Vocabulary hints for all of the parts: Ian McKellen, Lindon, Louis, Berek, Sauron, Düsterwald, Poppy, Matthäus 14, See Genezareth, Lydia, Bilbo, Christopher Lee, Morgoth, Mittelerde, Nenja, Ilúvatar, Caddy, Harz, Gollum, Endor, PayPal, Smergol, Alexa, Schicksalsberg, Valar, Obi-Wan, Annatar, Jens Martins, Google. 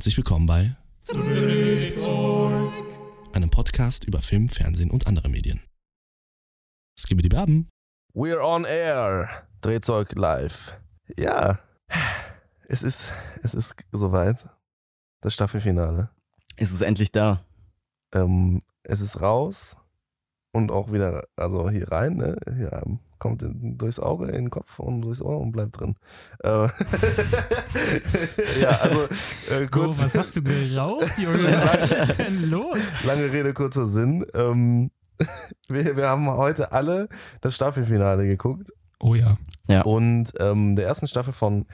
herzlich willkommen bei Drehzeug, einem Podcast über Film, Fernsehen und andere Medien. Es gibt die Baben. We're on air. Drehzeug live. Ja, es ist soweit. Das Staffelfinale. Es ist endlich da. Es ist raus und auch wieder, also hier rein, ne? Ja, kommt durchs Auge, in den Kopf und durchs Ohr und bleibt drin. Ja, also kurz. Oh, was hast du geraucht, Junge? Was ist denn los? Lange Rede, kurzer Sinn. Wir haben heute alle das Staffelfinale geguckt. Oh ja. Ja. Und der ersten Staffel von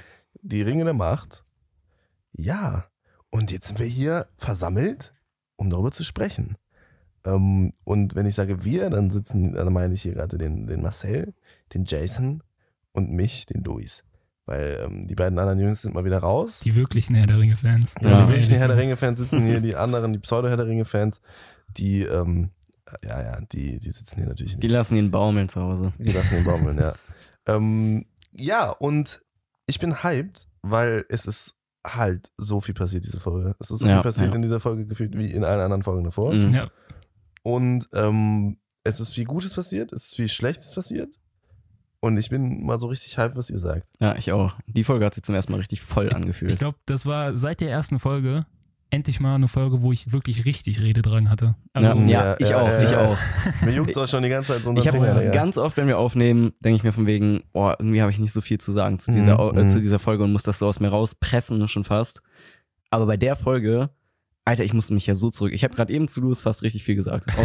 Die Ringe der Macht. Ja. Und jetzt sind wir hier versammelt, um darüber zu sprechen. Und wenn ich sage wir, dann meine ich hier gerade den Marcel, den Jason und mich, den Louis. Weil die beiden anderen Jungs sind mal wieder raus. Die wirklichen Herr der Ringe-Fans. Ja, die wirklichen Herr der Ringe-Fans sitzen hier, die anderen, die Pseudo-Herr der Ringe-Fans, die, die sitzen hier natürlich nicht. Die lassen ihn baumeln zu Hause. Die lassen ihn baumeln, ja. Ja, und ich bin hyped, weil es ist halt so viel passiert diese Folge. Es ist so viel passiert in dieser Folge gefühlt wie in allen anderen Folgen davor. Mhm. Ja. Und es ist viel Gutes passiert, es ist viel Schlechtes passiert. Und ich bin mal so richtig hyped, was ihr sagt. Ja, ich auch. Die Folge hat sich zum ersten Mal richtig voll angefühlt. Ich glaube, das war seit der ersten Folge endlich mal eine Folge, wo ich wirklich richtig Rededrang hatte. Also, ich auch. Mir juckt es auch schon die ganze Zeit so unter den Fingern. Ich habe ganz oft, wenn wir aufnehmen, denke ich mir von wegen, irgendwie habe ich nicht so viel zu sagen zu dieser Folge und muss das so aus mir rauspressen schon fast. Aber bei der Folge, Alter, ich musste mich ja so zurück. Ich habe gerade eben zu Louis fast richtig viel gesagt. Ich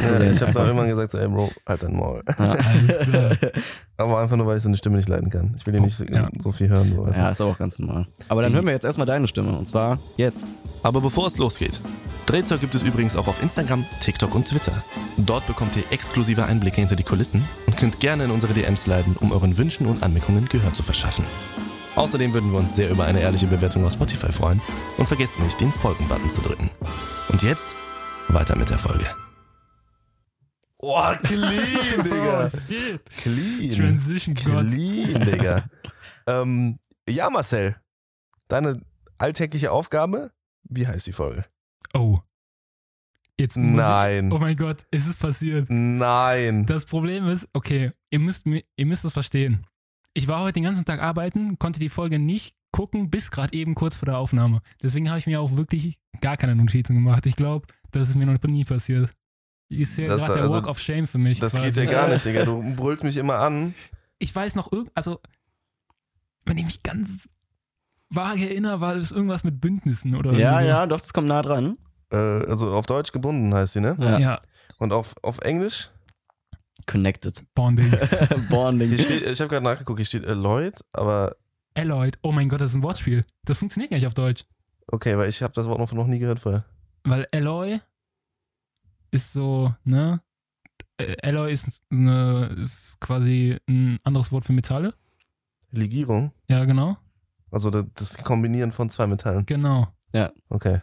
habe da irgendwann gesagt so, ey Bro, halt dein Maul. Ja, alles klar. Aber einfach nur, weil ich so eine Stimme nicht leiden kann. Ich will hier nicht so viel hören. So, ja, ist auch ganz normal. Aber dann hören wir jetzt erstmal deine Stimme. Und zwar jetzt. Aber bevor es losgeht. Drehzeug gibt es übrigens auch auf Instagram, TikTok und Twitter. Dort bekommt ihr exklusive Einblicke hinter die Kulissen und könnt gerne in unsere DMs leiten, um euren Wünschen und Anmerkungen Gehör zu verschaffen. Außerdem würden wir uns sehr über eine ehrliche Bewertung auf Spotify freuen und vergesst nicht, den Folgen-Button zu drücken. Und jetzt weiter mit der Folge. Oh, clean, Digga. Oh, shit. Clean. Transition, Gott. Clean, Digga. Ja, Marcel, deine alltägliche Aufgabe, wie heißt die Folge? Oh. Jetzt muss oh mein Gott, ist es passiert? Nein. Das Problem ist, okay, ihr müsst es verstehen. Ich war heute den ganzen Tag arbeiten, konnte die Folge nicht gucken, bis gerade eben kurz vor der Aufnahme. Deswegen habe ich mir auch wirklich gar keine Notizen gemacht. Ich glaube, das ist mir noch nie passiert. Ist ja gerade der Walk of Shame für mich. Das quasi. Geht ja gar nicht, Digga. Du brüllst mich immer an. Ich weiß noch, wenn ich mich ganz vage erinnere, war es irgendwas mit Bündnissen oder so. Ja, doch, das kommt nah dran. Also auf Deutsch gebunden heißt sie, ne? Ja. Und auf Englisch? Connected. Bonding. Ich habe gerade nachgeguckt, hier steht Lloyd, aber... Lloyd, oh mein Gott, das ist ein Wortspiel. Das funktioniert gar nicht auf Deutsch. Okay, weil ich habe das Wort noch nie gehört vorher. Weil Alloy ist so, ne? Alloy ist quasi ein anderes Wort für Metalle. Legierung? Ja, genau. Also das Kombinieren von zwei Metallen. Genau. Ja. Okay.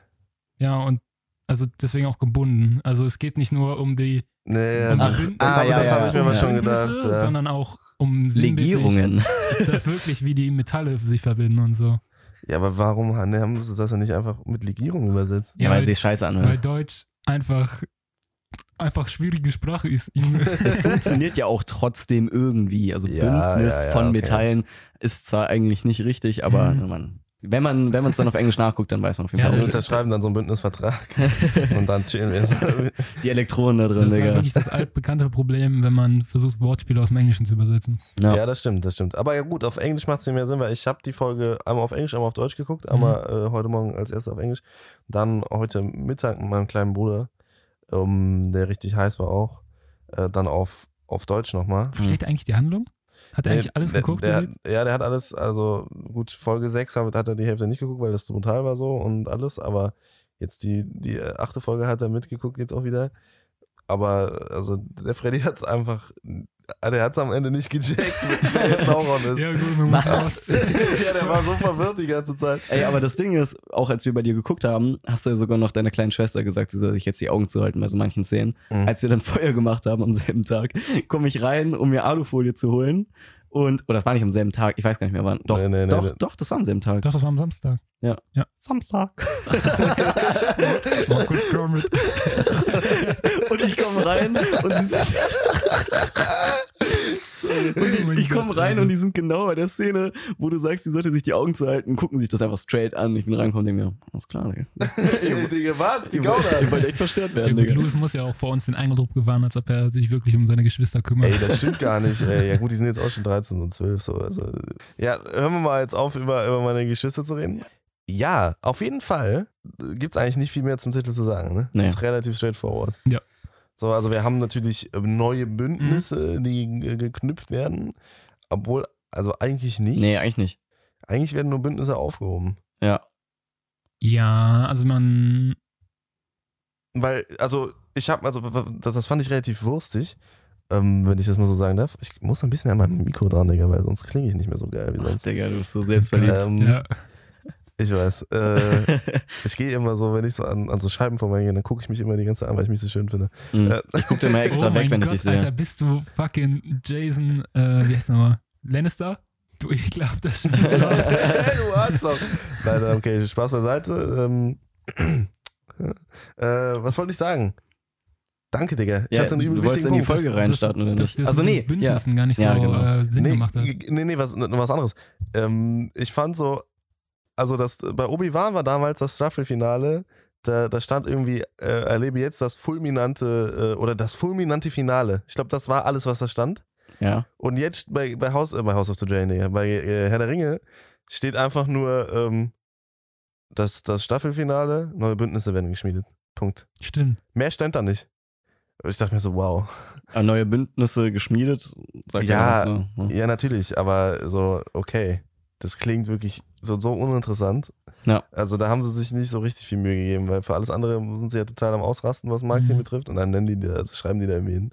Ja, und also deswegen auch gebunden. Also es geht nicht nur um die... Nee, das habe ich mir schon gedacht. Ja. Sondern auch um Legierungen. Das wirklich, wie die Metalle sich verbinden und so. Ja, aber warum haben sie das ja nicht einfach mit Legierung übersetzt? Ja, weil sie scheiße anhört. Weil Deutsch einfach schwierige Sprache ist. Es funktioniert ja auch trotzdem irgendwie. Also Bündnis von Metallen ist zwar eigentlich nicht richtig, aber wenn man es dann auf Englisch nachguckt, dann weiß man auf jeden Fall. Ja, wir unterschreiben dann so einen Bündnisvertrag und dann chillen wir. Die Elektronen da drin, Digga. Das ist halt wirklich das altbekannte Problem, wenn man versucht, Wortspiele aus dem Englischen zu übersetzen. No. Ja, das stimmt. Aber ja gut, auf Englisch macht es mehr Sinn, weil ich habe die Folge einmal auf Englisch, einmal auf Deutsch geguckt, einmal heute Morgen als erstes auf Englisch, dann heute Mittag mit meinem kleinen Bruder, der richtig heiß war auch, dann auf Deutsch nochmal. Versteht eigentlich die Handlung? Hat er eigentlich alles geguckt? Der hat alles, also gut, Folge 6 hat er die Hälfte nicht geguckt, weil das zu brutal war so und alles, aber jetzt die 8. Folge hat er mitgeguckt jetzt auch wieder, aber also der Freddy hat es einfach, der hat es am Ende nicht gecheckt, wer jetzt Sauron ist. Ja gut, man muss raus. Ja, der war so verwirrt die ganze Zeit. Ey, aber das Ding ist, auch als wir bei dir geguckt haben, hast du ja sogar noch deiner kleinen Schwester gesagt, sie soll sich jetzt die Augen zuhalten bei so manchen Szenen. Mhm. Als wir dann Feuer gemacht haben am selben Tag, komme ich rein, um mir Alufolie zu holen Und, oder das war nicht am selben Tag, ich weiß gar nicht mehr wann. Doch, doch, das war am selben Tag. Doch, das war am Samstag. Ja. Ja. Samstag. Mal kurz Kermit. Und ich komme rein und sie sind und die sind genau bei der Szene, wo du sagst, die sollte sich die Augen zuhalten, gucken sich das einfach straight an. Ich bin reingekommen und denke mir, alles klar, Digga. Digga, was? Die Gauder. Ich wollte echt verstört werden, Digga. Louis muss ja auch vor uns den Eindruck gewahren, als ob er sich wirklich um seine Geschwister kümmert. Ey, das stimmt gar nicht. Ey. Ja gut, die sind jetzt auch schon 13 und 12. So. Also, ja, hören wir mal jetzt auf, über meine Geschwister zu reden. Ja, auf jeden Fall gibt's eigentlich nicht viel mehr zum Titel zu sagen. Ne? Naja. Das ist relativ straightforward. Ja. So, also wir haben natürlich neue Bündnisse, die geknüpft werden, obwohl, also eigentlich nicht. Nee, eigentlich nicht. Eigentlich werden nur Bündnisse aufgehoben. Ja. Ja, also man... Weil, also ich habe, also das fand ich relativ wurstig, wenn ich das mal so sagen darf. Ich muss ein bisschen an meinem Mikro dran, Digga, weil sonst klinge ich nicht mehr so geil wie sonst. Digga, du bist so selbstverliebt. Ja. Ich weiß. Ich gehe immer so, wenn ich so an so Scheiben vorbeigehe, dann gucke ich mich immer die ganze Zeit an, weil ich mich so schön finde. Mhm. Ich gucke dir mal extra weg, wenn ich dich sehe. Alter, bist du fucking Jason, wie heißt der nochmal? Lannister? Du ekelhafter Schwieger. Hey, du Arschloch. Nein, okay, Spaß beiseite. Was wollte ich sagen? Danke, Digga. Ich hatte einen übel wichtigen Punkt. Du wolltest in die Folge reinstarten, oder nicht? Also nee. Bündnissen gar nicht so Sinn gemacht hat. Nee, was anderes. Ich fand so, also das bei Obi-Wan war damals das Staffelfinale, da stand irgendwie, erlebe jetzt das fulminante oder das fulminante Finale. Ich glaube, das war alles, was da stand. Ja. Und jetzt bei House of the Dragon, bei Herr der Ringe steht einfach nur das Staffelfinale, neue Bündnisse werden geschmiedet. Punkt. Stimmt. Mehr stand da nicht. Ich dachte mir so, wow. Aber neue Bündnisse geschmiedet? Sagt ja, ja, natürlich, aber so, okay. Das klingt wirklich so uninteressant. Ja. Also da haben sie sich nicht so richtig viel Mühe gegeben, weil für alles andere sind sie ja total am Ausrasten, was Marketing betrifft. Und dann schreiben die da irgendwie hin,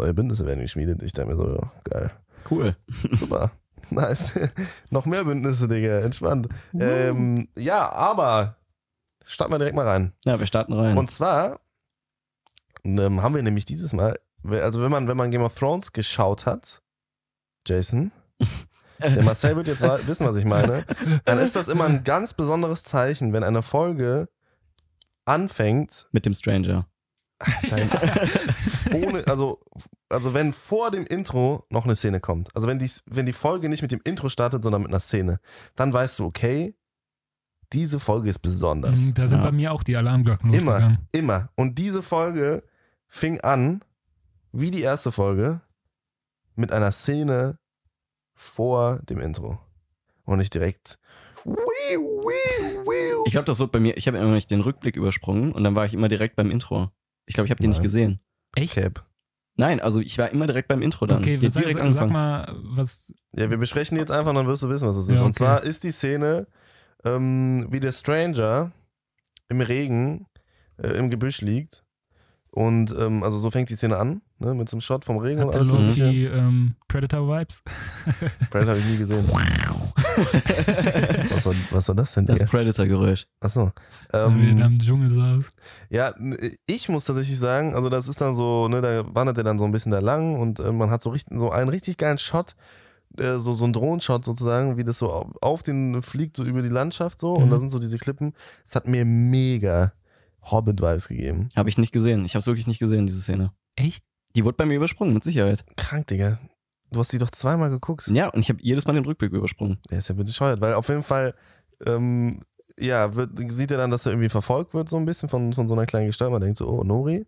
neue Bündnisse werden geschmiedet. Ich dachte mir so, ja, geil. Cool. Super. Nice. Noch mehr Bündnisse, Digga. Entspannt. Ja, aber starten wir direkt mal rein. Ja, wir starten rein. Und zwar haben wir nämlich dieses Mal, also wenn man Game of Thrones geschaut hat, Jason... Der Marcel wird jetzt wissen, was ich meine. Dann ist das immer ein ganz besonderes Zeichen, wenn eine Folge anfängt. Mit dem Stranger. Also wenn vor dem Intro noch eine Szene kommt. Also wenn die Folge nicht mit dem Intro startet, sondern mit einer Szene. Dann weißt du, okay, diese Folge ist besonders. Da sind bei mir auch die Alarmglocken losgegangen. Immer. Und diese Folge fing an, wie die erste Folge, mit einer Szene vor dem Intro. Und nicht direkt. Ich glaube, das wird bei mir. Ich habe immer nicht den Rückblick übersprungen und dann war ich immer direkt beim Intro. Ich glaube, ich habe den nicht gesehen. Echt? Cap. Nein, also ich war immer direkt beim Intro dann. Okay, sag mal, was. Ja, wir besprechen jetzt einfach, dann wirst du wissen, was es ist. Ja, okay. Und zwar ist die Szene, wie der Stranger im Regen im Gebüsch liegt. Und also so fängt die Szene an, ne, mit so einem Shot vom Regen. Hat und alles Loki Predator-Vibes? Predator habe ich nie gesehen. was war das denn? Das Predator-Geräusch. Achso. Wenn wir da im Dschungel saß. Ja, ich muss tatsächlich sagen, also das ist dann so, ne, da wandert er dann so ein bisschen da lang und man hat so einen richtig geilen Shot, so ein Drohnenshot sozusagen, wie das so auf den fliegt, so über die Landschaft so und da sind so diese Klippen. Das hat mir mega Hobbit-Vibes gegeben. Habe ich nicht gesehen. Ich habe es wirklich nicht gesehen, diese Szene. Echt? Die wurde bei mir übersprungen, mit Sicherheit. Krank, Digga. Du hast die doch zweimal geguckt. Ja, und ich habe jedes Mal den Rückblick übersprungen. Der ist ja bescheuert, weil auf jeden Fall sieht er dann, dass er irgendwie verfolgt wird so ein bisschen von so einer kleinen Gestalt. Man denkt so, oh, Nori.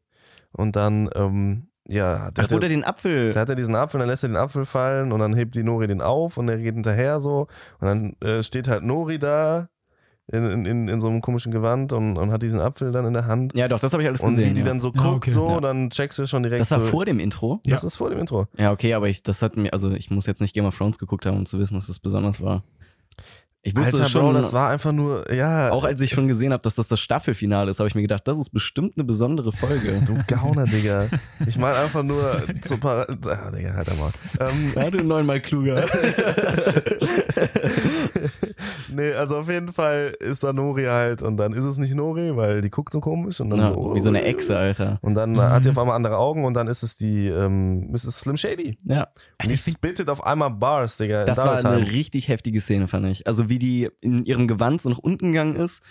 Und dann, wurde er den Apfel. Da hat er diesen Apfel, dann lässt er den Apfel fallen und dann hebt die Nori den auf und er geht hinterher so. Und dann steht halt Nori da in so einem komischen Gewand und hat diesen Apfel dann in der Hand. Ja, doch, das habe ich alles gesehen. Und wie die dann so guckt, dann checkst du schon direkt. Das war vor dem Intro? Ja. Das ist vor dem Intro. Ja, okay, aber ich muss jetzt nicht Game of Thrones geguckt haben, um zu wissen, dass das besonders war. Ich wusste Alter, schon, Bro, das war einfach nur, ja. Auch als ich schon gesehen habe, dass das Staffelfinale ist, habe ich mir gedacht, das ist bestimmt eine besondere Folge. Du Gauner, Digga. Ich meine einfach nur zu Digga, halt einmal. Ja, du neunmal kluger. Nee, also auf jeden Fall ist da Nori halt und dann ist es nicht Nori, weil die guckt so komisch und dann ja, so, wie so eine Echse, Alter. Und dann hat die auf einmal andere Augen und dann ist es die Mrs. Slim Shady. Ja. Also die spittet auf einmal Bars, Digga. Das war eine richtig heftige Szene, fand ich. Also wie die in ihrem Gewand so nach unten gegangen ist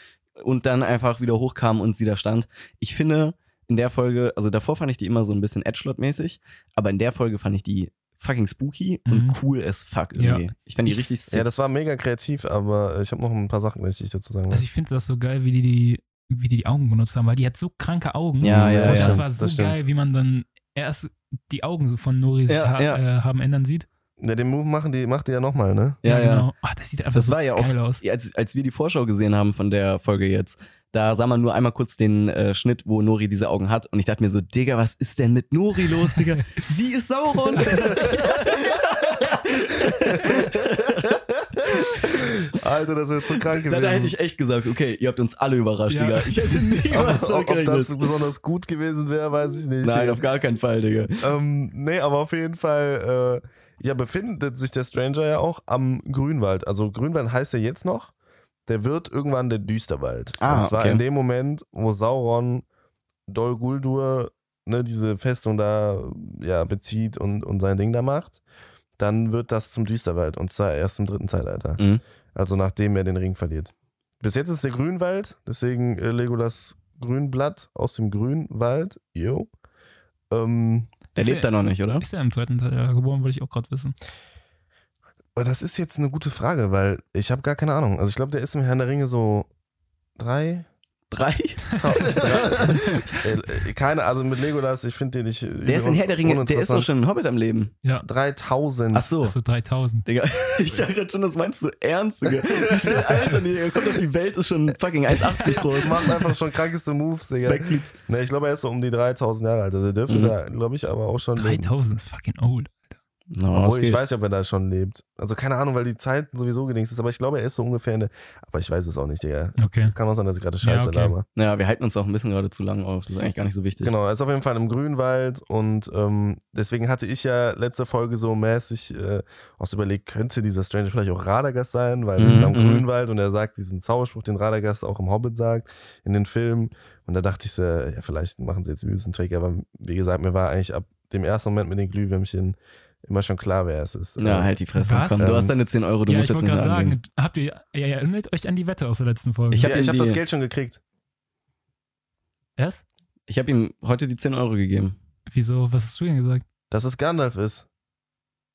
und dann einfach wieder hochkam und sie da stand. Ich finde in der Folge, also davor fand ich die immer so ein bisschen Edgelord-mäßig, aber in der Folge fand ich die fucking spooky und cool as fuck irgendwie. Ja. Ich fand die richtig sick. Ja, das war mega kreativ, aber ich habe noch ein paar Sachen, die ich dazu sagen will. Also ich finde das so geil, wie die Augen benutzt haben, weil die hat so kranke Augen. Ja, das stimmt, war so das geil, stimmt. Wie man dann erst die Augen so von Nori haben ändern sieht. Ja, den Move macht die ja nochmal, ne? Ja. Genau. Ach, das sieht einfach das so war ja geil auch, aus. Als wir die Vorschau gesehen haben von der Folge jetzt, da sah man nur einmal kurz den Schnitt, wo Nori diese Augen hat. Und ich dachte mir so, Digga, was ist denn mit Nori los, Digga? Sie ist Sauron! Alter, das ist jetzt so krank gewesen. Dann hätte ich echt gesagt, okay, ihr habt uns alle überrascht, ja, Digga. Ich hätte niemals ob das besonders gut gewesen wäre, weiß ich nicht. Nein, auf gar keinen Fall, Digga. Nee, aber auf jeden Fall... Ja, befindet sich der Stranger ja auch am Grünwald. Also Grünwald heißt er jetzt noch. Der wird irgendwann der Düsterwald. Und zwar in dem Moment, wo Sauron Dol Guldur, ne, diese Festung da ja, bezieht und sein Ding da macht, dann wird das zum Düsterwald. Und zwar erst im 3. Zeitalter. Mhm. Also nachdem er den Ring verliert. Bis jetzt ist der Grünwald, deswegen Legolas Grünblatt aus dem Grünwald. Jo. Der lebt da noch nicht, oder? Ist er im 2. Teil geboren, wollte ich auch gerade wissen. Das ist jetzt eine gute Frage, weil ich habe gar keine Ahnung. Also ich glaube, der ist im Herrn der Ringe so 3. 3? Keine, also mit Legolas, ich finde den nicht. Der ist in Herr der Ringe, der ist doch schon ein Hobbit am Leben. Ja. 3000. Ach so, 3000. Digga, ich sag grad schon, das meinst du ernst, Digga. Wie schnell, Alter, der kommt auf die Welt, ist schon fucking 1,80 groß. Macht einfach schon krankeste Moves, Digga. Ne, ich glaube, er ist so um die 3000 Jahre alt. Also der dürfte da, glaube ich, aber auch schon 3000 leben. Ist fucking old, Alter. No, obwohl, ich weiß nicht, ob er da schon lebt. Also keine Ahnung, weil die Zeit sowieso gedingst ist, aber ich glaube, er ist so ungefähr eine. Aber ich weiß es auch nicht, Digga. Okay. Kann auch sein, dass ich gerade scheiße laber. Naja, wir halten uns auch ein bisschen gerade zu lang auf, das ist eigentlich gar nicht so wichtig. Genau, er ist auf jeden Fall im Grünwald und deswegen hatte ich ja letzte Folge so mäßig auch so überlegt, könnte dieser Stranger vielleicht auch Radagast sein, weil wir sind am Grünwald und er sagt diesen Zauberspruch, den Radagast auch im Hobbit sagt, in den Filmen. Und da dachte ich so, ja, vielleicht machen sie jetzt einen übelsten Trick, aber wie gesagt, mir war eigentlich ab dem ersten Moment mit den Glühwürmchen immer schon klar, wer es ist. Ja, halt die Fresse. Komm, du hast deine 10 Euro, du musst jetzt nicht sagen. Habt ihr, erinnert euch an die Wette aus der letzten Folge? Ich hab das Geld schon gekriegt. Was? Ich habe ihm heute die 10 Euro gegeben. Wieso? Was hast du denn gesagt? Dass es Gandalf ist.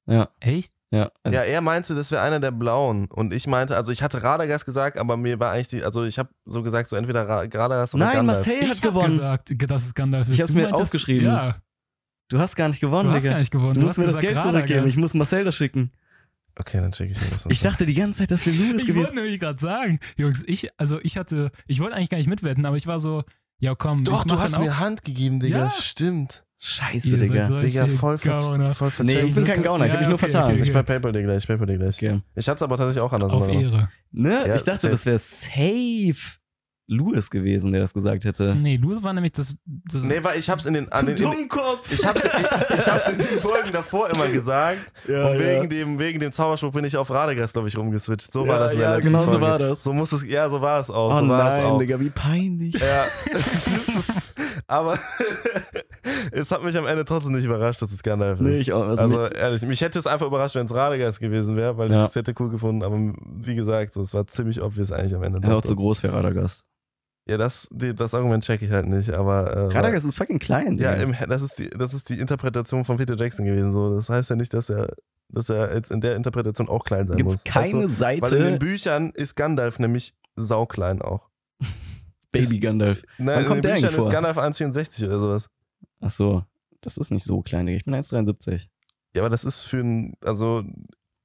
Ja. Echt? Ja, also er meinte, das wäre einer der Blauen. Und ich meinte, also ich hatte Radagast gesagt, aber mir war eigentlich ich habe so gesagt, so entweder Radagast oder Gandalf. Nein, Marcel hat gewonnen. Ich habe gesagt, dass es Gandalf ist. Ich habe es mir aufgeschrieben. Ja. Du hast gar nicht gewonnen, Digga. Du musst mir das Geld zurückgeben. Ich muss Marcel das schicken. Okay, dann schicke ich dir das. Ich dachte die ganze Zeit, dass wir Louis gewesen. Ich wollte nämlich gerade sagen, Jungs, ich wollte eigentlich gar nicht mitwetten, aber ich war so, ja komm. Doch, du hast mir Hand gegeben, Digga. Ja. Stimmt. Scheiße, Digga. Digga, voll vertan. Nee, ich bin kein Gauner, ich hab mich nur vertan. Okay. Ich PayPal dir gleich. Okay. Ich hatte es aber tatsächlich auch anders. Auf Ehre. Ne? Ja, ich dachte, das wäre safe Louis gewesen, der das gesagt hätte. Nee, Louis war nämlich das Nee, weil ich hab's ich hab's in den Folgen davor immer gesagt. Ja, und wegen dem Zauberspruch bin ich auf Radagast, glaube ich, rumgeswitcht. So war das in der letzten Folge. Ja, genau so war das. So muss es, ja, so war es auch. Oh so war nein, es auch. Digga, wie peinlich. Ja. Aber es hat mich am Ende trotzdem nicht überrascht, dass es Gandalf ist. Nee, ich auch. Also ehrlich, mich hätte es einfach überrascht, wenn es Radagast gewesen wäre, weil ich es hätte cool gefunden. Aber wie gesagt, so, es war ziemlich obvious eigentlich am Ende. Er war auch zu groß für Radagast. Ja, das Argument checke ich halt nicht, aber... Radagast ist fucking klein. Ja, das ist die Interpretation von Peter Jackson gewesen. So. Das heißt ja nicht, dass er jetzt in der Interpretation auch klein sein muss. Gibt's keine Seite... Weil in den Büchern ist Gandalf nämlich sauklein auch. Baby Gandalf. Nein, in den Büchern ist Gandalf 1,64 oder sowas. Ach so, das ist nicht so klein, Digga. Ich bin 1,73. Ja, aber das ist für ein... Also...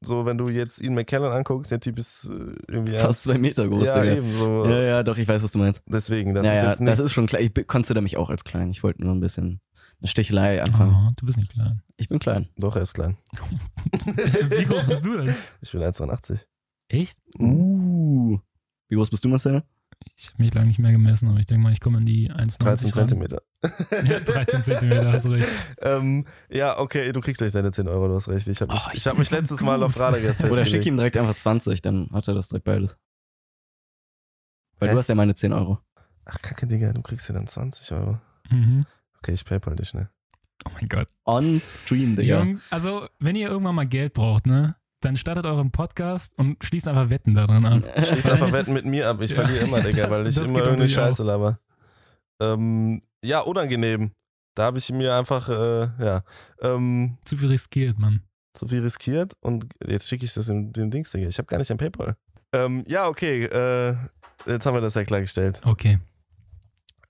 So, wenn du jetzt Ian McKellen anguckst, der Typ ist irgendwie... Fast 2 Meter groß, ja, Digga. Eben so. Ja, doch, ich weiß, was du meinst. Deswegen, das ist jetzt nicht... Das ist schon klein. Ich konsider mich auch als klein. Ich wollte nur ein bisschen eine Stichelei anfangen. Oh, du bist nicht klein. Ich bin klein. Doch, er ist klein. Wie groß bist du denn? Ich bin 1,83. Echt? Wie groß bist du, Marcel? Ich habe mich lange nicht mehr gemessen, aber ich denke mal, ich komme in die 1,90 13 Zentimeter. Ja, 13 Zentimeter, hast du recht. Ja, okay, du kriegst gleich deine 10 Euro, du hast recht. Ich hab mich letztes Mal auf Radagast festgelegt. Oder schick ihm direkt einfach 20, dann hat er das direkt beides. Weil du hast ja meine 10 Euro. Ach, kacke, Digga, du kriegst ja dann 20 Euro. Mhm. Okay, ich PayPal dich, ne? Oh mein Gott. On Stream, Digga. Also, wenn ihr irgendwann mal Geld braucht, ne? Dann startet euren Podcast und schließt einfach Wetten daran ab. Schließt einfach Wetten mit mir ab. Ich verliere immer, Digga, weil ich immer irgendeine Scheiße laber. Ja, unangenehm. Da habe ich mir einfach, zu viel riskiert, Mann. Zu viel riskiert und jetzt schicke ich das in den Dings, Digga. Ich habe gar nicht ein PayPal. Ja, okay. Jetzt haben wir das ja klargestellt. Okay.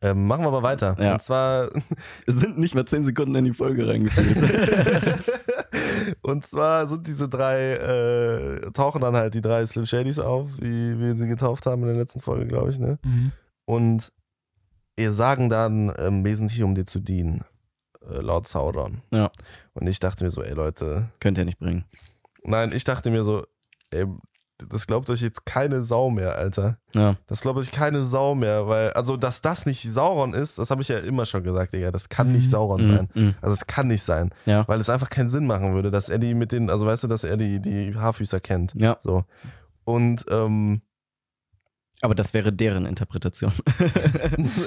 Machen wir aber weiter. Ja. Und zwar... Es sind nicht mehr 10 Sekunden in die Folge reingeführt. Und zwar sind diese drei, tauchen dann halt die drei Slim Shadys auf, wie wir sie getauft haben in der letzten Folge, glaube ich, ne? Mhm. Und ihr sagen dann, wesentlich, um dir zu dienen, laut Sauron. Ja. Und ich dachte mir so, ey Leute. Könnt ihr nicht bringen. Nein, ich dachte mir so, ey, das glaubt euch jetzt keine Sau mehr, Alter. Ja. Das glaubt euch keine Sau mehr, weil, also, dass das nicht Sauron ist, das habe ich ja immer schon gesagt, Digga, das kann nicht Sauron sein. Also, es kann nicht sein. Ja. Weil es einfach keinen Sinn machen würde, dass er die mit den, also, weißt du, dass er die Haarfüßer kennt. Ja. So. Und, aber das wäre deren Interpretation.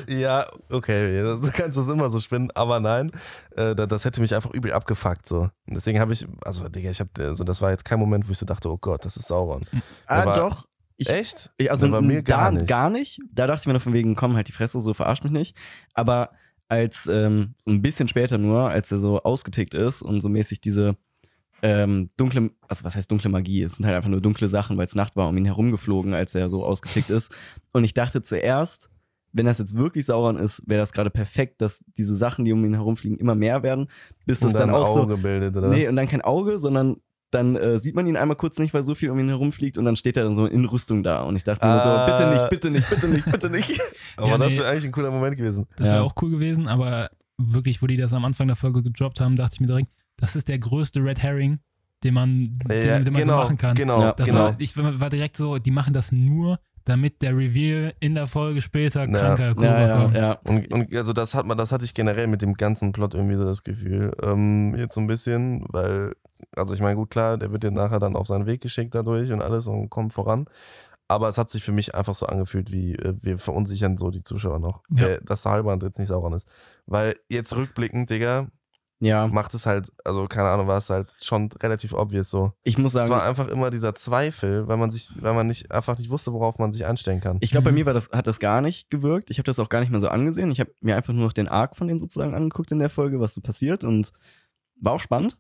Ja, okay, du kannst das immer so spinnen, aber nein, das hätte mich einfach übel abgefuckt so. Und deswegen habe ich, also Digga, das war jetzt kein Moment, wo ich so dachte, oh Gott, das ist Sauron. Doch. Echt? Also bei mir gar nicht. Da dachte ich mir noch von wegen, komm halt die Fresse, so verarscht mich nicht. Aber als, so ein bisschen später nur, als er so ausgetickt ist und so mäßig diese dunkle, also was heißt dunkle Magie? Es sind halt einfach nur dunkle Sachen, weil es Nacht war, um ihn herumgeflogen, als er so ausgetickt ist. Und ich dachte zuerst, wenn das jetzt wirklich Sauron ist, wäre das gerade perfekt, dass diese Sachen, die um ihn herumfliegen, immer mehr werden, bis es dann auch so... Und dann ein Auge bildet, oder? Nee, und dann kein Auge, sondern dann sieht man ihn einmal kurz nicht, weil so viel um ihn herumfliegt und dann steht er dann so in Rüstung da. Und ich dachte mir so, bitte nicht. Aber ja, das wäre eigentlich ein cooler Moment gewesen. Das wäre auch cool gewesen, aber wirklich, wo die das am Anfang der Folge gedroppt haben, dachte ich mir direkt, das ist der größte Red Herring, den man so machen kann. Genau. Ich war direkt so, die machen das nur, damit der Reveal in der Folge später kranker kommt. Ja. Und also das hatte ich generell mit dem ganzen Plot irgendwie so das Gefühl. Jetzt so ein bisschen, weil, also ich meine, gut, klar, der wird jetzt nachher dann auf seinen Weg geschickt dadurch und alles und kommt voran. Aber es hat sich für mich einfach so angefühlt, wie wir verunsichern so die Zuschauer noch, dass Halbrand jetzt nicht Sauron ist. Weil jetzt rückblickend, Digga, macht es halt, also keine Ahnung, war es halt schon relativ obvious so. Ich muss sagen, es war einfach immer dieser Zweifel, weil man nicht wusste, worauf man sich anstellen kann. Ich glaube, bei mir hat das gar nicht gewirkt. Ich habe das auch gar nicht mehr so angesehen. Ich habe mir einfach nur noch den Arc von denen sozusagen angeguckt in der Folge, was so passiert und war auch spannend.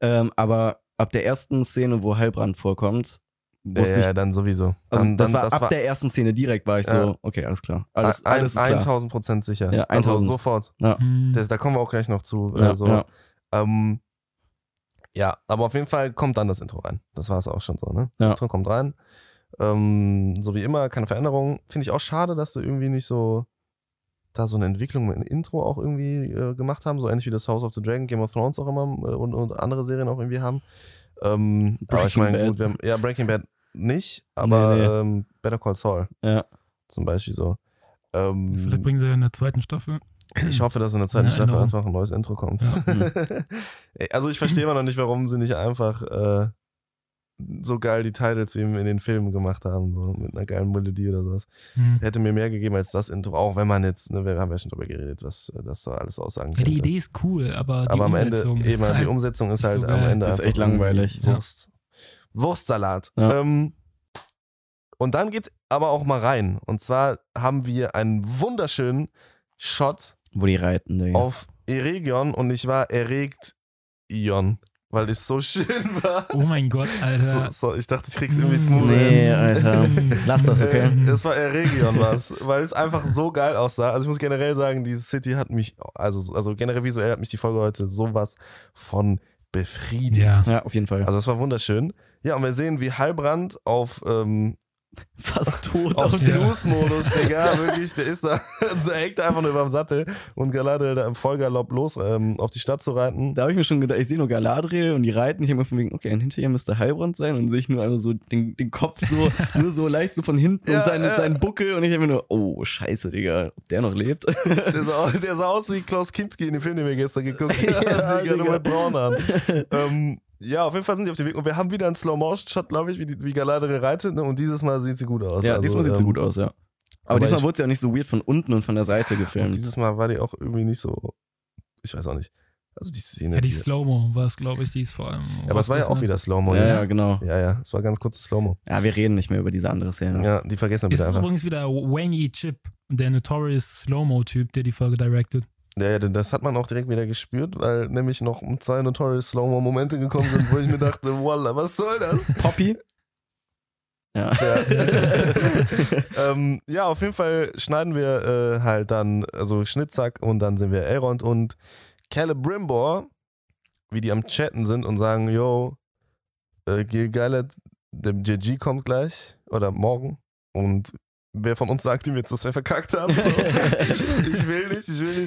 Aber ab der ersten Szene, wo Halbrand vorkommt, dann sowieso. Also das war ab der ersten Szene direkt, war ich so, okay, alles klar. Alles ist klar. 1000% sicher. Ja, 1000. Also sofort. Ja. Da kommen wir auch gleich noch zu. Aber auf jeden Fall kommt dann das Intro rein. Das war es auch schon so, ne? Ja. Intro kommt rein. So wie immer, keine Veränderung. Finde ich auch schade, dass sie irgendwie nicht so da so eine Entwicklung mit einem Intro auch irgendwie gemacht haben. So ähnlich wie das House of the Dragon, Game of Thrones auch immer und andere Serien auch irgendwie haben. Aber ich meine, gut, wir haben, Breaking Bad nicht, aber nee. Better Call Saul. Ja. Zum Beispiel so. Vielleicht bringen sie ja in der zweiten Staffel. Ich hoffe, dass in der zweiten Staffel einfach ein neues Intro kommt. Ja. Also ich verstehe immer noch nicht, warum sie nicht einfach so geil die Titles eben in den Filmen gemacht haben, so mit einer geilen Melodie oder sowas. Hätte mir mehr gegeben als das Intro, auch wenn man jetzt, ne, wir haben ja schon drüber geredet, was das so alles aussagen könnte. Die Idee ist cool, aber die Umsetzung ist am Ende ist echt langweilig. Wurstsalat. Ja. Und dann geht's aber auch mal rein. Und zwar haben wir einen wunderschönen Shot, wo die reiten, Digga, auf Eregion und ich war erregt Ion, weil es so schön war. Oh mein Gott, Alter. So, ich dachte, ich krieg's irgendwie smooth hin. Nee, Alter. Lass das, okay? Es war Eregion was, weil es einfach so geil aussah. Also ich muss generell sagen, diese City hat mich, also generell visuell hat mich die Folge heute sowas von befriedigt. Ja, auf jeden Fall. Also es war wunderschön. Ja, und wir sehen, wie Halbrand auf fast tot auf Snooze-Modus, Digga, wirklich, der ist da, also er hängt einfach nur über dem Sattel und Galadriel da im Vollgalopp los auf die Stadt zu reiten. Da habe ich mir schon gedacht, ich sehe nur Galadriel und die reiten, ich habe mir von wegen, okay, hinter ihr müsste Halbrand sein und sehe ich nur einfach so den Kopf so, nur so leicht so von hinten ja, und seinen Buckel und ich habe mir nur, oh, scheiße, Digga, ob der noch lebt? Der sah aus wie Klaus Kinski in dem Film, den wir gestern geguckt haben, ja, Digga, nur mit braunen Haaren. Ja, auf jeden Fall sind die auf dem Weg. Und wir haben wieder einen Slow-Motion-Shot, glaube ich, wie Galadriel reitet. Ne? Und dieses Mal sieht sie gut aus. Ja, also, diesmal sieht sie gut aus, ja. Aber diesmal wurde sie auch nicht so weird von unten und von der Seite gefilmt. Dieses Mal war die auch irgendwie nicht so... Ich weiß auch nicht. Also die Szene... Ja, die Slow-Mo war es, glaube ich, die ist vor allem... Ja, aber es war ja auch wieder Slow-Mo. Ja, ja, genau. Ja, ja, es war ganz kurzes Slow-Mo. Ja, wir reden nicht mehr über diese andere Szene. Ja, die vergessen wir bitte einfach. Ist übrigens wieder Wangy Chip, der notorious Slow-Mo-Typ, der die Folge directed. Ja, das hat man auch direkt wieder gespürt, weil nämlich noch 2 notorious Slow-Mo-Momente gekommen sind, wo ich mir dachte, voila, was soll das? Poppy? Ja. Ja, auf jeden Fall schneiden wir halt dann, also Schnittzack und dann sind wir Elrond und Celebrimbor, wie die am Chatten sind und sagen, yo, geil, der JG kommt gleich oder morgen und wer von uns sagt ihm jetzt, dass wir verkackt haben? So, ich will nicht.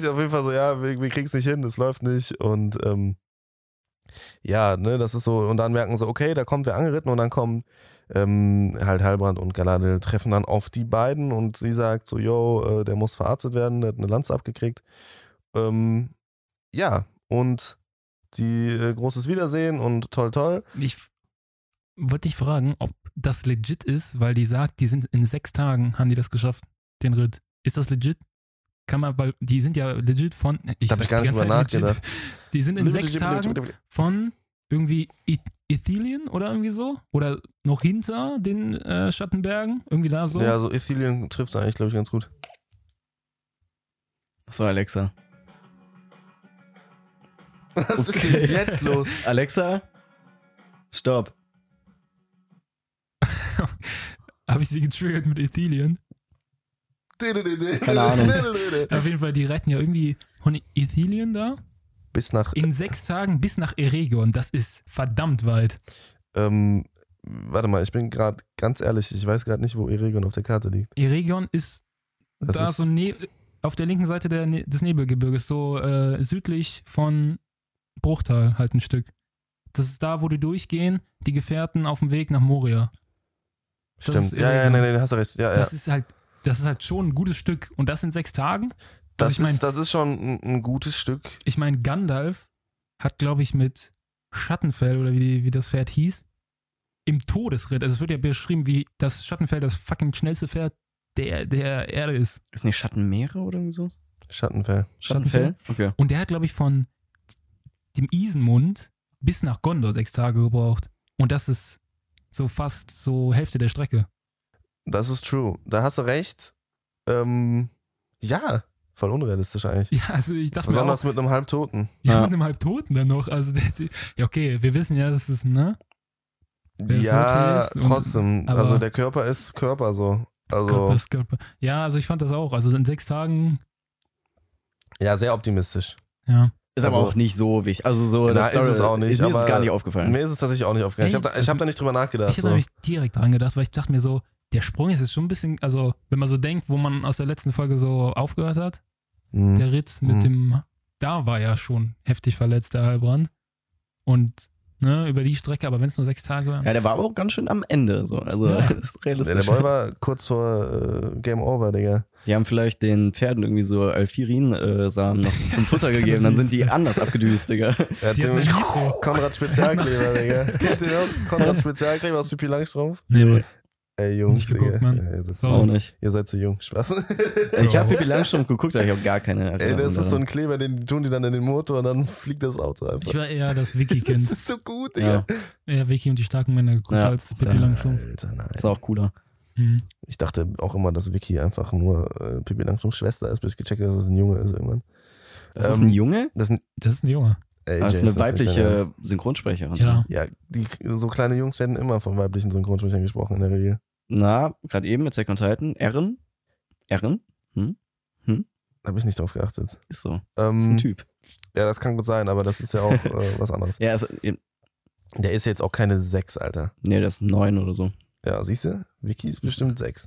Auf jeden Fall so, ja, wir kriegen's nicht hin, das läuft nicht. Und ja, ne, das ist so. Und dann merken sie, okay, da kommen wir angeritten und dann kommen halt Halbrand und Galadriel treffen dann auf die beiden und sie sagt so, yo, der muss verarztet werden, der hat eine Lanze abgekriegt. Ja, und die großes Wiedersehen und toll, toll. Ich wollte dich fragen, ob das legit ist, weil die sagt, die sind in 6 Tagen, haben die das geschafft, den Ritt. Ist das legit? Kann man, weil die sind ja legit von, ich habe gar nicht drüber nachgedacht. Legit. Die sind in 6 Tagen von irgendwie Ithilien oder irgendwie so? Oder noch hinter den Schattenbergen? Irgendwie da so? Ja, so Ithilien trifft es eigentlich, glaube ich, ganz gut. Achso, Alexa. Was ist denn jetzt los? Alexa, stopp. Habe ich sie getriggert mit Ithilien? Keine Ahnung. Auf jeden Fall, die reiten ja irgendwie von Ithilien da. Bis nach... In 6 Tagen bis nach Eregion. Das ist verdammt weit. Warte mal, ich bin gerade ganz ehrlich, ich weiß gerade nicht, wo Eregion auf der Karte liegt. Eregion ist das da ist so auf der linken Seite des Nebelgebirges, so südlich von Bruchtal halt ein Stück. Das ist da, wo die durchgehen, die Gefährten auf dem Weg nach Moria. Das stimmt. Ja, nee, hast du recht. Ja, das ist halt, schon ein gutes Stück. Und das in 6 Tagen? Das ist schon ein gutes Stück. Ich meine, Gandalf hat, glaube ich, mit Schattenfell oder wie das Pferd hieß, im Todesritt. Also es wird ja beschrieben, wie das Schattenfell das fucking schnellste Pferd der Erde ist. Ist nicht Schattenmeere oder irgendwie so? Schattenfell? Okay. Und der hat, glaube ich, von dem Isenmund bis nach Gondor 6 Tage gebraucht. Und das ist so fast so Hälfte der Strecke. Das ist true. Da hast du recht. Ja, voll unrealistisch eigentlich. Ja, also ich dachte besonders auch, mit einem Halbtoten. Ja, mit einem Halbtoten dann noch. Also ja, okay, wir wissen ja, dass es, ne? Ja, trotzdem. Und, also der Körper ist Körper so. Also, Körper ist Körper. Ja, also ich fand das auch. Also in 6 Tagen. Ja, sehr optimistisch. Ja. Ist aber also, auch nicht so wichtig. Also so das ist es auch nicht. Mir ist es gar nicht aufgefallen. Mir ist es tatsächlich auch nicht aufgefallen. Ich hab da nicht drüber nachgedacht. Ich habe da nicht direkt dran gedacht, weil ich dachte mir so, der Sprung ist jetzt schon ein bisschen, also wenn man so denkt, wo man aus der letzten Folge so aufgehört hat, der Ritt mit dem, da war ja schon heftig verletzt, der Halbrand. Und ne, über die Strecke, aber wenn es nur 6 Tage waren. Ja, der war aber auch ganz schön am Ende. So. Also ja. Das ist realistisch. Der Boy war kurz vor Game Over, Digga. Die haben vielleicht den Pferden irgendwie so Alfirin-Samen noch zum Futter gegeben, dann sind die anders abgedüst, Digga. Ja, Konrad Spezialkleber, Digga. Kennt ihr noch? Konrad Spezialkleber aus Pipi Langstrumpf? Nee. Ey, Jungs, Digga. Ihr seid zu jung. Spaß. Ich habe Pipi Langstrumpf geguckt, aber ich habe gar keine Erinnerung. Ey, das ist so ein Kleber, den tun die dann in den Motor und dann fliegt das Auto einfach. Ich war eher das Wiki-Kind. Das ist so gut, Digga. Ja. Eher Wiki und die starken Männer geguckt als Pipi Langstrumpf. Alter, nein. Das ist auch cooler. Mhm. Ich dachte auch immer, dass Vicky einfach nur Pipi Langstrumpfs Schwester ist, bis ich gecheckt habe, dass es ein Junge ist irgendwann. Das ist ein Junge? Das ist ein Junge. Ey, das ist eine weibliche Synchronsprecherin. Ja, ja, so kleine Jungs werden immer von weiblichen Synchronsprechern gesprochen in der Regel. Na, gerade eben mit Zack und Titan. Erin? Da habe ich nicht drauf geachtet. Ist so. Ist ein Typ. Ja, das kann gut sein, aber das ist ja auch was anderes. Ja, also, der ist jetzt auch keine 6, Alter. Nee, der ist 9 oder so. Ja, siehst du? Wiki ist bestimmt 6.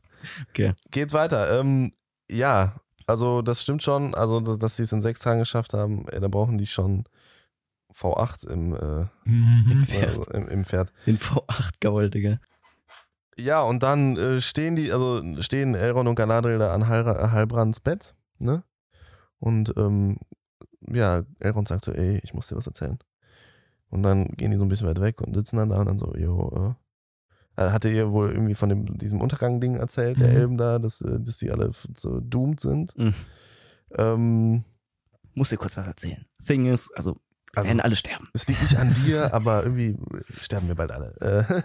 Okay. Geht's weiter. Ja, also das stimmt schon. Also, dass sie es in 6 Tagen geschafft haben, da brauchen die schon V8 im Pferd. In V8 Gaul, Digga. Ja, und dann stehen Elrond und Galadriel da an Halbrands Bett, ne? Und ja, Elrond sagt so, ey, ich muss dir was erzählen. Und dann gehen die so ein bisschen weit weg und sitzen dann da und dann so, jo, hatte ihr wohl irgendwie von diesem Untergang-Ding erzählt, der Elben da, dass die alle so doomed sind. Mhm. Muss dir kurz was erzählen. Thing is, also werden alle sterben. Es liegt nicht an dir, aber irgendwie sterben wir bald alle.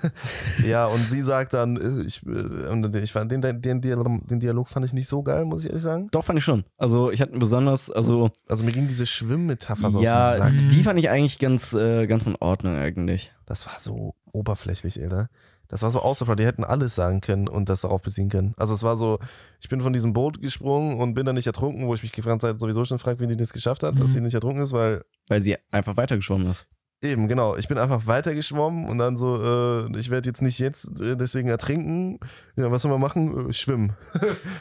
Ja, und sie sagt dann, den Dialog fand ich nicht so geil, muss ich ehrlich sagen. Doch, fand ich schon. Also ich hatte besonders, also mir ging diese Schwimmmetapher so auf den Sack. Ja, die fand ich eigentlich ganz in Ordnung eigentlich. Das war so oberflächlich, oder? Das war so außerplan, die hätten alles sagen können und das darauf beziehen können. Also es war so, ich bin von diesem Boot gesprungen und bin dann nicht ertrunken, wo ich mich gefragt habe, sowieso schon frage, wie die das geschafft hat, dass sie nicht ertrunken ist, weil sie einfach weitergeschwommen ist. Eben, genau. Ich bin einfach weitergeschwommen und dann so, ich werde jetzt nicht deswegen ertrinken. Ja, was soll man machen? Schwimmen.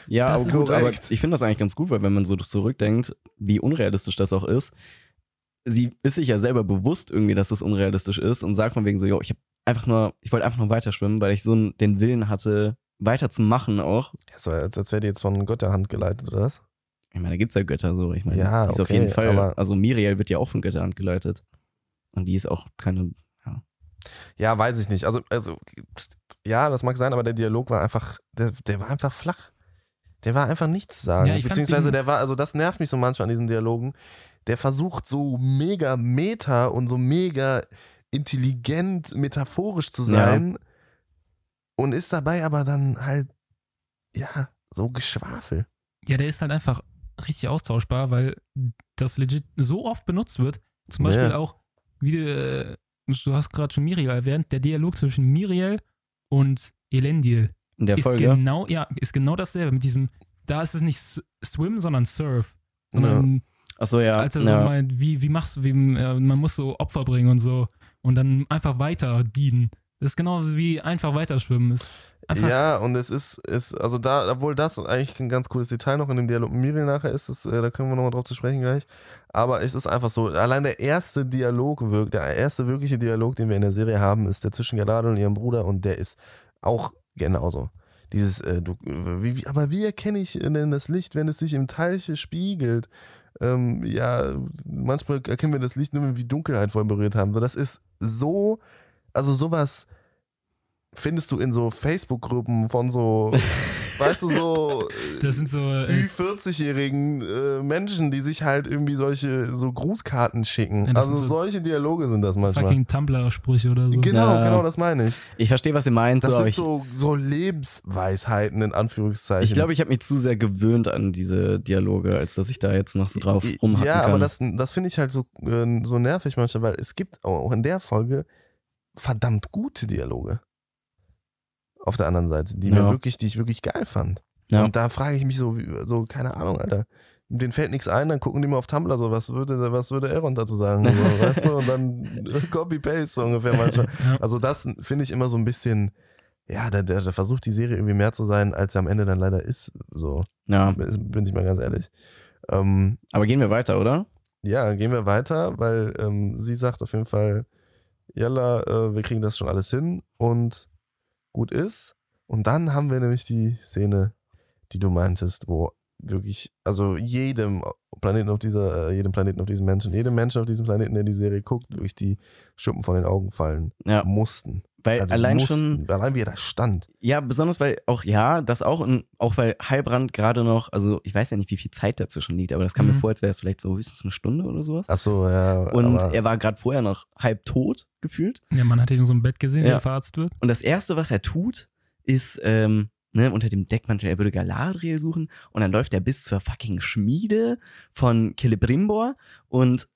Ja, aber gut, aber ich finde das eigentlich ganz gut, weil wenn man so zurückdenkt, wie unrealistisch das auch ist, sie ist sich ja selber bewusst irgendwie, dass das unrealistisch ist und sagt von wegen so, jo, ich wollte einfach nur weiter schwimmen, weil ich so den Willen hatte, weiter zu machen auch. Ja, so als wäre die jetzt von Götterhand geleitet, oder was? Ich meine, da gibt's ja Götter so. Ich meine, ja, ist okay, auf jeden Fall. Aber also Miriel wird ja auch von Götterhand geleitet. Und die ist auch keine. Ja, ja, weiß ich nicht. Also ja, das mag sein, aber der Dialog war einfach, der war einfach flach. Der war einfach nichts sagen. Ja, beziehungsweise der war, also das nervt mich so manchmal an diesen Dialogen. Der versucht so mega meta und so mega intelligent, metaphorisch zu sein und ist dabei aber dann halt, ja, so Geschwafel. Ja, der ist halt einfach richtig austauschbar, weil das legit so oft benutzt wird. Zum Beispiel auch, wie du hast gerade schon Miriel erwähnt, der Dialog zwischen Miriel und Elendil in der Folge ist genau dasselbe mit diesem, da ist es nicht Swim, sondern Surf. Sondern Achso, ja. Als er so meint, wie machst du, man muss so Opfer bringen und so. Und dann einfach weiter dienen. Das ist genau wie einfach weiter schwimmen. Ja, und es ist, also da, obwohl das eigentlich ein ganz cooles Detail noch in dem Dialog mit Miriel nachher ist, da können wir nochmal drauf zu sprechen gleich. Aber es ist einfach so, allein der erste wirkliche Dialog, den wir in der Serie haben, ist der zwischen Galadriel und ihrem Bruder und der ist auch genauso. Dieses, aber wie erkenne ich denn das Licht, wenn es sich im Teich spiegelt? Ja, manchmal erkennen wir das Licht nur, wenn wir Dunkelheit voll berührt haben. So, das ist so, also sowas findest du in so Facebook-Gruppen von so, weißt du, so das sind so 40-jährigen Menschen, die sich halt irgendwie solche so Grußkarten schicken. Ja, also solche Dialoge sind das manchmal. Fucking Tumblr-Sprüche oder so. Genau, das meine ich. Ich verstehe, was ihr meint. Das sind so Lebensweisheiten in Anführungszeichen. Ich glaube, ich habe mich zu sehr gewöhnt an diese Dialoge, als dass ich da jetzt noch so drauf rumhacken kann. Ja, aber das finde ich halt so nervig manchmal, weil es gibt auch in der Folge verdammt gute Dialoge. Auf der anderen Seite, die ich wirklich geil fand. Ja. Und da frage ich mich so, keine Ahnung, Alter. Denen fällt nichts ein, dann gucken die mal auf Tumblr so, was würde Elrond dazu sagen? So, weißt du? Und dann Copy-Paste so ungefähr manchmal. Ja. Also das finde ich immer so ein bisschen, ja, da versucht die Serie irgendwie mehr zu sein, als sie am Ende dann leider ist. So. Ja. Bin ich mal ganz ehrlich. Aber gehen wir weiter, oder? Ja, gehen wir weiter, weil sie sagt auf jeden Fall, Jalla, wir kriegen das schon alles hin und gut ist. Und dann haben wir nämlich die Szene, die du meintest, wo wirklich, also jedem Menschen auf diesem Planeten, der die Serie guckt, wirklich die Schuppen von den Augen fallen mussten. Weil also allein wie er da stand. Ja, besonders weil auch weil Halbrand gerade noch, also ich weiß ja nicht, wie viel Zeit dazwischen liegt, aber das kam mir vor, als wäre es vielleicht so höchstens eine Stunde oder sowas. Achso, ja. Und er war gerade vorher noch halb tot gefühlt. Ja, man hat ihn so im Bett gesehen, wie er verarztet wird. Und das Erste, was er tut, ist, unter dem Deckmantel, er würde Galadriel suchen und dann läuft er bis zur fucking Schmiede von Celebrimbor und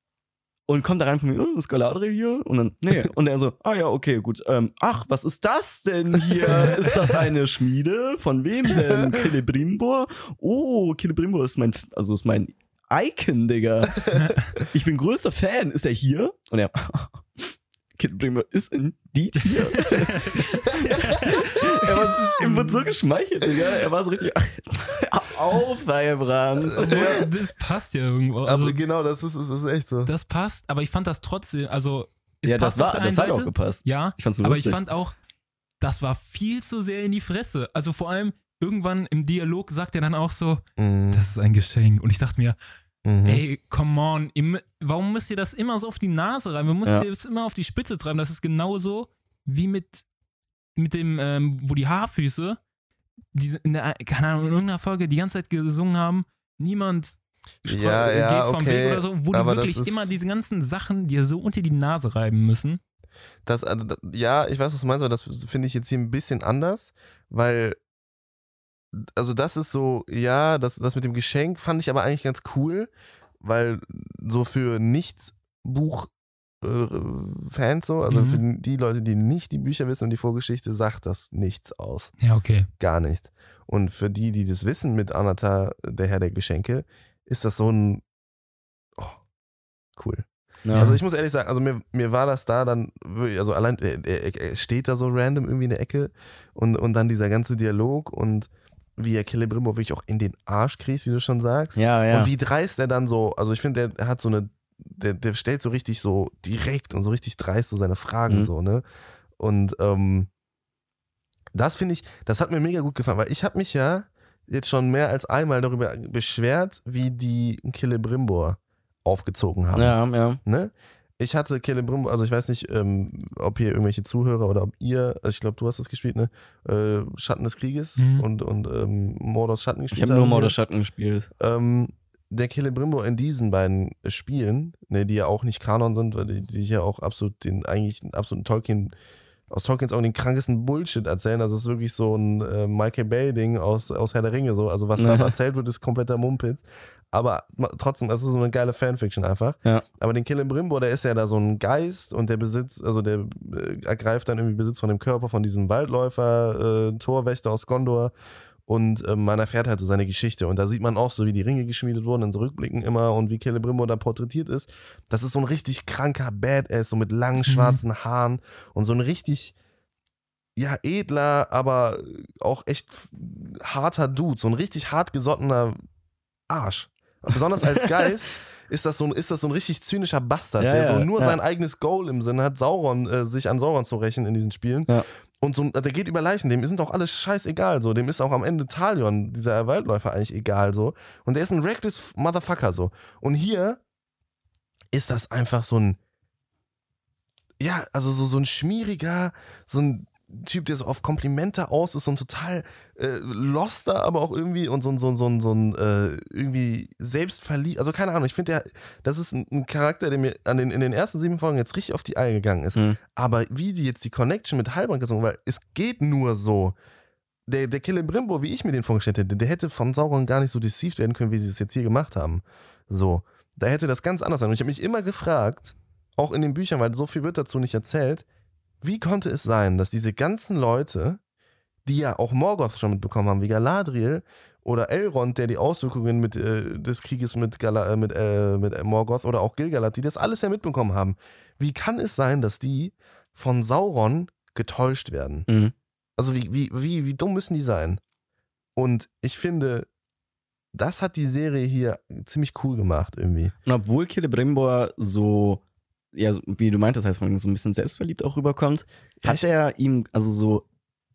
kommt da rein von mir, ist Galadriel hier? Und dann, nee. Und er so, ah ja, okay, gut. Ach, was ist das denn hier? Ist das eine Schmiede? Von wem denn? Celebrimbor? Oh, Celebrimbor ist mein Icon, Digga. Ich bin größter Fan. Ist er hier? Und er, Celebrimbor ist indeed hier. Er war ihm so geschmeichelt, Digga. Er war so richtig auf, Halbrand. Das passt ja irgendwo. Also, aber genau, das ist echt so. Das passt, aber ich fand das trotzdem, also es ja, passt das war, auf der einen Seite. Das hat auch gepasst. Ja, ich fand's so lustig. Aber ich fand auch, das war viel zu sehr in die Fresse. Also vor allem, irgendwann im Dialog sagt er dann auch so, das ist ein Geschenk. Und ich dachte mir, ey, come on, warum müsst ihr das immer so auf die Nase reiben? Warum müsst ihr das immer auf die Spitze treiben? Das ist genauso wie mit dem, wo die Haarfüße, die in der, keine Ahnung, in irgendeiner Folge die ganze Zeit gesungen haben, niemand geht vom Weg oder so, wo aber die wirklich immer diese ganzen Sachen dir so unter die Nase reiben müssen. Das, also, ja, ich weiß, was du meinst, aber das finde ich jetzt hier ein bisschen anders, weil also das ist so, ja, das mit dem Geschenk fand ich aber eigentlich ganz cool, weil so für Nicht-Buch-Fans so, also für die Leute, die nicht die Bücher wissen und die Vorgeschichte, sagt das nichts aus. Ja, okay. Gar nicht. Und für die, die das wissen mit Annatar, der Herr der Geschenke, ist das so ein cool. Ja. Also ich muss ehrlich sagen, also mir war das da dann, also allein, er steht da so random irgendwie in der Ecke und dann dieser ganze Dialog und wie er Celebrimbor wirklich auch in den Arsch kriegt, wie du schon sagst. Ja, ja. Und wie dreist er dann so, also ich finde, der hat so eine, der stellt so richtig so direkt und so richtig dreist so seine Fragen so, ne? Und das finde ich, das hat mir mega gut gefallen, weil ich habe mich ja jetzt schon mehr als einmal darüber beschwert, wie die Celebrimbor aufgezogen haben. Ja, ja. Ne? Ich hatte Celebrimbor, also ich weiß nicht, ob hier irgendwelche Zuhörer oder ob ihr, also ich glaube, du hast das gespielt, ne? Schatten des Krieges und Mordors Schatten gespielt. Ich habe nur Mordors Schatten gespielt. Der Celebrimbor in diesen beiden Spielen, ne, die ja auch nicht Kanon sind, weil die ja auch absolut den absoluten Tolkien, aus Tolkiens auch den krankesten Bullshit erzählen. Also es ist wirklich so ein Michael Bay-Ding aus Herr der Ringe. So. Also was da erzählt wird, ist kompletter Mumpitz. Aber trotzdem, es ist so eine geile Fanfiction einfach. Ja. Aber den Celebrimbor, der ist ja da so ein Geist und der besitzt, also der ergreift dann irgendwie Besitz von dem Körper von diesem Waldläufer, Torwächter aus Gondor und man erfährt halt so seine Geschichte. Und da sieht man auch so, wie die Ringe geschmiedet wurden in so Rückblicken immer und wie Celebrimbor da porträtiert ist. Das ist so ein richtig kranker Badass, so mit langen schwarzen Haaren und so ein richtig, ja, edler, aber auch echt harter Dude, so ein richtig hartgesottener Arsch. Besonders als Geist ist das so ein richtig zynischer Bastard, ja, der so nur sein eigenes Goal im Sinne hat, sich an Sauron zu rächen in diesen Spielen. Ja. Und so, der geht über Leichen, dem sind auch alles scheißegal, so. Dem ist auch am Ende Talion, dieser Waldläufer, eigentlich egal, so. Und der ist ein reckless Motherfucker, so. Und hier ist das einfach so ein, ja, also so ein schmieriger, so ein Typ, der so auf Komplimente aus ist, so ein total loster, aber auch irgendwie und so ein irgendwie selbstverliebt, also keine Ahnung, ich finde das ist ein Charakter, der mir in den ersten 7 Folgen jetzt richtig auf die Eier gegangen ist, aber wie die jetzt die Connection mit Halbrand gezogen, weil es geht nur so, der Celebrimbor, wie ich mir den vorgestellt hätte, der hätte von Sauron gar nicht so deceived werden können, wie sie es jetzt hier gemacht haben, so, da hätte das ganz anders sein und ich habe mich immer gefragt, auch in den Büchern, weil so viel wird dazu nicht erzählt, wie konnte es sein, dass diese ganzen Leute, die ja auch Morgoth schon mitbekommen haben, wie Galadriel oder Elrond, der die Auswirkungen des Krieges mit Morgoth oder auch Gilgalad, die das alles ja mitbekommen haben, wie kann es sein, dass die von Sauron getäuscht werden? Also wie dumm müssen die sein? Und ich finde, das hat die Serie hier ziemlich cool gemacht irgendwie. Und obwohl Celebrimbor so, ja, wie du meintest, heißt man so ein bisschen selbstverliebt auch rüberkommt, hat er ihm, also so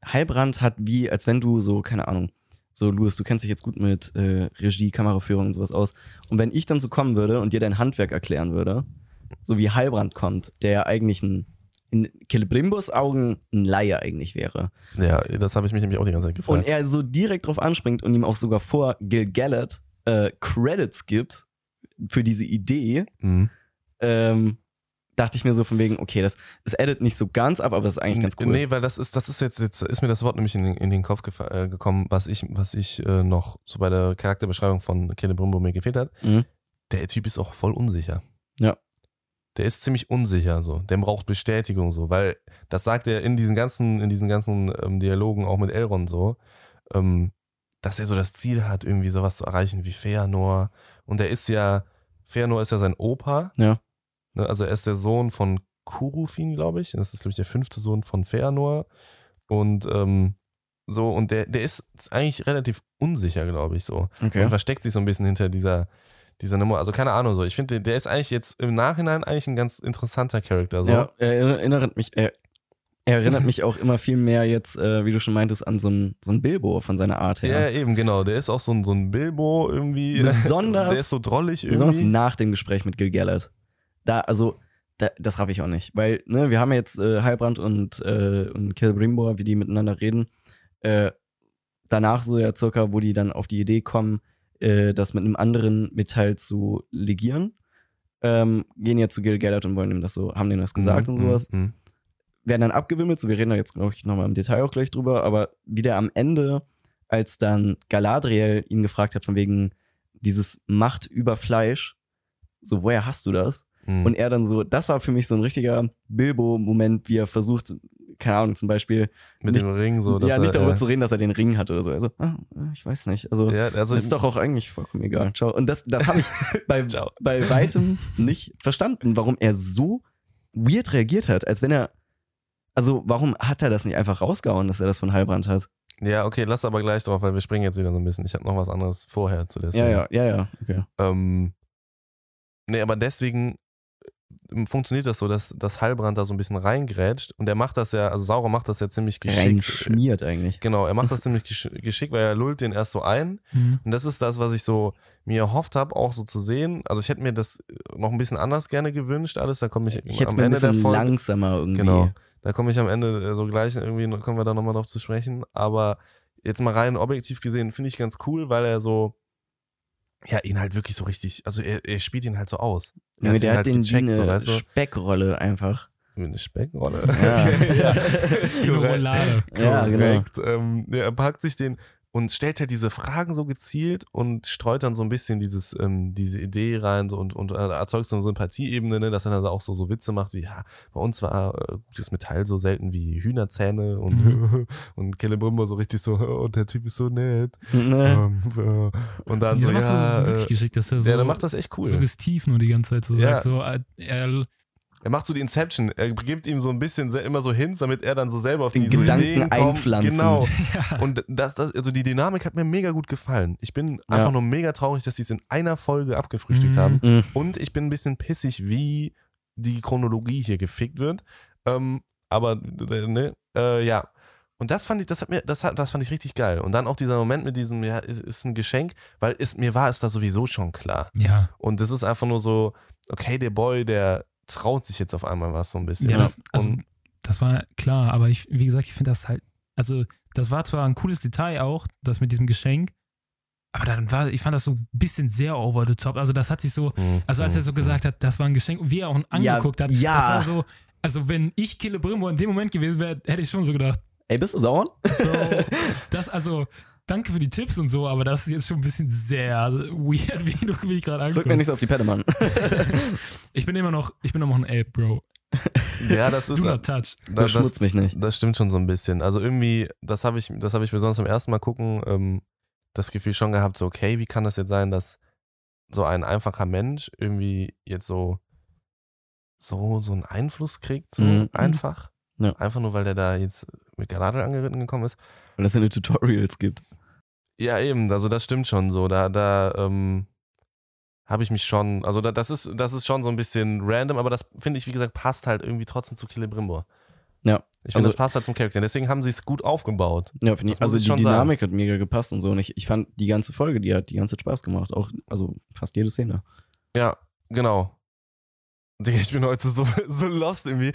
Halbrand hat wie, als wenn du so, keine Ahnung, so Louis, du kennst dich jetzt gut mit Regie, Kameraführung und sowas aus und wenn ich dann so kommen würde und dir dein Handwerk erklären würde, so wie Halbrand kommt, der ja eigentlich in Celebrimbors Augen ein Laie eigentlich wäre. Ja, das habe ich mich nämlich auch die ganze Zeit gefragt. Und er so direkt drauf anspringt und ihm auch sogar vor Gilgalad Credits gibt für diese Idee, dachte ich mir so von wegen, okay, das addet nicht so ganz ab, aber das ist eigentlich ganz cool. Nee, weil das ist jetzt ist mir das Wort nämlich in den Kopf gekommen, was ich noch so bei der Charakterbeschreibung von Celebrimbor mir gefehlt hat. Der Typ ist auch voll unsicher. Ja. Der ist ziemlich unsicher, so. Der braucht Bestätigung, so, weil das sagt er in diesen ganzen Dialogen auch mit Elrond so, dass er so das Ziel hat, irgendwie sowas zu erreichen wie Fëanor. Und Fëanor ist ja sein Opa. Ja. Also er ist der Sohn von Kurufin, glaube ich. Das ist, glaube ich, der 5. Sohn von Fëanor. Und so, und der ist eigentlich relativ unsicher, glaube ich, so. Okay. Und versteckt sich so ein bisschen hinter dieser Nummer. Also keine Ahnung so. Ich finde, der ist eigentlich jetzt im Nachhinein eigentlich ein ganz interessanter Charakter. So. Ja, er erinnert mich auch immer viel mehr jetzt, wie du schon meintest, an so ein Bilbo von seiner Art her. Ja, eben, genau. Der ist auch so ein Bilbo irgendwie. Besonders. Der ist so drollig irgendwie. Besonders nach dem Gespräch mit Gil Gellert. Das raff ich auch nicht. Weil, ne, wir haben ja jetzt Halbrand und Celebrimbor, wie die miteinander reden. Danach so ja circa, wo die dann auf die Idee kommen, das mit einem anderen Metall zu legieren. Gehen ja zu Gil Gellert und wollen ihm das so, haben denen das gesagt und sowas. Werden dann abgewimmelt, so wir reden da jetzt, glaube ich, nochmal im Detail auch gleich drüber, aber wieder am Ende, als dann Galadriel ihn gefragt hat, von wegen dieses Macht über Fleisch, so, woher hast du das? Und er dann so, das war für mich so ein richtiger Bilbo-Moment, wie er versucht, keine Ahnung, zum Beispiel mit dem Ring so, dass ja, nicht darüber zu reden, dass er den Ring hat oder so. Also, ich weiß nicht. Also, ja, also ist doch auch eigentlich vollkommen egal. Ciao. Und das habe ich bei weitem nicht verstanden, warum er so weird reagiert hat, als wenn er. Also, warum hat er das nicht einfach rausgehauen, dass er das von Halbrand hat? Ja, okay, lass aber gleich drauf, weil wir springen jetzt wieder so ein bisschen. Ich habe noch was anderes vorher zu der Szene. Ja, okay. Nee, aber deswegen funktioniert das so, dass Halbrand da so ein bisschen reingrätscht und er macht das ja, also Sauron macht das ja ziemlich geschickt. Reinschmiert eigentlich. Genau, er macht das ziemlich geschickt, weil er lullt den erst so ein und das ist das, was ich so mir erhofft habe, auch so zu sehen. Also ich hätte mir das noch ein bisschen anders gerne gewünscht, alles, da komme ich am Ende der Folge. Ich hätte es mir ein bisschen langsamer irgendwie. Genau, da komme ich am Ende so gleich, irgendwie kommen wir da nochmal drauf zu sprechen, aber jetzt mal rein objektiv gesehen finde ich ganz cool, weil er so ja, ihn halt wirklich so richtig, also er spielt ihn halt so aus. Er hat ihn halt gecheckt, so, weißt du? Speckrolle einfach. Eine Speckrolle? Ja. Okay, ja. Roulade. Ja, korrekt. Genau. Er packt sich den und stellt halt diese Fragen so gezielt und streut dann so ein bisschen diese Idee rein so und erzeugt so eine Sympathieebene, ne, dass er dann auch so Witze macht wie, ja, bei uns war gutes Metall so selten wie Hühnerzähne und und Celebrimbor so richtig so, und der Typ ist so nett. Und dann so, ja, geschickt, dass er so, ja, dann macht das echt cool. Suggestiv nur die ganze Zeit so, ja. Sagt so, er macht so die Inception, er gibt ihm so ein bisschen immer so Hints, damit er dann so selber auf die Gedanken so Ideen kommt. Einpflanzen. Genau. Ja. Und also die Dynamik hat mir mega gut gefallen. Ich bin einfach nur mega traurig, dass sie es in einer Folge abgefrühstückt haben. Und ich bin ein bisschen pissig, wie die Chronologie hier gefickt wird. Aber, ne, ja. Und das fand ich richtig geil. Und dann auch dieser Moment mit diesem, ja, ist ein Geschenk, weil mir war es da sowieso schon klar. Ja. Und das ist einfach nur so, okay, der Boy, der traut sich jetzt auf einmal was so ein bisschen. Ja, das war klar, aber wie gesagt, ich finde das halt, also das war zwar ein cooles Detail auch, das mit diesem Geschenk, aber dann ich fand das so ein bisschen sehr over the top, also das hat sich so, also als er so gesagt hat, das war ein Geschenk und wie er auch angeguckt hat, das war so, also wenn ich Celebrimbor in dem Moment gewesen wäre, hätte ich schon so gedacht, ey, bist du sauer? So, das, also danke für die Tipps und so, aber das ist jetzt schon ein bisschen sehr weird, wie du mich gerade anguckst. Drück mir nichts auf die Pelle, Mann. Ich bin immer noch ein Ape, Bro. Ja, das ist... Du schmutzt mich nicht. Das stimmt schon so ein bisschen. Also irgendwie, das habe ich mir sonst beim ersten Mal gucken, das Gefühl schon gehabt, so okay, wie kann das jetzt sein, dass so ein einfacher Mensch irgendwie jetzt so einen Einfluss kriegt, so einfach. Ja. Einfach nur, weil der da jetzt mit Galadriel angeritten gekommen ist. Weil es ja eine Tutorials gibt. Ja, eben, also das stimmt schon so. Da habe ich mich schon, also das ist schon so ein bisschen random, aber das finde ich, wie gesagt, passt halt irgendwie trotzdem zu Celebrimbor. Ja. Ich finde, das passt halt zum Charakter. Deswegen haben sie es gut aufgebaut. Ja, finde ich. Also die Dynamik hat mega gepasst und so. Und ich fand die ganze Folge, die hat die ganze Zeit Spaß gemacht. Auch, also fast jede Szene. Ja, genau. Digga, ich bin heute so lost irgendwie.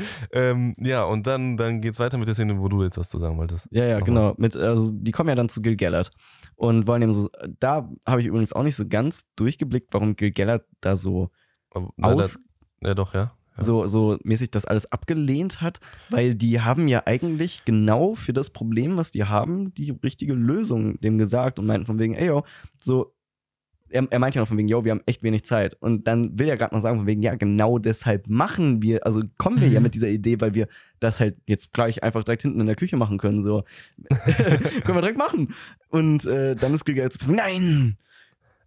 Ja, und dann geht's weiter mit der Szene, wo du jetzt was zu sagen wolltest. Ja, nochmal. Genau. Also die kommen ja dann zu Gil Gellert und wollen eben so. Da habe ich übrigens auch nicht so ganz durchgeblickt, warum Gil Gellert da so so mäßig das alles abgelehnt hat, weil die haben ja eigentlich genau für das Problem, was die haben, die richtige Lösung dem gesagt und meinten von wegen, ey yo, so. Er meint ja noch von wegen, yo, wir haben echt wenig Zeit. Und dann will er gerade noch sagen von wegen, ja, genau deshalb machen wir, also kommen wir ja mit dieser Idee, weil wir das halt jetzt gleich einfach direkt hinten in der Küche machen können, so. Können wir direkt machen. Und dann ist Gil Gellert so, nein!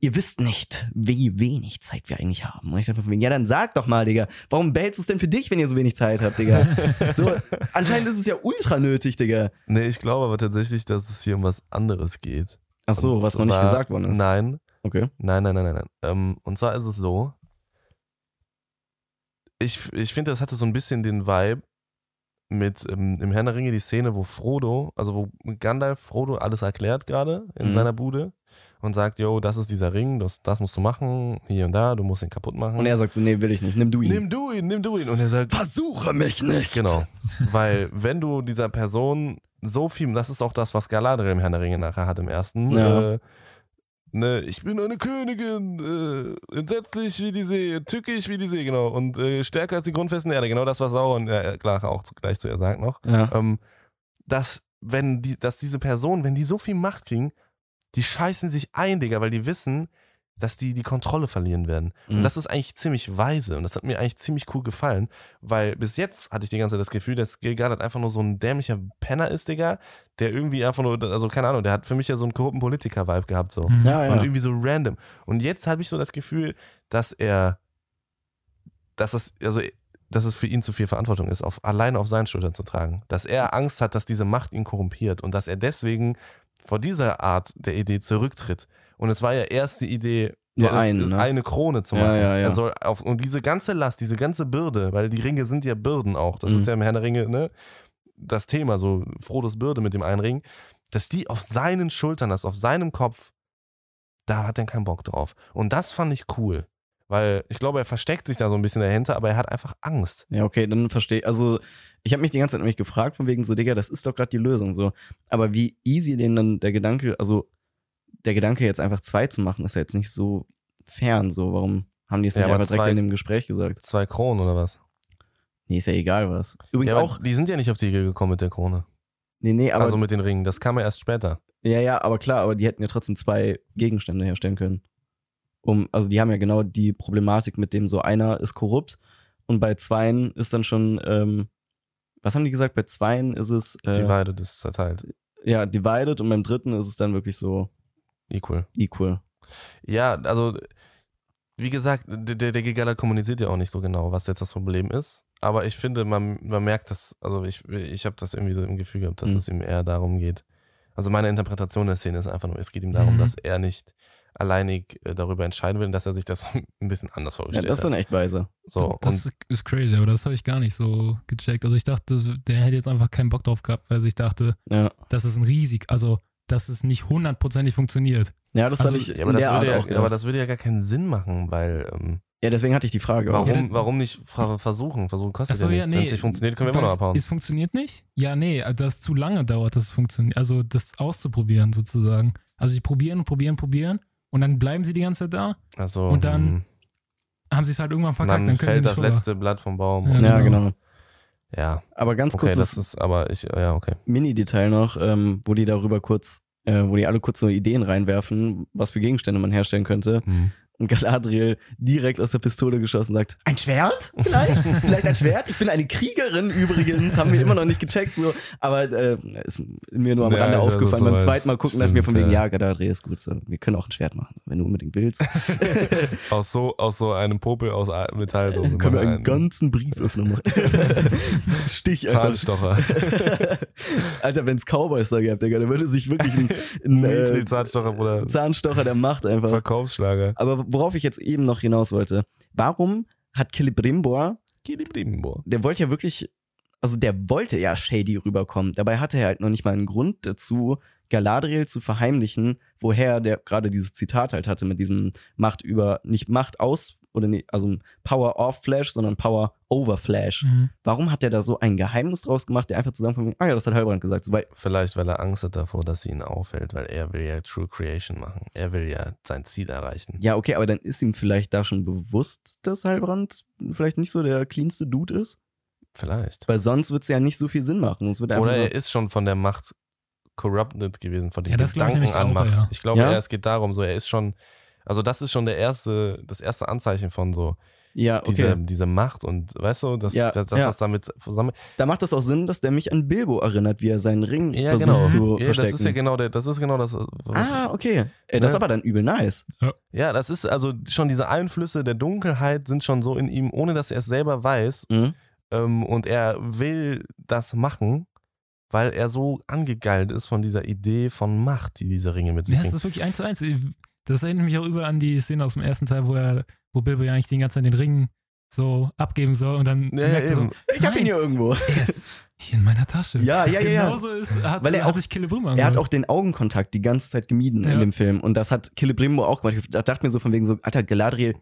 ihr wisst nicht, wie wenig Zeit wir eigentlich haben. Und ich dachte mir, ja, dann sag doch mal, Digga, warum behältst du es denn für dich, wenn ihr so wenig Zeit habt, Digga? So, anscheinend ist es ja ultra nötig, Digga. Nee, ich glaube aber tatsächlich, dass es hier um was anderes geht. Ach so, was noch nicht gesagt worden ist. Nein. Okay. Nein. Und zwar ist es so, ich finde, das hatte so ein bisschen den Vibe mit im Herrn der Ringe die Szene, wo Frodo, also wo Gandalf Frodo alles erklärt gerade in seiner Bude und sagt, yo, das ist dieser Ring, das musst du machen, hier und da, du musst ihn kaputt machen. Und er sagt so, nee, will ich nicht, nimm du ihn. Und er sagt, versuche mich nicht. Genau, weil wenn du dieser Person so viel, das ist auch das, was Galadriel im Herrn der Ringe nachher hat im ersten, ja. Ne, ich bin eine Königin, entsetzlich wie die See, tückisch wie die See, genau, und stärker als die Grundfesten der Erde, genau das, was Sauron, ja, klar, auch gleich zu ihr sagt noch, ja. Dass diese Person, wenn die so viel Macht kriegen, die scheißen sich ein, Digga, weil die wissen, dass die Kontrolle verlieren werden. Mhm. Und das ist eigentlich ziemlich weise und das hat mir eigentlich ziemlich cool gefallen, weil bis jetzt hatte ich die ganze Zeit das Gefühl, dass Gilgalad einfach nur so ein dämlicher Penner ist, Digga, der irgendwie einfach nur, also keine Ahnung, der hat für mich ja so einen korrupten Politiker-Vibe gehabt, so. Ja, und irgendwie so random. Und jetzt habe ich so das Gefühl, dass es für ihn zu viel Verantwortung ist, alleine auf seinen Schultern zu tragen. Dass er Angst hat, dass diese Macht ihn korrumpiert und dass er deswegen vor dieser Art der Idee zurücktritt. Und es war ja erst die Idee, eine Krone zu machen. Ja. Er soll und diese ganze Last, diese ganze Bürde, weil die Ringe sind ja Bürden auch, das ist ja im Herrn der Ringe, ne, das Thema, so Frodos Bürde mit dem einen Ring, dass die auf seinen Schultern, das auf seinem Kopf, da hat er keinen Bock drauf. Und das fand ich cool. Weil ich glaube, er versteckt sich da so ein bisschen dahinter, aber er hat einfach Angst. Ja, okay, dann verstehe ich. Also, ich habe mich die ganze Zeit nämlich gefragt, von wegen so, Digga, das ist doch gerade die Lösung. So. Aber wie easy denn dann der Gedanke jetzt einfach 2 zu machen, ist ja jetzt nicht so fern. So, warum haben die es nicht einfach direkt in dem Gespräch gesagt? 2 Kronen oder was? Nee, ist ja egal was. Übrigens ja, auch. Die sind ja nicht auf die Idee gekommen mit der Krone. Nee, aber. Also mit den Ringen, das kam ja erst später. Ja, aber klar, aber die hätten ja trotzdem 2 Gegenstände herstellen können. Also die haben ja genau die Problematik, mit dem so einer ist korrupt und bei 2 ist dann schon, was haben die gesagt? Bei 2 ist es... divided ist zerteilt. Ja, divided und beim 3. ist es dann wirklich so... Equal. Ja, also wie gesagt, der Gilgalad kommuniziert ja auch nicht so genau, was jetzt das Problem ist, aber ich finde, man merkt das, also ich habe das irgendwie so im Gefühl gehabt, dass es ihm eher darum geht. Also meine Interpretation der Szene ist einfach nur, es geht ihm darum, dass er nicht... alleinig darüber entscheiden will, dass er sich das ein bisschen anders vorgestellt hat. Ja, das ist dann echt weise. So, das ist crazy, aber das habe ich gar nicht so gecheckt. Also ich dachte, der hätte jetzt einfach keinen Bock drauf gehabt, weil ich dachte, dass es dass es nicht 100%ig funktioniert. Ja, das habe ich aber das würde ja gar keinen Sinn machen, weil... ja, deswegen hatte ich die Frage. Warum nicht versuchen? Versuchen kostet ja nichts. Wenn es nicht funktioniert, können wir immer noch abhauen. Es funktioniert nicht? Ja, nee, das zu lange dauert, das funktioniert. Also das auszuprobieren sozusagen. Also die probieren. Und dann bleiben sie die ganze Zeit da. Also, und dann haben sie es halt irgendwann verkackt. Dann fällt das letzte Blatt vom Baum. Ja, genau. Ja. Aber ganz kurz. Okay, das ist aber Mini-Detail noch, wo die darüber kurz, wo die alle kurz so Ideen reinwerfen, was für Gegenstände man herstellen könnte. Mhm. Und Galadriel direkt aus der Pistole geschossen sagt, ein Schwert vielleicht? Vielleicht ein Schwert? Ich bin eine Kriegerin übrigens, haben wir immer noch nicht gecheckt. So. Aber ist mir nur am Rande aufgefallen. Beim zweiten Mal gucken, dachte ich mir von wegen, ja, Galadriel ist gut. So. Wir können auch ein Schwert machen, wenn du unbedingt willst. aus so einem Popel aus Metall. So können wir einen ganzen Brieföffner machen. Stich einfach. Zahnstocher. Alter, wenn es Cowboys da gab, Digga, dann würde sich wirklich ein Zahnstocher, Bruder. Zahnstocher der Macht einfach. Verkaufsschlager. Aber worauf ich jetzt eben noch hinaus wollte, warum hat Celebrimbor, der wollte ja shady rüberkommen, dabei hatte er halt noch nicht mal einen Grund dazu, Galadriel zu verheimlichen, woher der gerade dieses Zitat halt hatte mit diesem Power of Flash, sondern Power over Flash. Mhm. Warum hat er da so ein Geheimnis draus gemacht, der einfach zusammenfängt, das hat Halbrand gesagt. So, vielleicht, weil er Angst hat davor, dass sie ihn auffällt, weil er will ja True Creation machen. Er will ja sein Ziel erreichen. Ja, okay, aber dann ist ihm vielleicht da schon bewusst, dass Halbrand vielleicht nicht so der cleanste Dude ist? Vielleicht. Weil sonst wird es ja nicht so viel Sinn machen. Oder er ist schon von der Macht corrupted gewesen, von den Gedanken an Macht. Ja. Ich glaube, es geht darum, so er ist schon... Also das ist schon das erste Anzeichen von so, ja, okay. diese Macht und weißt du, dass das damit zusammen... Da macht das auch Sinn, dass der mich an Bilbo erinnert, wie er seinen Ring versucht zu verstecken. Das ist ja genau das. Ah, okay. Das ist aber dann übel nice. Ja, das ist also schon diese Einflüsse der Dunkelheit sind schon so in ihm, ohne dass er es selber weiß. Mhm. Und er will das machen, weil er so angegeilt ist von dieser Idee von Macht, die diese Ringe mit sich bringen. Ja, das ist wirklich 1:1. Das erinnert mich auch überall an die Szene aus dem ersten Teil, wo Bilbo ja eigentlich den ganzen Tag den Ring so abgeben soll und dann merkt er so, ich hab ihn hier irgendwo. Er ist hier in meiner Tasche. Ja. Genauso hat sich Celebrimbor. Er hat auch den Augenkontakt die ganze Zeit gemieden in dem Film und das hat Celebrimbor auch gemacht. Ich dachte mir so von wegen so, Alter, Galadriel,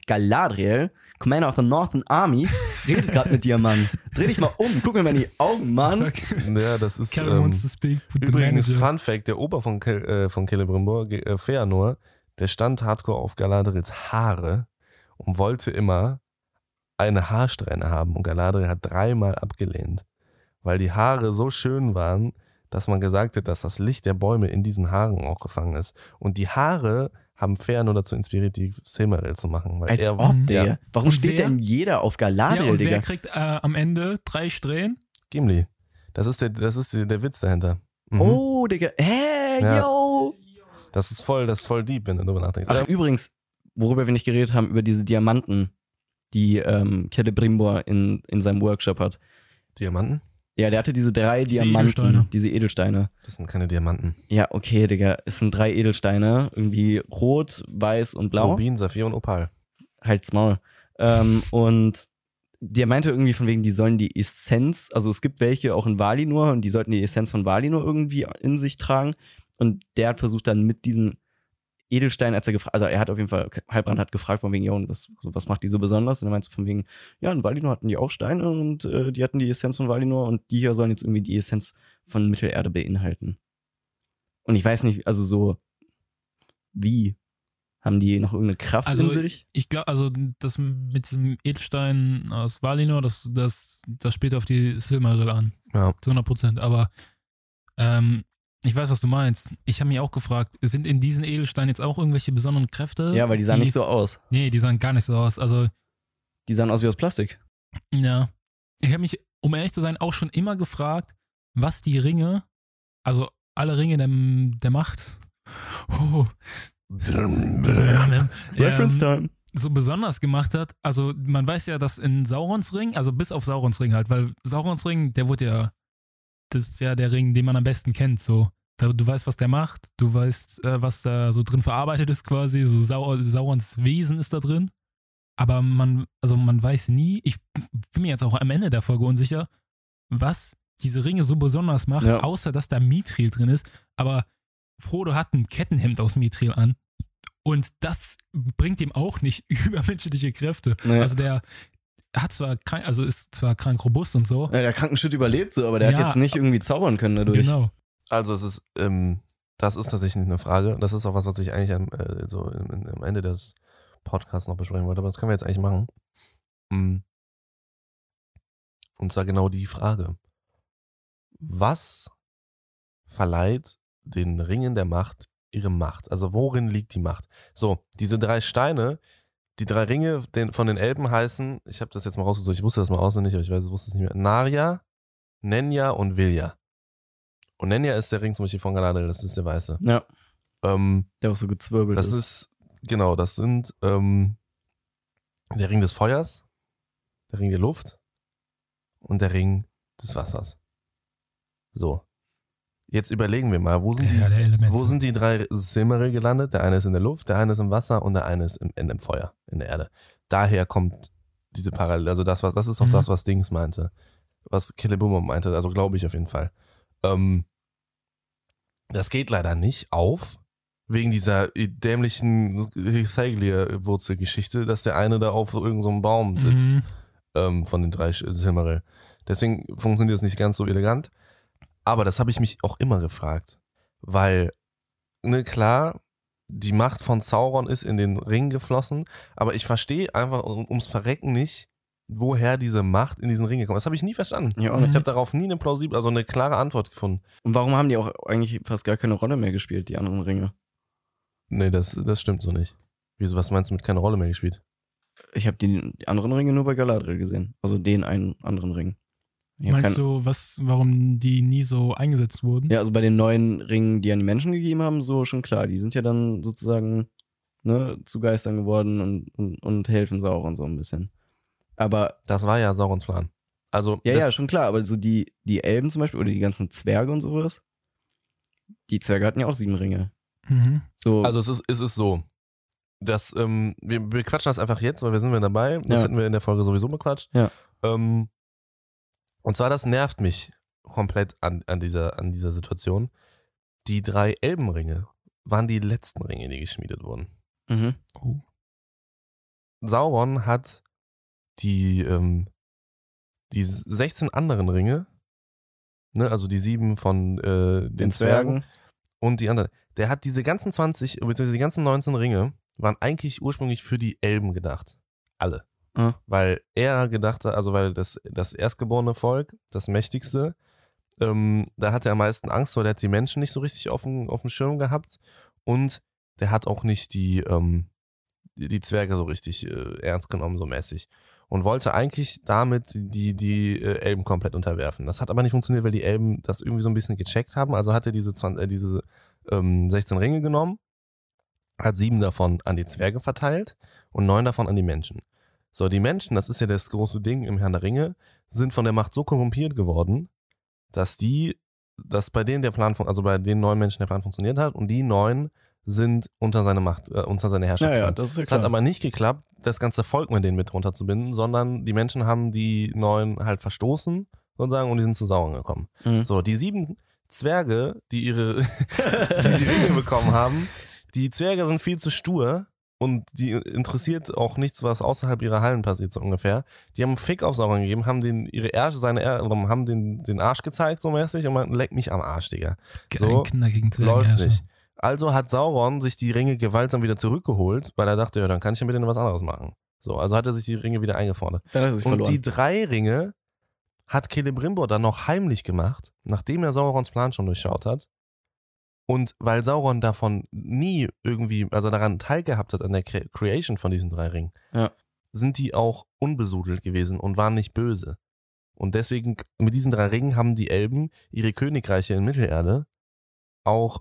Commander of the Northern Armies, redet gerade mit dir, Mann. Dreh dich mal um, guck mir mal in die Augen, Mann. Okay. Ja, das ist übrigens Fun Fact, der Ober von Celebrimbor, Fëanor, der stand hardcore auf Galadriels Haare und wollte immer eine Haarsträhne haben. Und Galadriel hat 3-mal abgelehnt, weil die Haare so schön waren, dass man gesagt hat, dass das Licht der Bäume in diesen Haaren auch gefangen ist. Und die Haare haben Fëanor dazu inspiriert, die Silmaril zu machen. Weil warum und steht denn jeder auf Galadriel, ja, und Digga? Wer kriegt am Ende 3 Strähnen? Gimli. Das ist der Witz dahinter. Mhm. Oh, Digga. Yo! Das ist voll deep, wenn du darüber nachdenkst. Ach, übrigens, worüber wir nicht geredet haben, über diese Diamanten, die Celebrimbor in seinem Workshop hat. Diamanten? Ja, der hatte diese 3 Diamanten, diese Edelsteine. Das sind keine Diamanten. Ja, okay, Digga. Es sind 3 Edelsteine. Irgendwie rot, weiß und blau. Rubin, Saphir und Opal. Halt's Maul. Und der meinte irgendwie von wegen, die sollen die Essenz, also es gibt welche auch in Valinor und die sollten die Essenz von Valinor irgendwie in sich tragen. Und der hat versucht dann mit diesen Edelsteinen, als er gefragt, also er hat auf jeden Fall, Halbrand hat gefragt von wegen, ja, und was macht die so besonders? Und er meinte von wegen, ja, in Valinor hatten die auch Steine und die hatten die Essenz von Valinor und die hier sollen jetzt irgendwie die Essenz von Mittelerde beinhalten. Und ich weiß nicht, also so, wie? Haben die noch irgendeine Kraft in sich? Ich glaube, also das mit diesem Edelstein aus Valinor, das spielt auf die Silmaril an. Ja. Zu 100%. Aber ich weiß, was du meinst. Ich habe mich auch gefragt, sind in diesen Edelsteinen jetzt auch irgendwelche besonderen Kräfte? Ja, weil die sahen nicht so aus. Nee, die sahen gar nicht so aus. Also die sahen aus wie aus Plastik. Ja. Ich habe mich, um ehrlich zu sein, auch schon immer gefragt, was die Ringe, also alle Ringe der Macht, Reference Time, so besonders gemacht hat. Also man weiß ja, dass in Saurons Ring, also bis auf Saurons Ring halt, weil Saurons Ring, der wurde ja, das ist ja der Ring, den man am besten kennt, so. Du weißt, was der macht, du weißt, was da so drin verarbeitet ist quasi, so Saurons Wesen ist da drin, aber man weiß nie, ich bin mir jetzt auch am Ende der Folge unsicher, was diese Ringe so besonders macht, außer dass da Mithril drin ist, aber Frodo hat ein Kettenhemd aus Mithril an und das bringt ihm auch nicht übermenschliche Kräfte. Naja. Also der hat zwar ist zwar krank robust und so. Ja, der Krankenschnitt überlebt so, aber der hat jetzt nicht irgendwie zaubern können dadurch. Genau. Also es ist, das ist tatsächlich eine Frage. Das ist auch was ich eigentlich am Ende des Podcasts noch besprechen wollte, aber das können wir jetzt eigentlich machen. Und zwar genau die Frage. Was verleiht den Ringen der Macht ihre Macht? Also worin liegt die Macht? So, diese 3 Steine, die 3 Ringe von den Elben heißen, ich habe das jetzt mal rausgesucht, ich wusste das mal auswendig, aber wusste es nicht mehr, Narja, Nenja und Vilja. Und Nenja ist der Ring zum Beispiel von Galadriel, das ist der weiße. Ja. Der auch so gezwirbelt ist. Das sind der Ring des Feuers, der Ring der Luft und der Ring des Wassers. So. Jetzt überlegen wir mal, wo sind die 3 Silmaril gelandet? Der eine ist in der Luft, der eine ist im Wasser und der eine ist in dem Feuer, in der Erde. Daher kommt diese Parallele, also das ist auch das, was Dings meinte, was Celebrimbor meinte, also glaube ich auf jeden Fall. Das geht leider nicht auf, wegen dieser dämlichen Hithaglia-Wurzel-Geschichte, dass der eine da auf irgendeinem Baum sitzt, von den 3 Silmaril. Deswegen funktioniert das nicht ganz so elegant. Aber das habe ich mich auch immer gefragt, weil, klar, die Macht von Sauron ist in den Ring geflossen, aber ich verstehe einfach ums Verrecken nicht, woher diese Macht in diesen Ring gekommen ist. Das habe ich nie verstanden. Ja, ich habe darauf nie eine klare Antwort gefunden. Und warum haben die auch eigentlich fast gar keine Rolle mehr gespielt, die anderen Ringe? Nee, das stimmt so nicht. Wieso, was meinst du mit keine Rolle mehr gespielt? Ich habe die anderen Ringe nur bei Galadriel gesehen. Also den einen anderen Ring. Meinst du, warum die nie so eingesetzt wurden? Ja, also bei den neuen Ringen, die an die Menschen gegeben haben, so schon klar. Die sind ja dann sozusagen zu Geistern geworden und helfen Sauron so ein bisschen. Aber das war ja Saurons Plan. Also ja, schon klar. Aber so die Elben zum Beispiel oder die ganzen Zwerge und sowas, die Zwerge hatten ja auch 7 Ringe. Mhm. So. Also es ist so, dass wir quatschen das einfach jetzt, weil wir sind dabei. Das hätten wir in der Folge sowieso bequatscht. Ja. Und zwar, das nervt mich komplett an dieser Situation. Die 3 Elbenringe waren die letzten Ringe, die geschmiedet wurden. Mhm. Sauron hat die 16 anderen Ringe, also die 7 von den Zwergen und die anderen. Der hat diese ganzen 20, beziehungsweise die ganzen 19 Ringe, waren eigentlich ursprünglich für die Elben gedacht. Alle. Mhm. Weil er gedacht hat, also weil das erstgeborene Volk, das mächtigste, da hat er am meisten Angst vor, der hat die Menschen nicht so richtig auf dem Schirm gehabt und der hat auch nicht die Zwerge so richtig ernst genommen, so mäßig. Und wollte eigentlich damit die Elben komplett unterwerfen. Das hat aber nicht funktioniert, weil die Elben das irgendwie so ein bisschen gecheckt haben. Also hat er diese 16 Ringe genommen, hat 7 davon an die Zwerge verteilt und 9 davon an die Menschen. So, die Menschen, das ist ja das große Ding im Herrn der Ringe, sind von der Macht so korrumpiert geworden, dass bei denen der Plan, also bei den 9 Menschen der Plan funktioniert hat und die 9 sind unter seine Macht, unter seine Herrschaft. Ja, das ist ja klar. Es hat aber nicht geklappt, das ganze Volk mit denen mit runterzubinden, sondern die Menschen haben die 9 halt verstoßen sozusagen und die sind zu Sauron gekommen. Mhm. So, die 7 Zwerge, die Ringe bekommen haben, die Zwerge sind viel zu stur. Und die interessiert auch nichts, was außerhalb ihrer Hallen passiert, so ungefähr. Die haben einen Fick auf Sauron gegeben, haben den Arsch gezeigt, so mäßig, und meinten, leck mich am Arsch, Digga. So, läuft nicht. Also hat Sauron sich die Ringe gewaltsam wieder zurückgeholt, weil er dachte, ja, dann kann ich ja mit denen was anderes machen. So, also hat er sich die Ringe wieder eingefordert. Und die 3 Ringe hat Celebrimbor dann noch heimlich gemacht, nachdem er Saurons Plan schon durchschaut hat. Und weil Sauron davon nie irgendwie, also daran teilgehabt hat an der Creation von diesen 3 Ringen, sind die auch unbesudelt gewesen und waren nicht böse. Und deswegen, mit diesen 3 Ringen haben die Elben ihre Königreiche in Mittelerde auch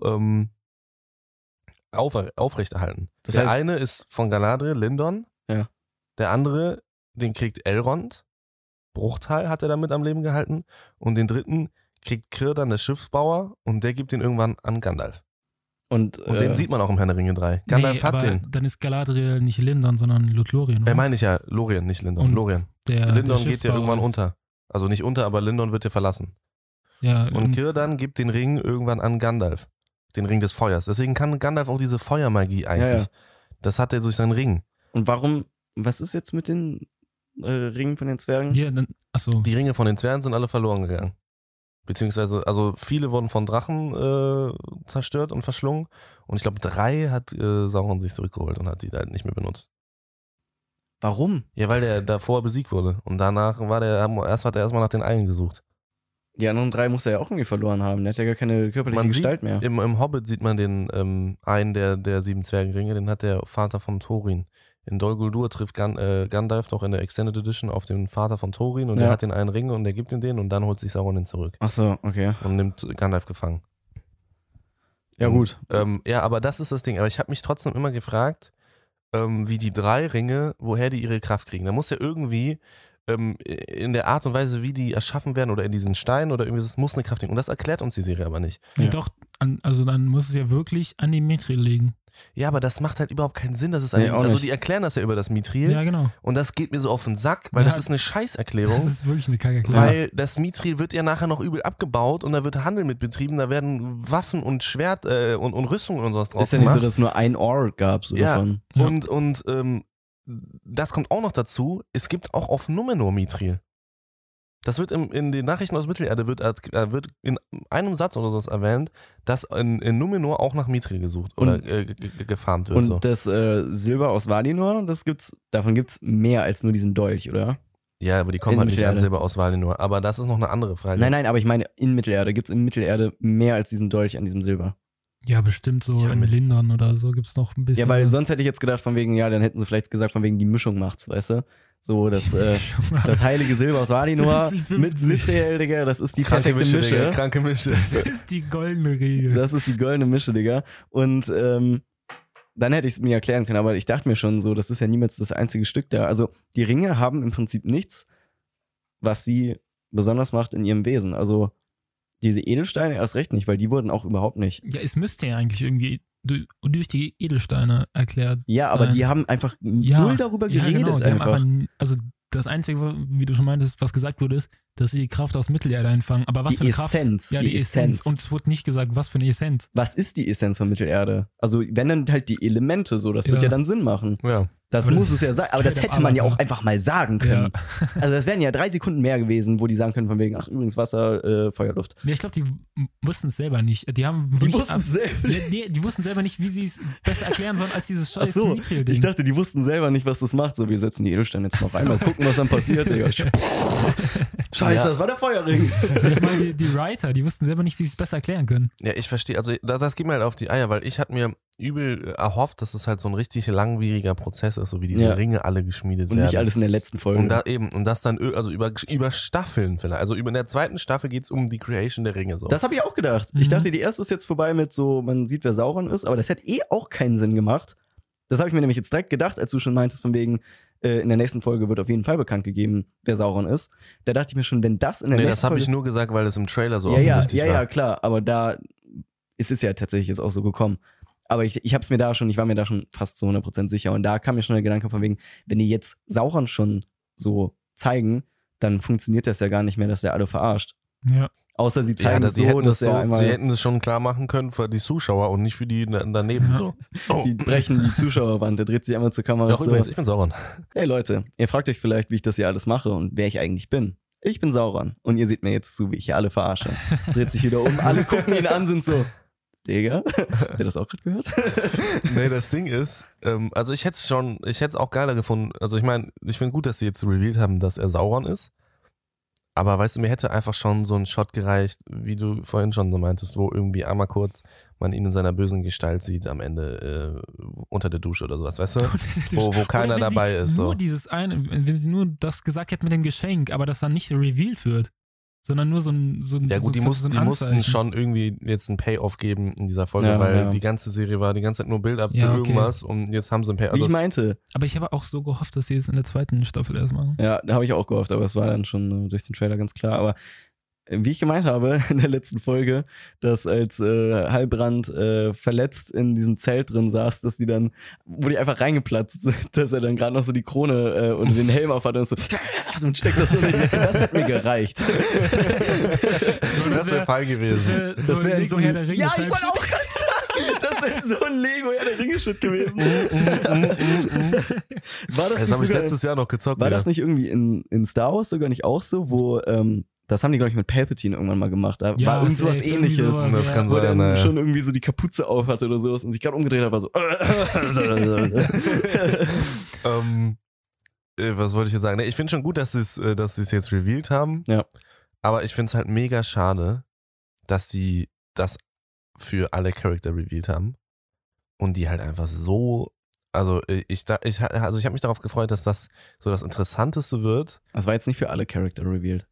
aufrechterhalten. Das heißt, der eine ist von Galadriel, Lindon. Ja. Der andere, den kriegt Elrond. Bruchtal hat er damit am Leben gehalten. Und den dritten kriegt Kir dann der Schiffsbauer und der gibt ihn irgendwann an Gandalf. Und den sieht man auch im Herrn der Ringe 3. Gandalf hat den. Dann ist Galadriel nicht Lindon, sondern Lothlorien. Meine ich ja, Lorien, nicht Lindon. Und Lorien. Lindon geht ja irgendwann unter. Also nicht unter, aber Lindon wird ja verlassen. Ja, und Kir dann gibt den Ring irgendwann an Gandalf. Den Ring des Feuers. Deswegen kann Gandalf auch diese Feuermagie eigentlich. Ja. Das hat er durch seinen Ring. Und warum, was ist jetzt mit den Ringen von den Zwergen? Ja, die Ringe von den Zwergen sind alle verloren gegangen. Beziehungsweise, also viele wurden von Drachen zerstört und verschlungen. Und ich glaube, 3 hat Sauron sich zurückgeholt und hat die halt nicht mehr benutzt. Warum? Ja, weil der davor besiegt wurde. Und danach hat er erstmal nach den einen gesucht. Die anderen 3 muss er ja auch irgendwie verloren haben. Der hat ja gar keine körperliche Gestalt mehr. Im Hobbit sieht man den einen der 7 Zwergenringe, den hat der Vater von Thorin. In Dol Guldur trifft Gandalf doch in der Extended Edition auf den Vater von Thorin und der hat den einen Ring und der gibt ihm den und dann holt sich Sauron ihn zurück. Ach so, okay. Und nimmt Gandalf gefangen. Ja, gut. Aber das ist das Ding. Aber ich habe mich trotzdem immer gefragt, wie die 3 Ringe, woher die ihre Kraft kriegen. Da muss ja irgendwie in der Art und Weise, wie die erschaffen werden oder in diesen Steinen oder irgendwie, das muss eine Kraft kriegen. Und das erklärt uns die Serie aber nicht. Ja. Doch, also dann muss es ja wirklich an die Mithril liegen. Ja, aber das macht halt überhaupt keinen Sinn, dass es also die erklären das ja über das Mithril. Ja, genau. Und das geht mir so auf den Sack, weil das ist eine Scheißerklärung. Das ist wirklich eine Kackerklärung. Weil das Mithril wird ja nachher noch übel abgebaut und da wird Handel mit betrieben, da werden Waffen und Schwert und Rüstungen und sowas draus gemacht. Ist ja nicht so, dass es nur ein Ore gab so davon. Ja. Und das kommt auch noch dazu, es gibt auch auf Númenor Mithril. Das wird in den Nachrichten aus Mittelerde wird in einem Satz oder sowas erwähnt, dass in Númenor auch nach Mithril gesucht oder gefarmt wird. Und so. Das Silber aus Valinor, davon gibt's mehr als nur diesen Dolch, oder? Ja, aber die kommen halt nicht an Silber aus Valinor. Aber das ist noch eine andere Frage. Nein, aber ich meine, in Mittelerde gibt's in Mittelerde mehr als diesen Dolch an diesem Silber. Ja, bestimmt so in Lindon oder so gibt es noch ein bisschen. Ja, weil sonst hätte ich jetzt gedacht, von wegen, ja, dann hätten sie vielleicht gesagt, von wegen die Mischung macht's, weißt du? So, das heilige Silber aus Valinor 50. mit Mithril, Digga, das ist die perfekte Mische. Digga, kranke Mische. Das ist die goldene Regel. Das ist die goldene Mische, Digga. Und dann hätte ich es mir erklären können, aber ich dachte mir schon so, das ist ja niemals das einzige Stück da. Also die Ringe haben im Prinzip nichts, was sie besonders macht in ihrem Wesen. Also diese Edelsteine erst recht nicht, weil die wurden auch überhaupt nicht. Ja, es müsste ja eigentlich irgendwie durch die Edelsteine erklärt. Ja, aber die haben einfach null darüber geredet. Genau, einfach. Also das Einzige, wie du schon meintest, was gesagt wurde, ist, dass sie die Kraft aus Mittelerde einfangen. Aber was die für eine Essenz, Kraft? Ja, die Essenz. Und es wurde nicht gesagt, was für eine Essenz. Was ist die Essenz von Mittelerde? Also wenn dann halt die Elemente so, das wird ja dann Sinn machen. Ja. Das aber muss das es ja sein. Aber das hätte man ja auch einfach mal sagen können. Ja. Also das wären ja 3 Sekunden mehr gewesen, wo die sagen können, von wegen, ach übrigens Wasser, Feuer, Luft. Ja, ich glaube, die wussten es selber nicht. Die wussten selber nicht, wie sie es besser erklären sollen, als dieses scheiß Mithril-Ding. Ich dachte, die wussten selber nicht, was das macht. So, wir setzen die Edelsteine jetzt mal rein und gucken, was dann passiert. Scheiße, das war der Feuerring. Ich meine, die Writer, die wussten selber nicht, wie sie es besser erklären können. Ja, ich verstehe. Also das geht mir halt auf die Eier, weil ich hatte mir übel erhofft, dass es halt so ein richtig langwieriger Prozess ist, so wie diese Ringe alle geschmiedet werden. Und nicht alles in der letzten Folge. Und da eben, und das dann also über Staffeln vielleicht. Also in der zweiten Staffel geht es um die Creation der Ringe. So. Das habe ich auch gedacht. Mhm. Ich dachte, die erste ist jetzt vorbei mit so, man sieht, wer Sauron ist, aber das hätte auch keinen Sinn gemacht. Das habe ich mir nämlich jetzt direkt gedacht, als du schon meintest, von wegen, in der nächsten Folge wird auf jeden Fall bekannt gegeben, wer Sauron ist. Da dachte ich mir schon, wenn das in der nächsten Folge... Nee, das habe ich nur gesagt, weil das im Trailer so offensichtlich war. Ja, klar, aber da ist es ja tatsächlich jetzt auch so gekommen. Aber ich war mir da schon fast zu 100% sicher. Und da kam mir schon der Gedanke von wegen, wenn die jetzt Sauron schon so zeigen, dann funktioniert das ja gar nicht mehr, dass der alle verarscht. Ja. Außer sie zeigen es so, dass er einmal... Sie hätten es schon klar machen können für die Zuschauer und nicht für die daneben. So. Oh. Die brechen die Zuschauerwand, der dreht sich einmal zur Kamera. Doch, übrigens, ich bin Sauron. Hey Leute, ihr fragt euch vielleicht, wie ich das hier alles mache und wer ich eigentlich bin. Ich bin Sauron und ihr seht mir jetzt zu, wie ich hier alle verarsche. Dreht sich wieder um, alle gucken ihn an, sind so... Digga, habt ihr das auch gerade gehört? Nee, das Ding ist, also ich hätte es auch geiler gefunden. Also ich meine, ich finde gut, dass sie jetzt revealed haben, dass er Sauron ist. Aber weißt du, mir hätte einfach schon so ein Shot gereicht, wie du vorhin schon so meintest, wo irgendwie einmal kurz man ihn in seiner bösen Gestalt sieht am Ende unter der Dusche oder sowas, weißt du? Wo keiner dabei ist. Nur so. Wenn sie nur das gesagt hätte mit dem Geschenk, aber das dann nicht revealed wird. Sondern nur so ein Ja gut, die mussten schon irgendwie jetzt einen Payoff geben in dieser Folge, weil die ganze Serie war die ganze Zeit nur Build-Up für irgendwas und jetzt haben sie einen Payoff. Wie ich meinte. Aber ich habe auch so gehofft, dass sie es in der zweiten Staffel erst machen. Ja, da habe ich auch gehofft, aber es war dann schon durch den Trailer ganz klar. Aber wie ich gemeint habe in der letzten Folge, dass als Halbrand verletzt in diesem Zelt drin saß, dass die dann, wurde ich einfach reingeplatzt, dass er dann gerade noch so die Krone und den Helm auf hat und so und steckt das so in den, das hat mir gereicht. Das wäre Fall gewesen. Das wäre so Herr der Ringe. Ja, ich wollte auch gerade sagen, das wäre so ein Lego Herr der Ringe-Shit gewesen. War das nicht habe ich letztes Jahr noch gezockt. War das nicht irgendwie in Star Wars sogar nicht auch so, wo das haben die, glaube ich, mit Palpatine irgendwann mal gemacht. Da war irgend sowas Ähnliches. Sowas, das kann sein, der schon irgendwie so die Kapuze auf hatte oder sowas und sich gerade umgedreht hat, war so. Was wollte ich jetzt sagen? Ich finde schon gut, dass sie es jetzt revealed haben. Ja. Aber ich finde es halt mega schade, dass sie das für alle Charakter revealed haben. Und die halt einfach so. Also ich habe mich darauf gefreut, dass das so das Interessanteste wird. Das war jetzt nicht für alle Charakter revealed.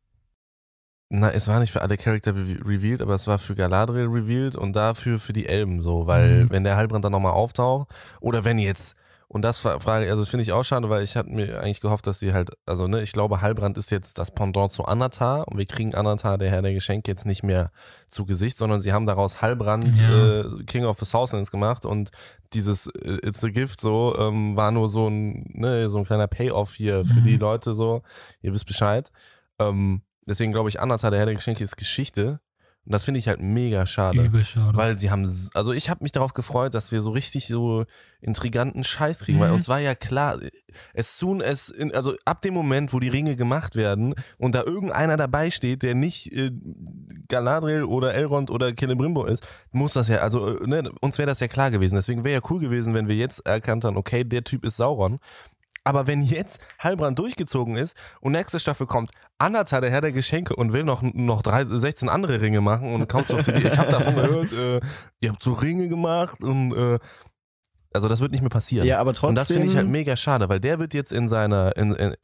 Na, es war nicht für alle Charakter revealed, aber es war für Galadriel revealed und dafür für die Elben so, weil wenn der Halbrand dann nochmal auftaucht oder wenn jetzt, und das frage ich, also das finde ich auch schade, weil ich hatte mir eigentlich gehofft, dass sie halt, also ne, ich glaube Halbrand ist jetzt das Pendant zu Annatar und wir kriegen Annatar, der Herr der Geschenke, jetzt nicht mehr zu Gesicht, sondern sie haben daraus Halbrand King of the Southlands gemacht und dieses It's a Gift so war nur so ein kleiner Payoff hier für die Leute so, ihr wisst Bescheid, deswegen glaube ich, Annatar, der Herr der Geschenke, ist Geschichte. Und das finde ich halt mega schade. Übel schade. Weil sie haben, also ich habe mich darauf gefreut, dass wir so richtig so intriganten Scheiß kriegen. Weil uns war ja klar, also ab dem Moment, wo die Ringe gemacht werden und da irgendeiner dabei steht, der nicht Galadriel oder Elrond oder Celebrimbor ist, muss das ja, also uns wäre das ja klar gewesen. Deswegen wäre ja cool gewesen, wenn wir jetzt erkannt haben, okay, der Typ ist Sauron. Aber wenn jetzt Halbrand durchgezogen ist und nächste Staffel kommt Annatar, der Herr der Geschenke, und will noch 16 andere Ringe machen und kommt so zu dir, ich habe davon gehört, ihr habt so Ringe gemacht und also das wird nicht mehr passieren. Ja, aber trotzdem. Und das finde ich halt mega schade, weil der wird jetzt im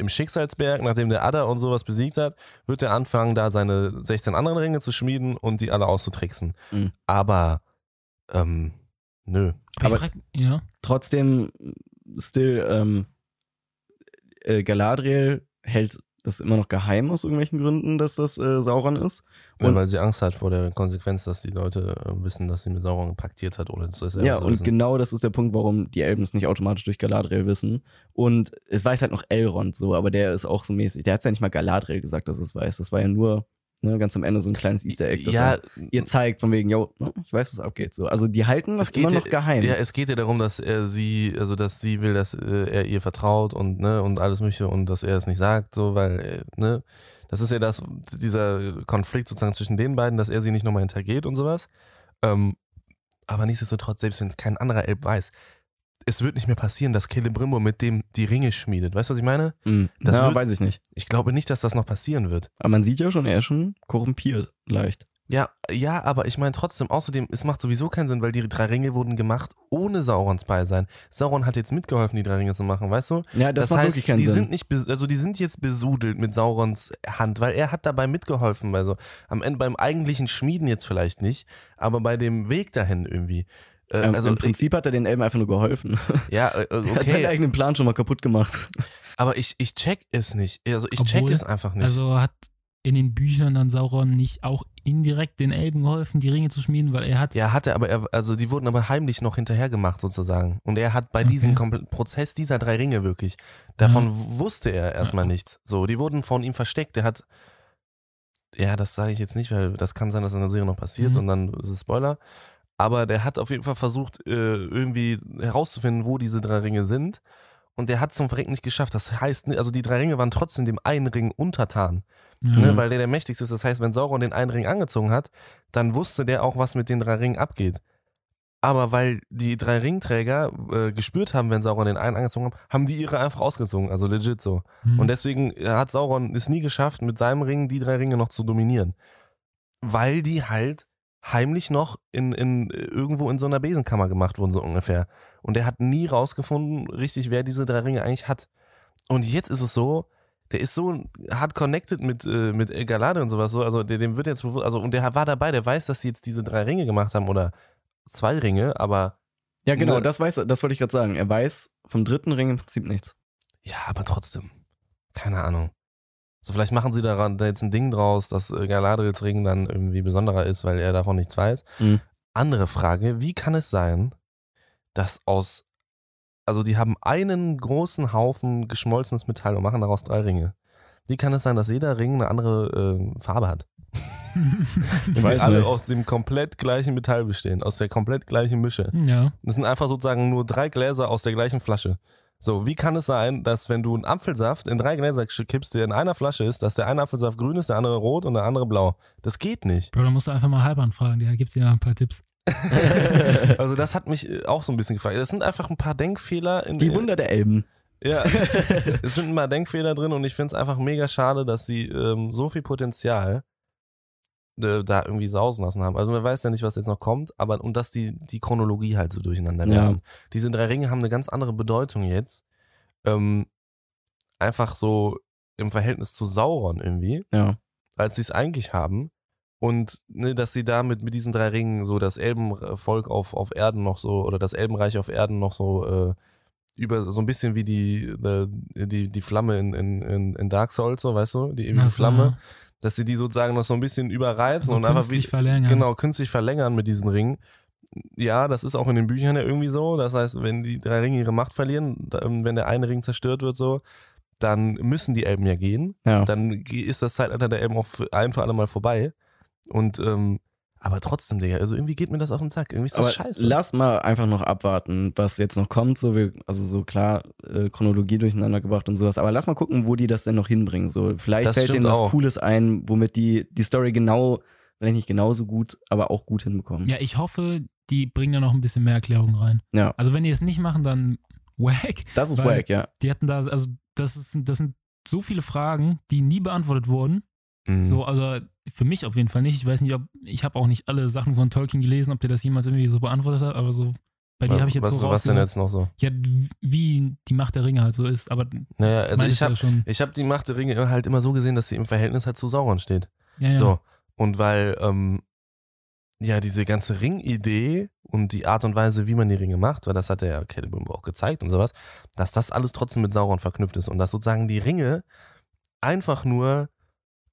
Schicksalsberg, nachdem der Adder und sowas besiegt hat, wird er anfangen, da seine 16 anderen Ringe zu schmieden und die alle auszutricksen. Mhm. Aber nö. Aber trotzdem still Galadriel hält das immer noch geheim aus irgendwelchen Gründen, dass das Sauron ist. Und ja, weil sie Angst hat vor der Konsequenz, dass die Leute wissen, dass sie mit Sauron paktiert hat, ohne zu wissen. Ja, und genau das ist der Punkt, warum die Elben es nicht automatisch durch Galadriel wissen. Und es weiß halt noch Elrond so, aber der ist auch so mäßig, der hat es ja nicht mal Galadriel gesagt, dass es weiß. Das war ja nur ganz am Ende so ein kleines Easter Egg, das ihr zeigt, von wegen, yo, ich weiß, was abgeht. So. Also die halten das immer noch geheim. Ja, es geht ja darum, dass sie will, dass er ihr vertraut und alles möchte und dass er es nicht sagt, so, weil, das ist ja dieser Konflikt sozusagen zwischen den beiden, dass er sie nicht nochmal hintergeht und sowas. Aber nichtsdestotrotz, selbst wenn es kein anderer Elb weiß, es wird nicht mehr passieren, dass Celebrimbor mit dem die Ringe schmiedet. Weißt du, was ich meine? Weiß ich nicht. Ich glaube nicht, dass das noch passieren wird. Aber man sieht ja schon, er ist schon korrumpiert leicht. Ja, aber ich meine trotzdem, außerdem, es macht sowieso keinen Sinn, weil die 3 Ringe wurden gemacht ohne Saurons Beisein. Sauron hat jetzt mitgeholfen, die 3 Ringe zu machen, weißt du? Ja, das heißt, wirklich keinen Sinn. Die sind jetzt besudelt mit Saurons Hand, weil er hat dabei mitgeholfen. Also am Ende beim eigentlichen Schmieden jetzt vielleicht nicht, aber bei dem Weg dahin irgendwie. Also im Prinzip hat er den Elben einfach nur geholfen. Ja, okay. Er hat seinen eigenen Plan schon mal kaputt gemacht. Aber ich check es nicht. Also check es einfach nicht. Also hat in den Büchern dann Sauron nicht auch indirekt den Elben geholfen, die Ringe zu schmieden, weil er hat... Ja, hat er, aber die wurden aber heimlich noch hinterher gemacht sozusagen. Und er hat bei diesem Prozess dieser 3 Ringe wirklich, davon wusste er erstmal nichts. So, die wurden von ihm versteckt. Er hat... Ja, das sage ich jetzt nicht, weil das kann sein, dass in der Serie noch passiert und dann ist es Spoiler. Aber der hat auf jeden Fall versucht, irgendwie herauszufinden, wo diese 3 Ringe sind. Und der hat es zum Verrecken nicht geschafft. Das heißt, also die 3 Ringe waren trotzdem dem einen Ring untertan. Mhm. Weil der mächtigste ist. Das heißt, wenn Sauron den einen Ring angezogen hat, dann wusste der auch, was mit den 3 Ringen abgeht. Aber weil die 3 Ringträger gespürt haben, wenn Sauron den einen angezogen hat, haben die ihre einfach ausgezogen. Also legit so. Mhm. Und deswegen hat Sauron es nie geschafft, mit seinem Ring die 3 Ringe noch zu dominieren. Weil die halt heimlich noch in irgendwo in so einer Besenkammer gemacht wurden, so ungefähr. Und er hat nie rausgefunden, richtig, wer diese 3 Ringe eigentlich hat. Und jetzt ist es so, der ist so hart connected mit Galadriel und sowas, so, also dem wird jetzt bewusst, also und der war dabei, der weiß, dass sie jetzt diese 3 Ringe gemacht haben oder 2 Ringe, aber... Ja genau, das wollte ich gerade sagen, er weiß vom 3. Ring im Prinzip nichts. Ja, aber trotzdem, keine Ahnung. So, vielleicht machen sie da jetzt ein Ding draus, dass Galadriels Ring dann irgendwie besonderer ist, weil er davon nichts weiß. Mhm. Andere Frage, wie kann es sein, dass die haben einen großen Haufen geschmolzenes Metall und machen daraus 3 Ringe. Wie kann es sein, dass jeder Ring eine andere Farbe hat? Weil alle aus dem komplett gleichen Metall bestehen, aus der komplett gleichen Mische. Ja. Das sind einfach sozusagen nur 3 Gläser aus der gleichen Flasche. So, wie kann es sein, dass wenn du einen Apfelsaft in 3 Gläser kippst, der in einer Flasche ist, dass der eine Apfelsaft grün ist, der andere rot und der andere blau? Das geht nicht. Bro, dann musst du einfach mal Halbrand fragen, der gibt dir ja ein paar Tipps. Also das hat mich auch so ein bisschen gefragt. Das sind einfach ein paar Denkfehler. Die Wunder der Elben. Ja, es sind ein paar Denkfehler drin und ich finde es einfach mega schade, dass sie so viel Potenzial da irgendwie sausen lassen haben. Also man weiß ja nicht, was jetzt noch kommt, aber und dass die Chronologie halt so durcheinander werfen. Ja. Diese 3 Ringe haben eine ganz andere Bedeutung jetzt. Einfach so im Verhältnis zu Sauron irgendwie, als sie es eigentlich haben. Und dass sie damit mit diesen 3 Ringen so das Elbenvolk auf Erden noch so, oder das Elbenreich auf Erden noch so über so ein bisschen wie die Flamme in Dark Souls, so, weißt du, die ewige Flamme. Dass sie die sozusagen noch so ein bisschen überreizen und einfach künstlich verlängern mit diesen Ringen. Ja, das ist auch in den Büchern ja irgendwie so. Das heißt, wenn die 3 Ringe ihre Macht verlieren, wenn der eine Ring zerstört wird, so, dann müssen die Elben ja gehen. Ja. Dann ist das Zeitalter der Elben auch ein für alle Mal vorbei. Und aber trotzdem, Digga, also irgendwie geht mir das auf den Sack. Irgendwie ist das scheiße. Lass mal einfach noch abwarten, was jetzt noch kommt. Chronologie durcheinander gebracht und sowas. Aber lass mal gucken, wo die das denn noch hinbringen. So, vielleicht fällt denen was Cooles ein, womit die Story genau, vielleicht nicht genauso gut, aber auch gut hinbekommen. Ja, ich hoffe, die bringen da noch ein bisschen mehr Erklärung rein. Ja. Also wenn die es nicht machen, dann wack. Das ist wack, ja. Die hatten da, also das sind so viele Fragen, die nie beantwortet wurden. Mhm. So, also für mich auf jeden Fall nicht. Ich weiß nicht, ob, ich habe auch nicht alle Sachen von Tolkien gelesen, ob der das jemals irgendwie so beantwortet hat, aber so, bei dir habe ich jetzt so rausgenommen. Was denn jetzt noch so? Ja, wie die Macht der Ringe halt so ist, aber... Naja, also ich hab die Macht der Ringe halt immer so gesehen, dass sie im Verhältnis halt zu Sauron steht. Ja. So, und weil, ja, diese ganze Ring-Idee und die Art und Weise, wie man die Ringe macht, weil das hat der Celebrimbor auch gezeigt und sowas, dass das alles trotzdem mit Sauron verknüpft ist und dass sozusagen die Ringe einfach nur...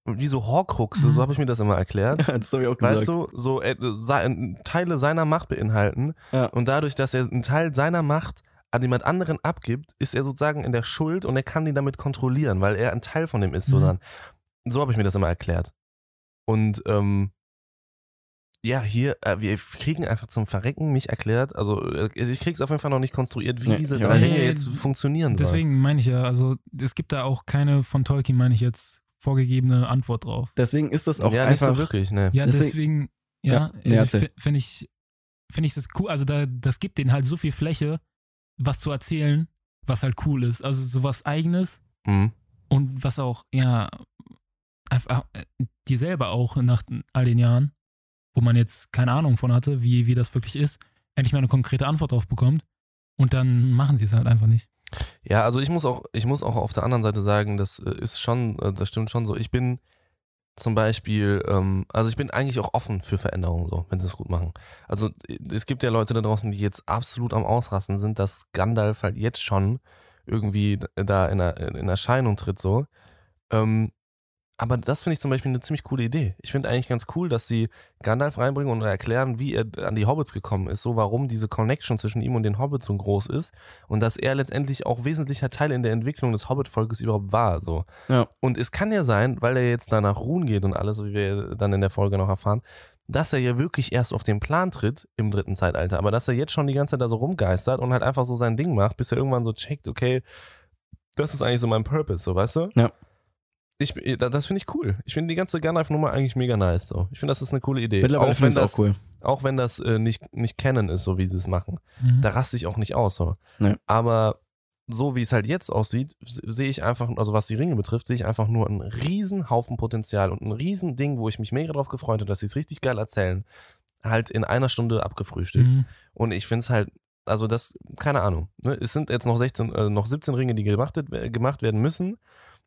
Wie so Horcruxe, so habe ich mir das immer erklärt. Ja, das habe ich auch gesagt. Weißt du, so Teile seiner Macht beinhalten, ja. Und dadurch, dass er einen Teil seiner Macht an jemand anderen abgibt, ist er sozusagen in der Schuld und er kann ihn damit kontrollieren, weil er ein Teil von dem ist. So habe ich mir das immer erklärt. Und ja, hier, wir kriegen einfach zum Verrecken nicht erklärt, also ich krieg's auf jeden Fall noch nicht konstruiert, wie diese drei Ringe jetzt funktionieren sollen. Deswegen meine ich ja, also es gibt da auch keine von Tolkien, meine ich jetzt, vorgegebene Antwort drauf. Deswegen ist das auch einfach... Ja, nicht so wirklich, ne. Ja, deswegen, also finde ich das cool, also das gibt denen halt so viel Fläche, was zu erzählen, was halt cool ist. Also sowas Eigenes und was auch, ja, einfach dir selber auch nach all den Jahren, wo man jetzt keine Ahnung von hatte, wie das wirklich ist, endlich mal eine konkrete Antwort drauf bekommt und dann machen sie es halt einfach nicht. Ja, also ich muss auch auf der anderen Seite sagen, das stimmt schon so. Ich bin zum Beispiel, also ich bin eigentlich auch offen für Veränderungen, so, wenn sie es gut machen. Also es gibt ja Leute da draußen, die jetzt absolut am Ausrasten sind, dass Gandalf halt jetzt schon irgendwie da in Erscheinung tritt, so. Aber das finde ich zum Beispiel eine ziemlich coole Idee. Ich finde eigentlich ganz cool, dass sie Gandalf reinbringen und erklären, wie er an die Hobbits gekommen ist, so warum diese Connection zwischen ihm und den Hobbits so groß ist und dass er letztendlich auch wesentlicher Teil in der Entwicklung des Hobbit-Volkes überhaupt war. So. Ja. Und es kann ja sein, weil er jetzt danach ruhen geht und alles, so wie wir dann in der Folge noch erfahren, dass er ja wirklich erst auf den Plan tritt im 3. Zeitalter, aber dass er jetzt schon die ganze Zeit da so rumgeistert und halt einfach so sein Ding macht, bis er irgendwann so checkt, okay, das ist eigentlich so mein Purpose, so, weißt du? Ja. Das finde ich cool. Ich finde die ganze Gandalf-Nummer eigentlich mega nice. So. Ich finde, das ist eine coole Idee. Mittlerweile finde ich das auch cool. Auch wenn das nicht canon ist, so wie sie es machen. Mhm. Da raste ich auch nicht aus. So. Nee. Aber so wie es halt jetzt aussieht, sehe ich einfach, also was die Ringe betrifft, sehe ich einfach nur einen riesen Haufen Potenzial und ein riesen Ding, wo ich mich mega drauf gefreut habe, dass sie es richtig geil erzählen, halt in einer Stunde abgefrühstückt. Mhm. Und ich finde es halt, also das, keine Ahnung. Ne? Es sind jetzt noch 17 Ringe, die gemacht werden müssen.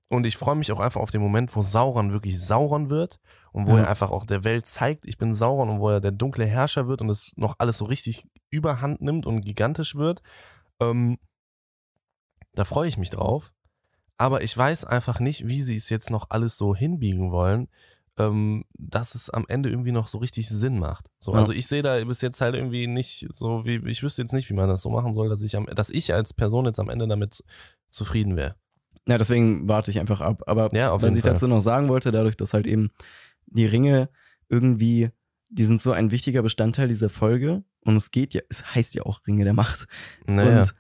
Und ich freue mich auch einfach auf den Moment, wo Sauron wirklich Sauron wird und wo er einfach auch der Welt zeigt, ich bin Sauron und wo er der dunkle Herrscher wird und es noch alles so richtig überhand nimmt und gigantisch wird. Da freue ich mich drauf. Aber ich weiß einfach nicht, wie sie es jetzt noch alles so hinbiegen wollen, dass es am Ende irgendwie noch so richtig Sinn macht. So, ja. Also ich sehe da bis jetzt halt irgendwie nicht so, wie ich wüsste jetzt nicht, wie man das so machen soll, dass ich als Person jetzt am Ende damit zufrieden wäre. Ja, deswegen warte ich einfach ab. Aber ja, was ich dazu noch sagen wollte, dadurch, dass halt eben die Ringe irgendwie, die sind so ein wichtiger Bestandteil dieser Folge und es heißt ja auch Ringe der Macht. Naja. Und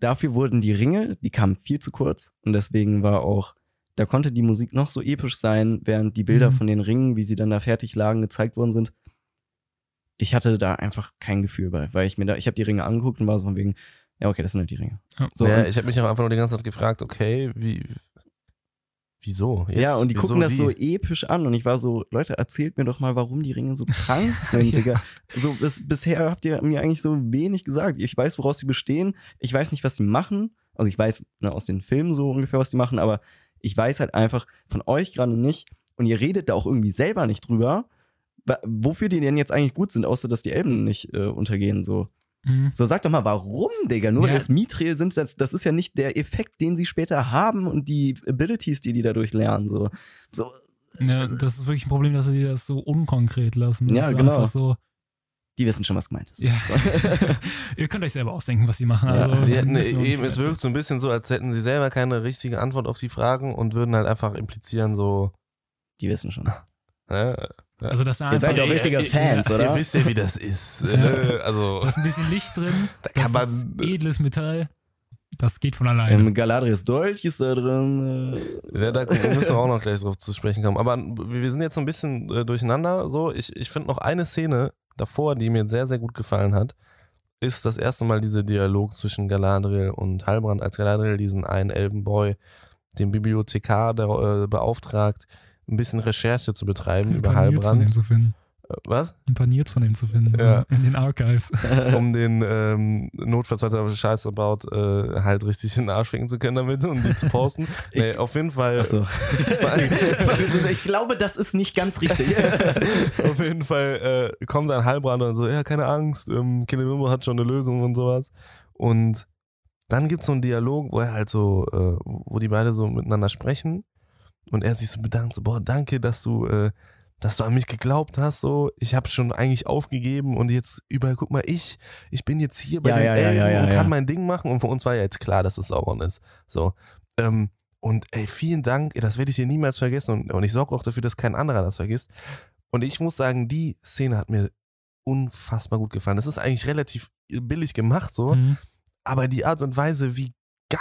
dafür wurden die Ringe, die kamen viel zu kurz und deswegen da konnte die Musik noch so episch sein, während die Bilder von den Ringen, wie sie dann da fertig lagen, gezeigt worden sind. Ich hatte da einfach kein Gefühl bei, weil ich habe die Ringe angeguckt und war so von wegen, ja, okay, das sind halt die Ringe. So, ja, ich habe mich auch einfach nur die ganze Zeit gefragt, okay, wieso? Jetzt, ja, und die gucken das so episch an und ich war so, Leute, erzählt mir doch mal, warum die Ringe so krank sind, Digga. So, bisher habt ihr mir eigentlich so wenig gesagt. Ich weiß, woraus sie bestehen. Ich weiß nicht, was sie machen. Also ich weiß aus den Filmen so ungefähr, was sie machen, aber ich weiß halt einfach von euch gerade nicht. Und ihr redet da auch irgendwie selber nicht drüber, wofür die denn jetzt eigentlich gut sind, außer dass die Elben nicht untergehen, so. So, sag doch mal, warum, Digga? Nur das Mithril sind, das ist ja nicht der Effekt, den sie später haben und die Abilities, die dadurch lernen. So. Ja, das ist wirklich ein Problem, dass sie das so unkonkret lassen. Ja, also genau. So, die wissen schon, was gemeint ist. Ja. Ihr könnt euch selber ausdenken, was sie machen. Ja. Also, es wirkt so ein bisschen so, als hätten sie selber keine richtige Antwort auf die Fragen und würden halt einfach implizieren, so... Die wissen schon. Ja. Also das ihr seid doch richtige Fans, oder? Ihr wisst ja, wie das ist. Ja. Also, da ist ein bisschen Licht drin, das ist edles Metall, das geht von alleine. Galadriels Dolch ist da drin. Ja, da müssen wir auch noch gleich drauf zu sprechen kommen. Aber wir sind jetzt ein bisschen durcheinander. So. Ich finde noch eine Szene davor, die mir sehr, sehr gut gefallen hat. ist das erste Mal dieser Dialog zwischen Galadriel und Halbrand, als Galadriel diesen einen Elbenboy, den Bibliothekar, beauftragt, ein bisschen Recherche zu betreiben über Halbrand. Von dem zu finden. Was? Ein paar News von ihm zu finden, ja. In den Archives. Um den notfallsweiter Scheiß about halt richtig in den Arsch ficken zu können damit und die zu posten. Nee, auf jeden Fall. Achso. Ich glaube, das ist nicht ganz richtig. Auf jeden Fall kommt dann Halbrand und so, ja, keine Angst, Celebrimbor hat schon eine Lösung und sowas. Und dann gibt es so einen Dialog, wo er halt so, wo die beide so miteinander sprechen und er sich so bedankt, so, boah, danke, dass du an mich geglaubt hast, so, ich habe schon eigentlich aufgegeben und jetzt überall, guck mal, ich bin jetzt hier bei den Elben und kann mein Ding machen und für uns war ja jetzt klar, dass es Sauron ist, so, und ey, vielen Dank, das werde ich dir niemals vergessen und ich sorge auch dafür, dass kein anderer das vergisst und ich muss sagen, die Szene hat mir unfassbar gut gefallen, das ist eigentlich relativ billig gemacht, so, aber die Art und Weise, wie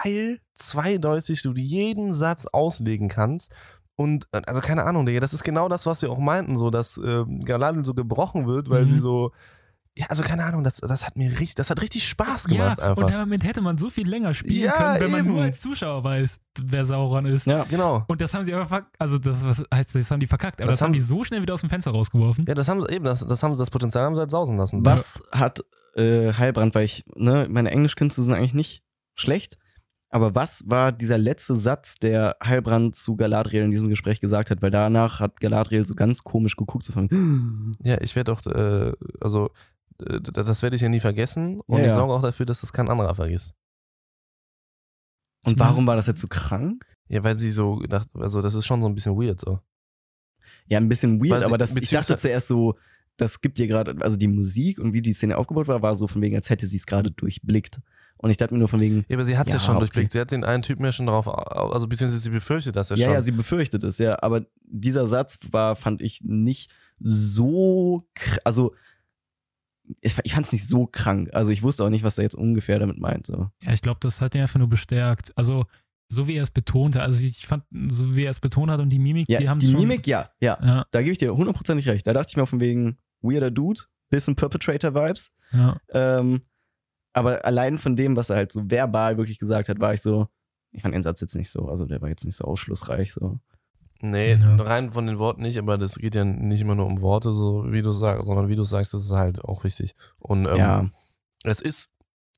geil zweideutig du jeden Satz auslegen kannst. Und, also keine Ahnung, Digga, das ist genau das, was sie auch meinten, so, dass Galadriel so gebrochen wird, weil sie so, ja, also keine Ahnung, das hat richtig Spaß gemacht einfach. Und damit hätte man so viel länger spielen können, wenn man nur als Zuschauer weiß, wer Sauron ist. Ja, genau. Und das haben sie aber, das haben die verkackt, aber das haben die so schnell wieder aus dem Fenster rausgeworfen. Ja, das haben sie eben, das Potenzial haben sie halt sausen lassen. Was hat Halbrand, weil meine Englischkünste sind eigentlich nicht schlecht, aber was war dieser letzte Satz, der Halbrand zu Galadriel in diesem Gespräch gesagt hat? Weil danach hat Galadriel so ganz komisch geguckt, so von... Ja, ich werde auch, das werde ich ja nie vergessen. Und ich sorge auch dafür, dass das kein anderer vergisst. Und warum war das jetzt so krank? Ja, weil sie so gedacht, also das ist schon so ein bisschen weird so. Ja, ein bisschen weird, ich dachte zuerst so, das gibt dir gerade, also die Musik und wie die Szene aufgebaut war, war so von wegen, als hätte sie es gerade durchblickt. Und ich dachte mir nur von wegen... Ja, aber sie hat es ja schon durchblickt. Sie hat den einen Typen ja schon drauf... Also beziehungsweise sie befürchtet das ja schon. Ja, sie befürchtet es, ja. Aber dieser Satz war, fand ich, nicht so... Also ich fand es nicht so krank. Also ich wusste auch nicht, was er jetzt ungefähr damit meint. So. Ja, ich glaube, das hat ihn einfach nur bestärkt. Also so wie er es betont hat. Also ich fand, so wie er es betont hat und die Mimik, ja, die haben es schon... Die Mimik, ja. Da gebe ich dir 100% recht. Da dachte ich mir von wegen, weirder Dude, bisschen Perpetrator-Vibes. Ja. Aber allein von dem, was er halt so verbal wirklich gesagt hat, war ich so, ich fand den Satz jetzt nicht so, also der war jetzt nicht so ausschlussreich. So. Nee, rein von den Worten nicht, aber das geht ja nicht immer nur um Worte, so wie du sagst, sondern wie du sagst, das ist halt auch wichtig. Und es ist,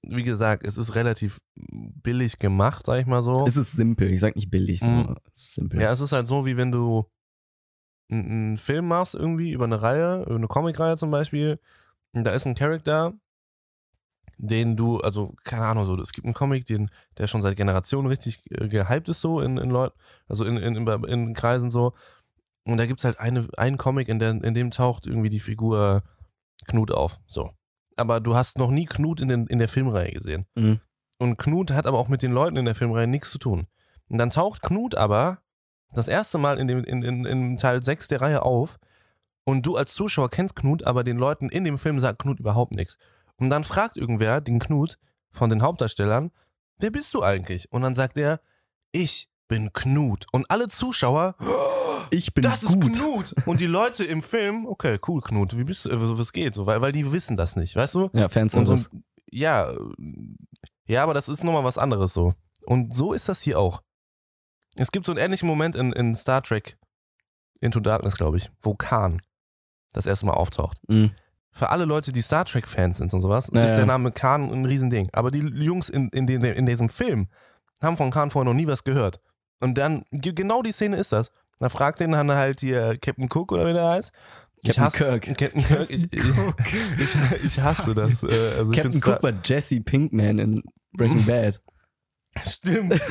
wie gesagt, es ist relativ billig gemacht, sag ich mal so. Es ist simpel, ich sag nicht billig, sondern simpel. Ja, es ist halt so, wie wenn du einen Film machst irgendwie über eine Reihe, über eine Comicreihe zum Beispiel, und da ist ein Charakter, den du, also keine Ahnung, so, es gibt einen Comic, der schon seit Generationen richtig gehypt ist, so in Leuten, also in Kreisen so. Und da gibt es halt einen Comic, in dem taucht irgendwie die Figur Knut auf. So. Aber du hast noch nie Knut in der Filmreihe gesehen. Mhm. Und Knut hat aber auch mit den Leuten in der Filmreihe nichts zu tun. Und dann taucht Knut aber das erste Mal in Teil 6 der Reihe auf. Und du als Zuschauer kennst Knut, aber den Leuten in dem Film sagt Knut überhaupt nichts. Und dann fragt irgendwer den Knut von den Hauptdarstellern, wer bist du eigentlich? Und dann sagt er, ich bin Knut. Und alle Zuschauer, ich bin das gut. Ist Knut. Und die Leute im Film, okay, cool, Knut, wie bist du, was geht? So, weil die wissen das nicht, weißt du? Ja, Fans und so. Ja, aber das ist nochmal was anderes so. Und so ist das hier auch. Es gibt so einen ähnlichen Moment in Star Trek Into Darkness, glaube ich, wo Khan das erste Mal auftaucht. Mhm. Für alle Leute, die Star Trek-Fans sind und sowas, ist der Name Khan ein Riesending. Aber die Jungs in diesem Film haben von Khan vorher noch nie was gehört. Und dann, genau die Szene ist das. Da fragt den dann halt hier Captain Cook oder wie der heißt. Captain Kirk. Ich hasse das. Also Captain Cook war Jesse Pinkman in Breaking Bad. Stimmt.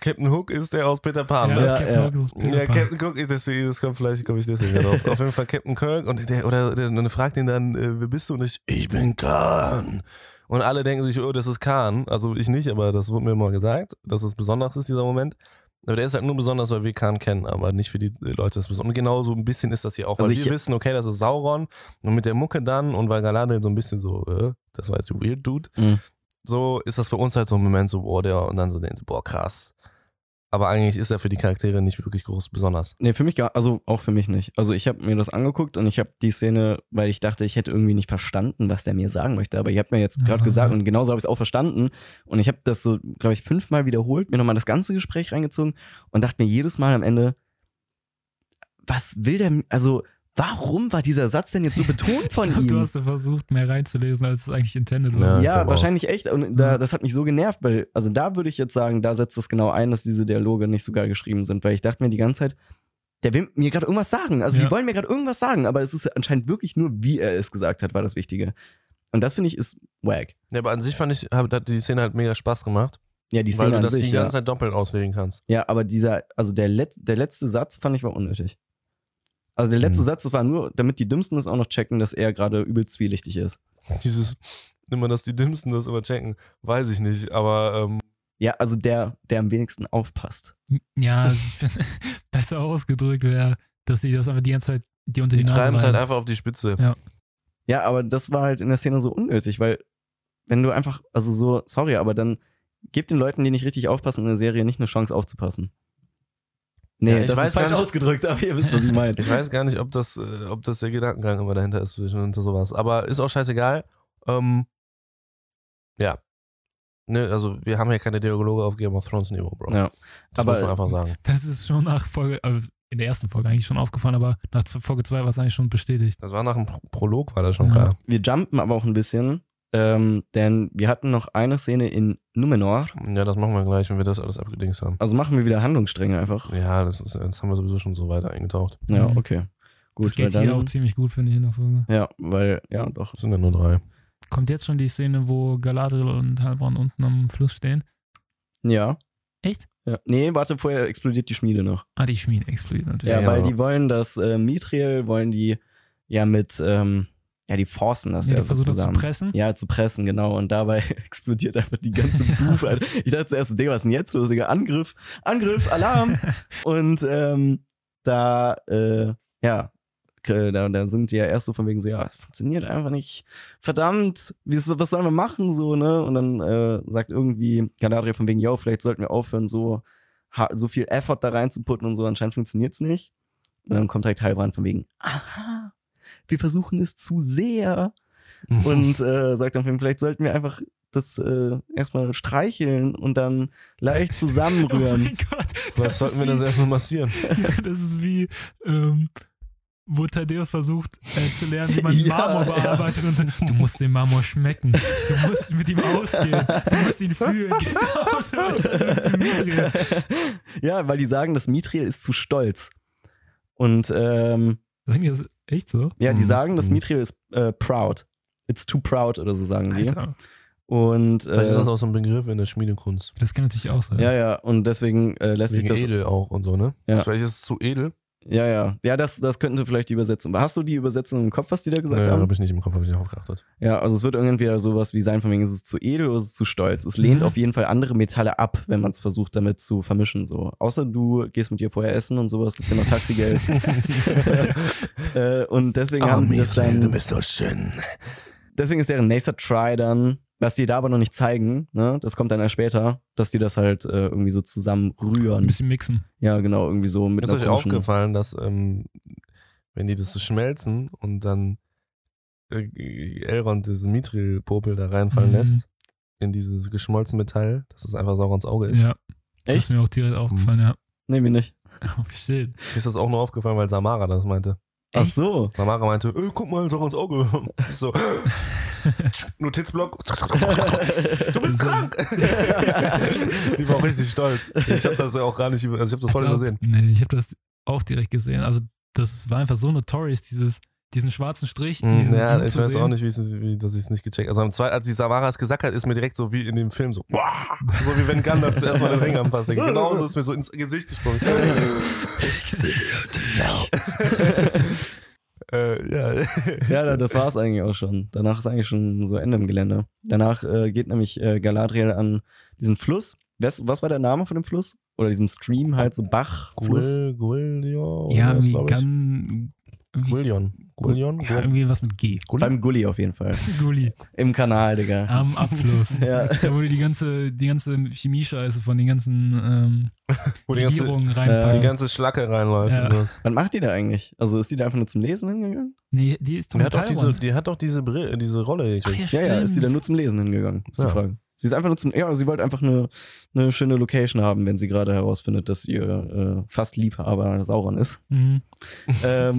Captain Hook ist der aus Peter Pan, ja, ne? Ja, Captain Cook ist deswegen, vielleicht komme ich deswegen drauf. Auf jeden Fall Captain Kirk und der fragt ihn dann, wer bist du? Und ich bin Khan. Und alle denken sich, oh, das ist Khan. Also ich nicht, aber das wurde mir mal gesagt, dass es besonders ist, dieser Moment. Aber der ist halt nur besonders, weil wir Khan kennen, aber nicht für die Leute. Das und genau so ein bisschen ist das hier auch, weil wir wissen, okay, das ist Sauron und mit der Mucke dann und weil Galadriel so ein bisschen so, das war jetzt weird, Dude. Mhm. So ist das für uns halt so ein Moment so, boah, und dann so, boah, krass. Aber eigentlich ist er für die Charaktere nicht wirklich groß besonders. Nee, für mich gar, also auch für mich nicht. Also ich habe mir das angeguckt und ich habe die Szene, weil ich dachte, ich hätte irgendwie nicht verstanden, was der mir sagen möchte. Aber ihr habt mir jetzt gerade gesagt und genauso habe ich es auch verstanden. Und ich habe das so, glaube ich, 5-mal wiederholt, mir nochmal das ganze Gespräch reingezogen und dachte mir jedes Mal am Ende, was will der, also warum war dieser Satz denn jetzt so betont von ihm? Du hast versucht, mehr reinzulesen, als es eigentlich intended war. Ja, wahrscheinlich auch. Echt. Und das hat mich so genervt, weil, also da würde ich jetzt sagen, da setzt es genau ein, dass diese Dialoge nicht so geil geschrieben sind, weil ich dachte mir die ganze Zeit, der will mir gerade irgendwas sagen. Also die wollen mir gerade irgendwas sagen, aber es ist anscheinend wirklich nur, wie er es gesagt hat, war das Wichtige. Und das, finde ich, ist wack. Ja, aber an sich fand ich, hat die Szene halt mega Spaß gemacht. Ja, die Szene weil du das sich, die ganze Zeit doppelt auslegen kannst. Ja, aber der letzte Satz fand ich war unnötig. Also der letzte Satz, das war nur, damit die Dümmsten das auch noch checken, dass er gerade übel zwielichtig ist. Dieses, immer, dass die Dümmsten das immer checken, weiß ich nicht, aber... Ja, also der am wenigsten aufpasst. Ja, besser ausgedrückt wäre, dass sie das einfach die ganze Zeit die unter die Nase treiben. Die treiben es halt einfach auf die Spitze. Ja, aber das war halt in der Szene so unnötig, weil wenn du einfach, also so, sorry, aber dann gib den Leuten, die nicht richtig aufpassen in der Serie, nicht eine Chance aufzupassen. Nee, ja, das ist falsch ausgedrückt, aber ihr wisst, was ich meine. Ich weiß gar nicht, ob das der Gedankengang immer dahinter ist und sowas. Aber ist auch scheißegal. Ja. Ne, also wir haben ja keine Dialoge auf Game of Thrones Niveau, Bro. Ja. Das muss man einfach sagen. Das ist schon nach Folge, in der ersten Folge eigentlich schon aufgefallen, aber nach Folge 2 war es eigentlich schon bestätigt. Das war nach dem Prolog, war das schon klar. Wir jumpen aber auch ein bisschen, denn wir hatten noch eine Szene in Númenor. Ja, das machen wir gleich, wenn wir das alles abgedingst haben. Also machen wir wieder Handlungsstränge einfach. Ja, das haben wir sowieso schon so weiter eingetaucht. Ja, okay. Gut, das geht dann, hier auch ziemlich gut, finde ich, in der Folge. Ja, weil, ja, doch. Es sind ja nur 3. Kommt jetzt schon die Szene, wo Galadriel und Halbrand unten am Fluss stehen? Ja. Echt? Ja. Nee, warte, vorher explodiert die Schmiede noch. Ah, die Schmiede explodiert natürlich. Ja, weil die wollen das Mithril, wollen die ja mit... Ja, die forcen das ja so zusammen. Das zu pressen? Ja, zu pressen, genau. Und dabei explodiert einfach die ganze Buff. Alter. Ich dachte zuerst, was ist denn jetzt los? Angriff, Alarm. Und da sind die ja erst so von wegen so, ja, es funktioniert einfach nicht. Verdammt, was sollen wir machen so, ne? Und dann sagt irgendwie Galadriel von wegen, ja, vielleicht sollten wir aufhören, so viel Effort da reinzuputten und so. Anscheinend funktioniert's nicht. Und dann kommt direkt Halbrand von wegen, aha. Wir versuchen es zu sehr. Und sagt dann, vielleicht sollten wir einfach das erstmal streicheln und dann leicht zusammenrühren. Oh mein Gott. Was sollten wir das erstmal massieren? Ja, das ist wie, wo Thaddäus versucht zu lernen, wie man Marmor bearbeitet und dann, du musst den Marmor schmecken, du musst mit ihm ausgehen, du musst ihn fühlen. Genau so ist das mit Mithril. Ja, weil die sagen, das Mithril ist zu stolz. Und sagen die das echt so? Ja, die sagen, das Mithril ist proud. It's too proud oder so sagen die. Und vielleicht ist das auch so ein Begriff in der Schmiedekunst. Das kann natürlich auch sein. Ja, und deswegen lässt sich das... edel auch und so, ne? Ja. Vielleicht ist es zu edel. Ja. Ja, das könnte vielleicht die Übersetzung... Hast du die Übersetzung im Kopf, was die da gesagt haben? Ja, habe ich nicht im Kopf, habe ich nicht aufgeachtet. Ja, also es wird irgendwie sowas wie sein, von wegen ist es zu edel oder ist es zu stolz. Es lehnt auf jeden Fall andere Metalle ab, wenn man es versucht, damit zu vermischen. So. Außer du gehst mit ihr vorher essen und sowas, gibt's ja noch Taxigeld. Und deswegen haben die das dann... Du bist so schön. Deswegen ist deren nächster Try dann... Was die da aber noch nicht zeigen, ne? Das kommt dann erst später, dass die das halt irgendwie so zusammen rühren. Ein bisschen mixen. Ja, genau, irgendwie so. Mit ist euch aufgefallen, dass wenn die das so schmelzen und dann Elrond diesen Mithril-Popel da reinfallen lässt, in dieses geschmolzene Metall, dass das einfach Saurons Auge ist. Ja, echt? Das ist mir auch direkt aufgefallen, ja. Nee, mir nicht. Oh, shit. Mir ist das auch nur aufgefallen, weil Samara das meinte. Echt? Ach so. Samara meinte, guck mal, Saurons Auge. So... Notizblock. Du bist krank. Die war auch richtig stolz. Ich habe das ja auch gar nicht, ich habe das voll übersehen. Nee, ich habe das auch direkt gesehen. Also das war einfach so notorious, diesen schwarzen Strich. Ja, ich weiß auch nicht, dass ich es nicht gecheckt habe. Also als die Samara es gesagt hat, ist mir direkt so wie in dem Film so, so wie wenn Gandalf zuerst mal den Ring anfasst. Genau so ist mir so ins Gesicht gesprungen. Ich sehe dich. Ja, das war's eigentlich auch schon. Danach ist eigentlich schon so Ende im Gelände. Danach geht nämlich Galadriel an diesen Fluss. Was war der Name von dem Fluss? Oder diesem Stream halt, so Bach, Fluss? Gullion. Ja, Guillion. Gullion? Ja, irgendwie was mit G. Gulli? Beim Gulli auf jeden Fall. Gulli. Im Kanal, Digga. Am Abfluss. Ja. Da wurde die ganze Chemie-Scheiße von den ganzen Regierungen reinpackt. Die ganze Schlacke reinläuft. Ja. Was macht die da eigentlich? Also ist die da einfach nur zum Lesen hingegangen? Nee, die ist zum Teilrand. Die hat doch diese Rolle gekriegt. Ja, ja, ist die da nur zum Lesen hingegangen? Ist die Frage. Sie ist einfach nur sie wollte einfach eine schöne Location haben, wenn sie gerade herausfindet, dass ihr fast Liebhaber Sauron ist. Mhm.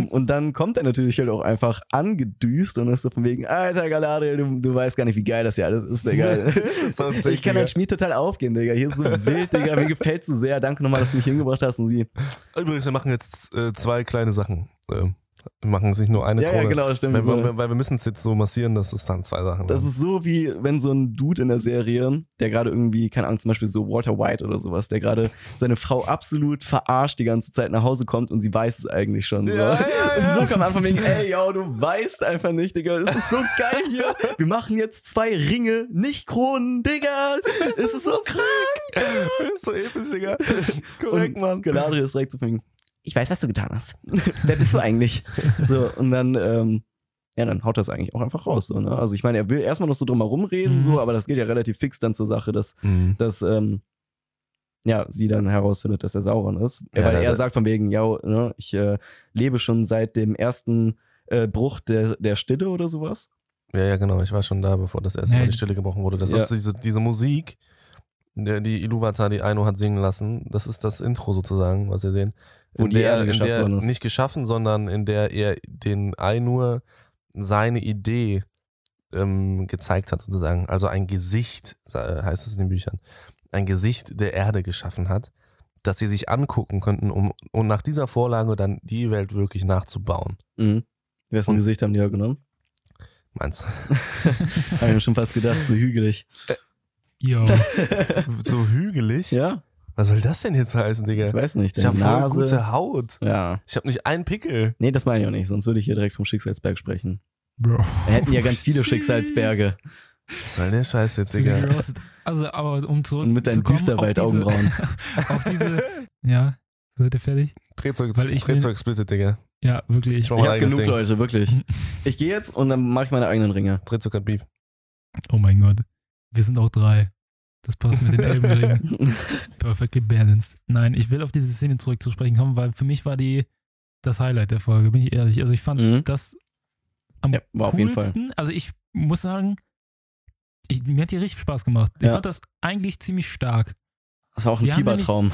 Und dann kommt er natürlich halt auch einfach angedüst und ist so von wegen, Alter Galadriel, du weißt gar nicht, wie geil das hier alles ist, Digga. Ich kann halt Schmied total aufgehen, Digga. Hier ist so wild, Digga. Mir gefällt so sehr. Danke nochmal, dass du mich hingebracht hast. Und sie. Übrigens, wir machen jetzt zwei kleine Sachen. Wir machen es nicht nur eine Krone. Ja, genau, stimmt. Weil wir müssen es jetzt so massieren, dass es dann zwei Sachen Das ist so wie, wenn so ein Dude in der Serie, der gerade irgendwie, keine Ahnung, zum Beispiel so Walter White oder sowas, der gerade seine Frau absolut verarscht die ganze Zeit nach Hause kommt und sie weiß es eigentlich schon. So. Ja. Und so kommt einfach wegen, ey, yo, du weißt einfach nicht, Digga, es ist so geil hier. Wir machen jetzt zwei Ringe, nicht Kronen, Digga. Es ist so krank. So episch, Digga. Korrekt, Mann. Galadriel ist direkt zu finden. Ich weiß, was du getan hast. Wer bist du eigentlich? So, und dann, dann haut das eigentlich auch einfach raus. So, ne? Also ich meine, er will erstmal noch so drum herum reden, so, aber das geht ja relativ fix dann zur Sache, dass sie dann herausfindet, dass er Sauron ist. Ja, weil er sagt von wegen, ich lebe schon seit dem ersten Bruch der Stille oder sowas. Ja, genau. Ich war schon da, bevor das erste Mal die Stille gebrochen wurde. Das ist diese Musik, die Ilúvatar, die Aino hat singen lassen. Das ist das Intro sozusagen, was wir sehen. In der er den Ainur seine Idee gezeigt hat sozusagen, also ein Gesicht, heißt es in den Büchern, ein Gesicht der Erde geschaffen hat, dass sie sich angucken könnten, um nach dieser Vorlage dann die Welt wirklich nachzubauen. Mhm. Wessen Gesicht haben die da genommen? Meins. Habe ich mir schon fast gedacht, so hügelig. Jo. So hügelig? Ja. Was soll das denn jetzt heißen, Digga? Ich weiß nicht. Ich habe voll gute Haut. Ja. Ich habe nicht einen Pickel. Nee, das meine ich auch nicht. Sonst würde ich hier direkt vom Schicksalsberg sprechen. Bro. Wir hätten ja ganz viele Schicksalsberge. Was soll der Scheiß jetzt, Digga? Also, aber um zurück zu kommen. Mit deinen Düsterwald-Augenbrauen. Auf diese... Ja, wird der fertig? Drehzeug splittet, Digga. Ja, wirklich. Ich hab genug Ding. Leute, wirklich. Ich gehe jetzt und dann mache ich meine eigenen Ringe. Drehzeug hat Beef. Oh mein Gott. Wir sind auch 3. Das passt mit den Elbenringen. Perfectly balanced. Nein, ich will auf diese Szene zurück zu sprechen kommen, weil für mich war das Highlight der Folge, bin ich ehrlich. Also ich fand das am war coolsten. Auf jeden Fall. Also ich muss sagen, mir hat die richtig Spaß gemacht. Ich fand das eigentlich ziemlich stark. Das war auch ein Fiebertraum.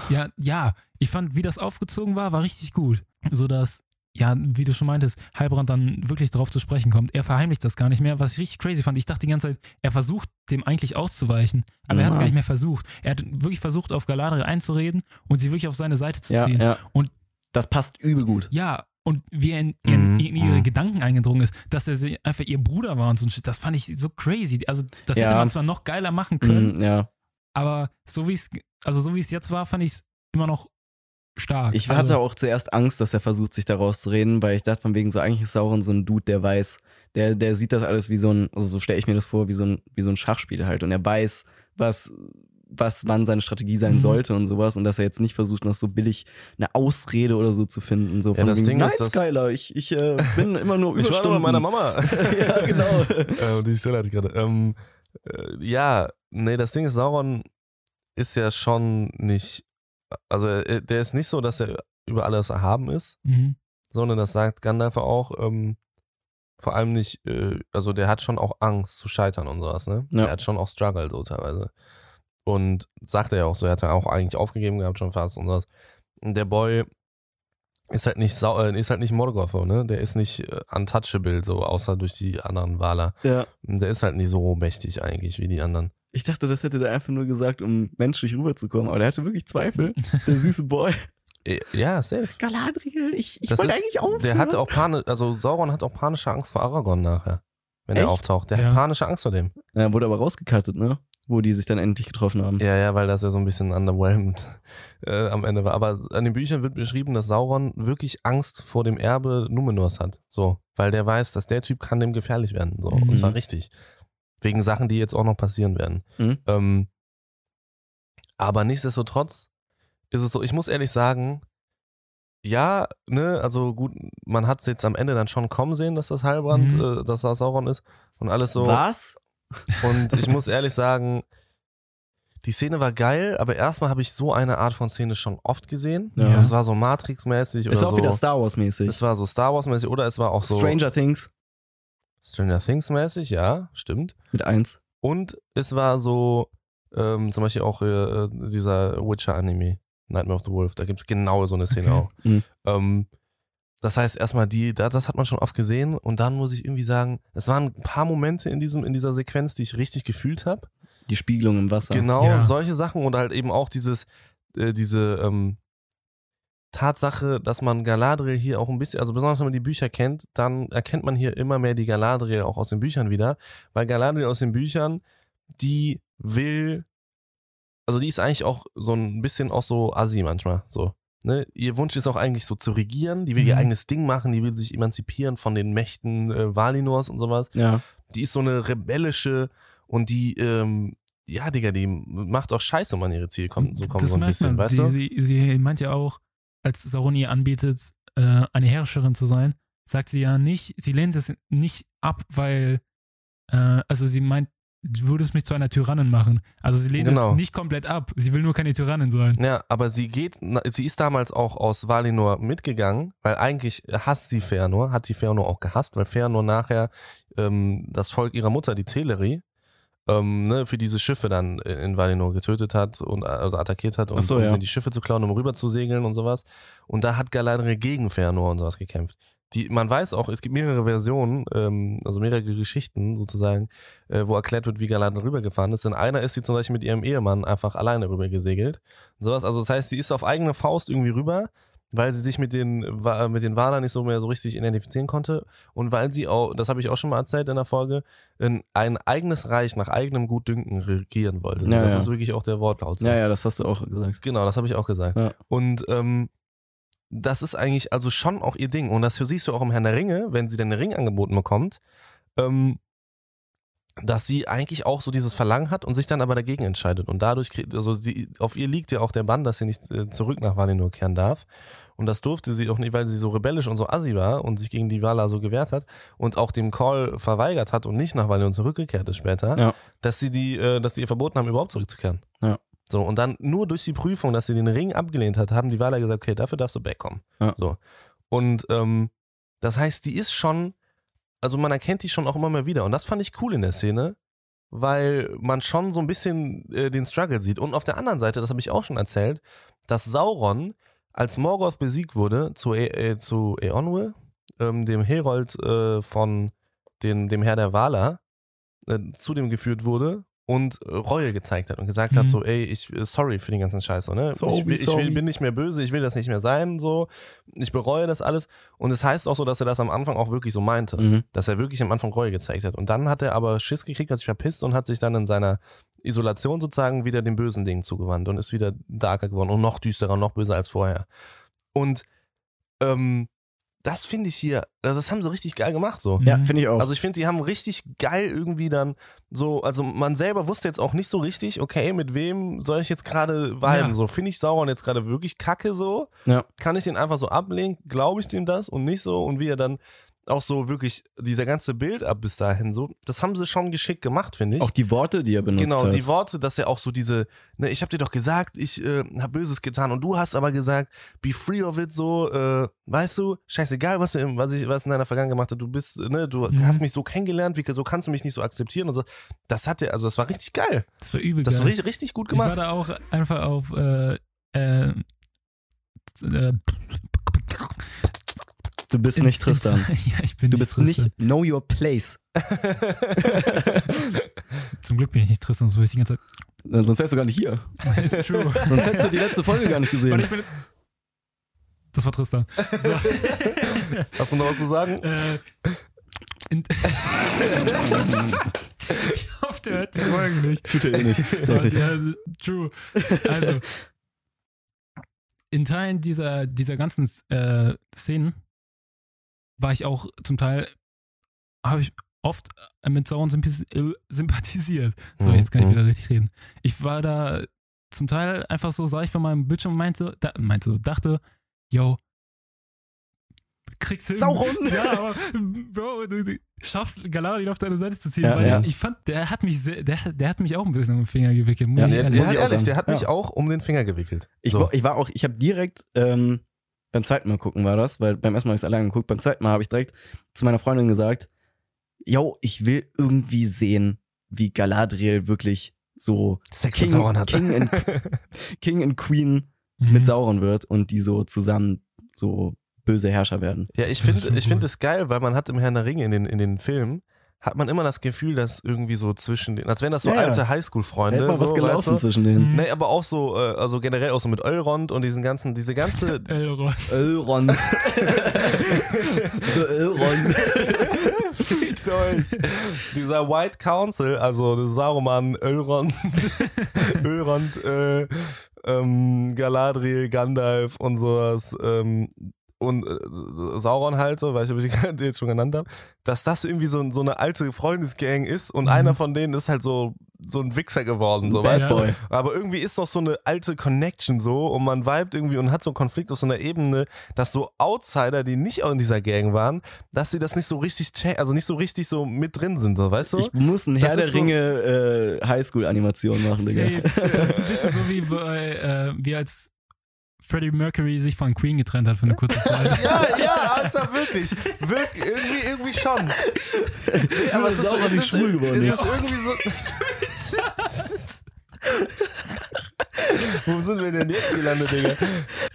Ich fand, wie das aufgezogen war, richtig gut. So dass, wie du schon meintest, Halbrand dann wirklich drauf zu sprechen kommt. Er verheimlicht das gar nicht mehr, was ich richtig crazy fand. Ich dachte die ganze Zeit, er versucht dem eigentlich auszuweichen, aber er hat es gar nicht mehr versucht. Er hat wirklich versucht, auf Galadriel einzureden und sie wirklich auf seine Seite zu ziehen. Ja. Und das passt übel gut. Ja, und wie er in ihre Gedanken eingedrungen ist, dass er einfach ihr Bruder war und so ein Shit, das fand ich so crazy. Also das hätte man zwar noch geiler machen können, aber so wie es jetzt war, fand ich es immer noch stark. Ich hatte auch zuerst Angst, dass er versucht, sich da rauszureden, weil ich dachte von wegen so, eigentlich ist Sauron so ein Dude, der weiß, der sieht das alles wie so ein, also so stelle ich mir das vor, wie so ein Schachspiel halt und er weiß, was wann seine Strategie sein sollte und sowas und dass er jetzt nicht versucht, noch so billig eine Ausrede oder so zu finden. So von das Ding ist, dass... Skyler, ich bin immer nur Überstunden. Ich war nur bei meiner Mama. Ja, genau. Die Stelle hatte ich gerade. Das Ding ist, Sauron ist ja schon nicht... Also der ist nicht so, dass er über alles erhaben ist, sondern das sagt Gandalf auch, vor allem nicht, also der hat schon auch Angst zu scheitern und sowas, ne? Ja. Der hat schon auch Struggle so teilweise. Und sagt er ja auch so, er hat ja auch eigentlich aufgegeben gehabt schon fast und sowas. Und der Boy ist halt nicht Morgoth, ne? Der ist nicht untouchable, so, außer durch die anderen Valar. Ja. Der ist halt nicht so mächtig eigentlich wie die anderen. Ich dachte, das hätte der einfach nur gesagt, um menschlich rüberzukommen, aber der hatte wirklich Zweifel. Der süße Boy. Ja, safe. Galadriel, ich wollte eigentlich aufhören. Der hatte auch Sauron hat auch panische Angst vor Aragorn nachher, wenn er auftaucht. Der hat panische Angst vor dem. Ja, wurde aber rausgecuttet, ne? Wo die sich dann endlich getroffen haben. Ja, weil das ja so ein bisschen underwhelmed am Ende war. Aber an den Büchern wird beschrieben, dass Sauron wirklich Angst vor dem Erbe Númenors hat. So, weil der weiß, dass der Typ kann dem gefährlich werden. So, und zwar richtig. Wegen Sachen, die jetzt auch noch passieren werden. Aber nichtsdestotrotz ist es so, ich muss ehrlich sagen, ja, ne, also gut, man hat es jetzt am Ende dann schon kommen sehen, dass das Halbrand, dass das Sauron ist und alles so. Was? Und ich muss ehrlich sagen, die Szene war geil, aber erstmal habe ich so eine Art von Szene schon oft gesehen. Ja. Das war so Matrix-mäßig oder so. Ist auch wieder Star Wars-mäßig. Es war so Star Wars-mäßig oder es war auch so Stranger Things. Stranger Things-mäßig, ja, stimmt. Mit 1. Und es war so zum Beispiel auch dieser Witcher-Anime, Nightmare of the Wolf, da gibt es genau so eine Szene auch. Mhm. Das heißt erstmal, das hat man schon oft gesehen und dann muss ich irgendwie sagen, es waren ein paar Momente in dieser Sequenz, die ich richtig gefühlt habe. Die Spiegelung im Wasser. Genau, ja. Solche Sachen und halt eben auch diese Tatsache, dass man Galadriel hier auch ein bisschen, also besonders wenn man die Bücher kennt, dann erkennt man hier immer mehr die Galadriel auch aus den Büchern wieder, weil Galadriel aus den Büchern, die will, also die ist eigentlich auch so ein bisschen auch so assi manchmal, so. Ne? Ihr Wunsch ist auch eigentlich so zu regieren, die will ihr eigenes Ding machen, die will sich emanzipieren von den Mächten Valinors und sowas. Ja. Die ist so eine rebellische und die, ja Digga, die macht auch Scheiße, wenn man ihre Ziele kommt, so kommt so ein bisschen, weißt du? Sie meint ja auch, als Sauron ihr anbietet, eine Herrscherin zu sein, sagt sie ja nicht, sie lehnt es nicht ab, weil, also sie meint, du würdest mich zu einer Tyrannin machen. Also sie lehnt es nicht komplett ab. Sie will nur keine Tyrannin sein. Ja, aber sie ist damals auch aus Valinor mitgegangen, weil eigentlich hasst sie Fëanor, hat sie Fëanor auch gehasst, weil Fëanor nachher das Volk ihrer Mutter, die Teleri, für diese Schiffe dann in Valinor getötet hat und also attackiert hat, um die Schiffe zu klauen, um rüber zu segeln und sowas. Und da hat Galadriel gegen Fëanor und sowas gekämpft. Man weiß auch, es gibt mehrere Versionen, also mehrere Geschichten sozusagen, wo erklärt wird, wie Galadriel rübergefahren ist. In einer ist sie zum Beispiel mit ihrem Ehemann einfach alleine rüber gesegelt. Sowas. Also das heißt, sie ist auf eigene Faust irgendwie rüber, weil sie sich mit den Valar nicht so mehr so richtig identifizieren konnte und weil sie auch, das habe ich auch schon mal erzählt in der Folge, ein eigenes Reich nach eigenem Gutdünken regieren wollte. Ja, das ist wirklich auch der Wortlaut. Ja, das hast du auch gesagt. Genau, das habe ich auch gesagt. Ja. Und das ist eigentlich also schon auch ihr Ding. Und das siehst du auch im Herrn der Ringe, wenn sie denn einen Ring angeboten bekommt, dass sie eigentlich auch so dieses Verlangen hat und sich dann aber dagegen entscheidet. Und dadurch auf ihr liegt ja auch der Bann, dass sie nicht zurück nach Valinor kehren darf. Und das durfte sie auch nicht, weil sie so rebellisch und so assi war und sich gegen die Valar so gewehrt hat und auch dem Call verweigert hat und nicht nach Valinor zurückgekehrt ist später, dass sie ihr verboten haben, überhaupt zurückzukehren. Ja. So, und dann nur durch die Prüfung, dass sie den Ring abgelehnt hat, haben die Valar gesagt, okay, dafür darfst du wegkommen. Ja. So. Und das heißt, die ist schon, also man erkennt die schon auch immer mehr wieder. Und das fand ich cool in der Szene, weil man schon so ein bisschen den Struggle sieht. Und auf der anderen Seite, das habe ich auch schon erzählt, dass Sauron, als Morgoth besiegt wurde, zu Eowyn, dem Herold von dem Herr der Valar, zu dem geführt wurde, und Reue gezeigt hat und gesagt hat so, ey, sorry für den ganzen Scheiß, so, ne? Ich bin nicht mehr böse, ich will das nicht mehr sein, so. Ich bereue das alles. Und es heißt auch so, dass er das am Anfang auch wirklich so meinte. Mhm. Dass er wirklich am Anfang Reue gezeigt hat. Und dann hat er aber Schiss gekriegt, hat sich verpisst und hat sich dann in seiner Isolation sozusagen wieder dem bösen Ding zugewandt und ist wieder darker geworden und noch düsterer und noch böser als vorher. Und das finde ich hier, das haben sie richtig geil gemacht so. Ja, finde ich auch. Also ich finde, die haben richtig geil irgendwie dann so, also man selber wusste jetzt auch nicht so richtig, okay, mit wem soll ich jetzt gerade viben, so, finde ich Sauron jetzt gerade wirklich kacke so, kann ich den einfach so ablehnen, glaube ich dem das und nicht so und wie er dann auch so wirklich dieser ganze Build-up bis dahin so, das haben sie schon geschickt gemacht, finde ich. Auch die Worte, die er benutzt hat. Genau, die Worte, dass er auch so diese, ne, ich hab dir doch gesagt, ich hab Böses getan und du hast aber gesagt, be free of it, so, weißt du, scheißegal, was in deiner Vergangenheit gemacht hat, du bist, ne, du hast mich so kennengelernt, so kannst du mich nicht so akzeptieren und so. Das hat er, also das war richtig geil. Das war übel geil. Das war richtig gut gemacht. Ich war da auch einfach auf du bist nicht Tristan. Ja, ich bin nicht Know Your Place. Zum Glück bin ich nicht Tristan, sonst würde ich die ganze Zeit... Na, sonst wärst du gar nicht hier. True. Sonst hättest du die letzte Folge gar nicht gesehen. Das war Tristan. So. Hast du noch was zu sagen? Ich hoffe, der hört die Folgen nicht. Tut er eh nicht. So, ja, true. Also, in Teilen dieser ganzen Szenen war ich auch zum Teil, habe ich oft mit Sauron sympathisiert. So, jetzt kann ich wieder richtig reden. Ich war da zum Teil einfach so, sah ich von meinem Bildschirm und dachte, yo, kriegst hin. Sauron! Ja, aber Bro, du schaffst Galadriel auf deine Seite zu ziehen, ja, weil ja. Ich fand, der hat mich auch ein bisschen um den Finger gewickelt. Ja, der hat mich auch um den Finger gewickelt. Ich habe direkt, beim zweiten Mal gucken war das, weil beim ersten Mal habe ich es alleine geguckt, beim zweiten Mal habe ich direkt zu meiner Freundin gesagt, yo, ich will irgendwie sehen, wie Galadriel wirklich so Sex mit Sauron hat. King and Queen mit Sauron wird und die so zusammen so böse Herrscher werden. Ja, ich finde es geil, weil man hat im Herrn der Ringe in den Filmen, hat man immer das Gefühl, dass irgendwie so zwischen denen, als wären das so alte Highschool-Freunde. Da hätte mal was gelaufen, weißt du? Zwischen denen. Nee, aber auch so, also generell auch so mit Elrond und diese ganze... Elrond. Elrond. Fickt euch. Dieser White Council, also Saruman, Elrond, Galadriel, Gandalf und sowas, und Sauron halt so, weil ich den jetzt schon genannt habe, dass das irgendwie so eine alte Freundesgang ist und einer von denen ist halt so ein Wichser geworden, so, weißt du? Aber irgendwie ist doch so eine alte Connection so und man vibet irgendwie und hat so einen Konflikt auf so einer Ebene, dass so Outsider, die nicht auch in dieser Gang waren, dass sie das nicht so richtig so mit drin sind, so, weißt du? Ich muss ein Herr der Ringe Highschool-Animation machen, Digga. Das ist ein bisschen so wie bei, wie als Freddie Mercury sich von Queen getrennt hat für eine kurze Zeit. ja, Alter, wirklich. Irgendwie schon. Ja, aber es ist schwul geworden. Ist das irgendwie so... Wo sind wir denn jetzt gelandet, Digga?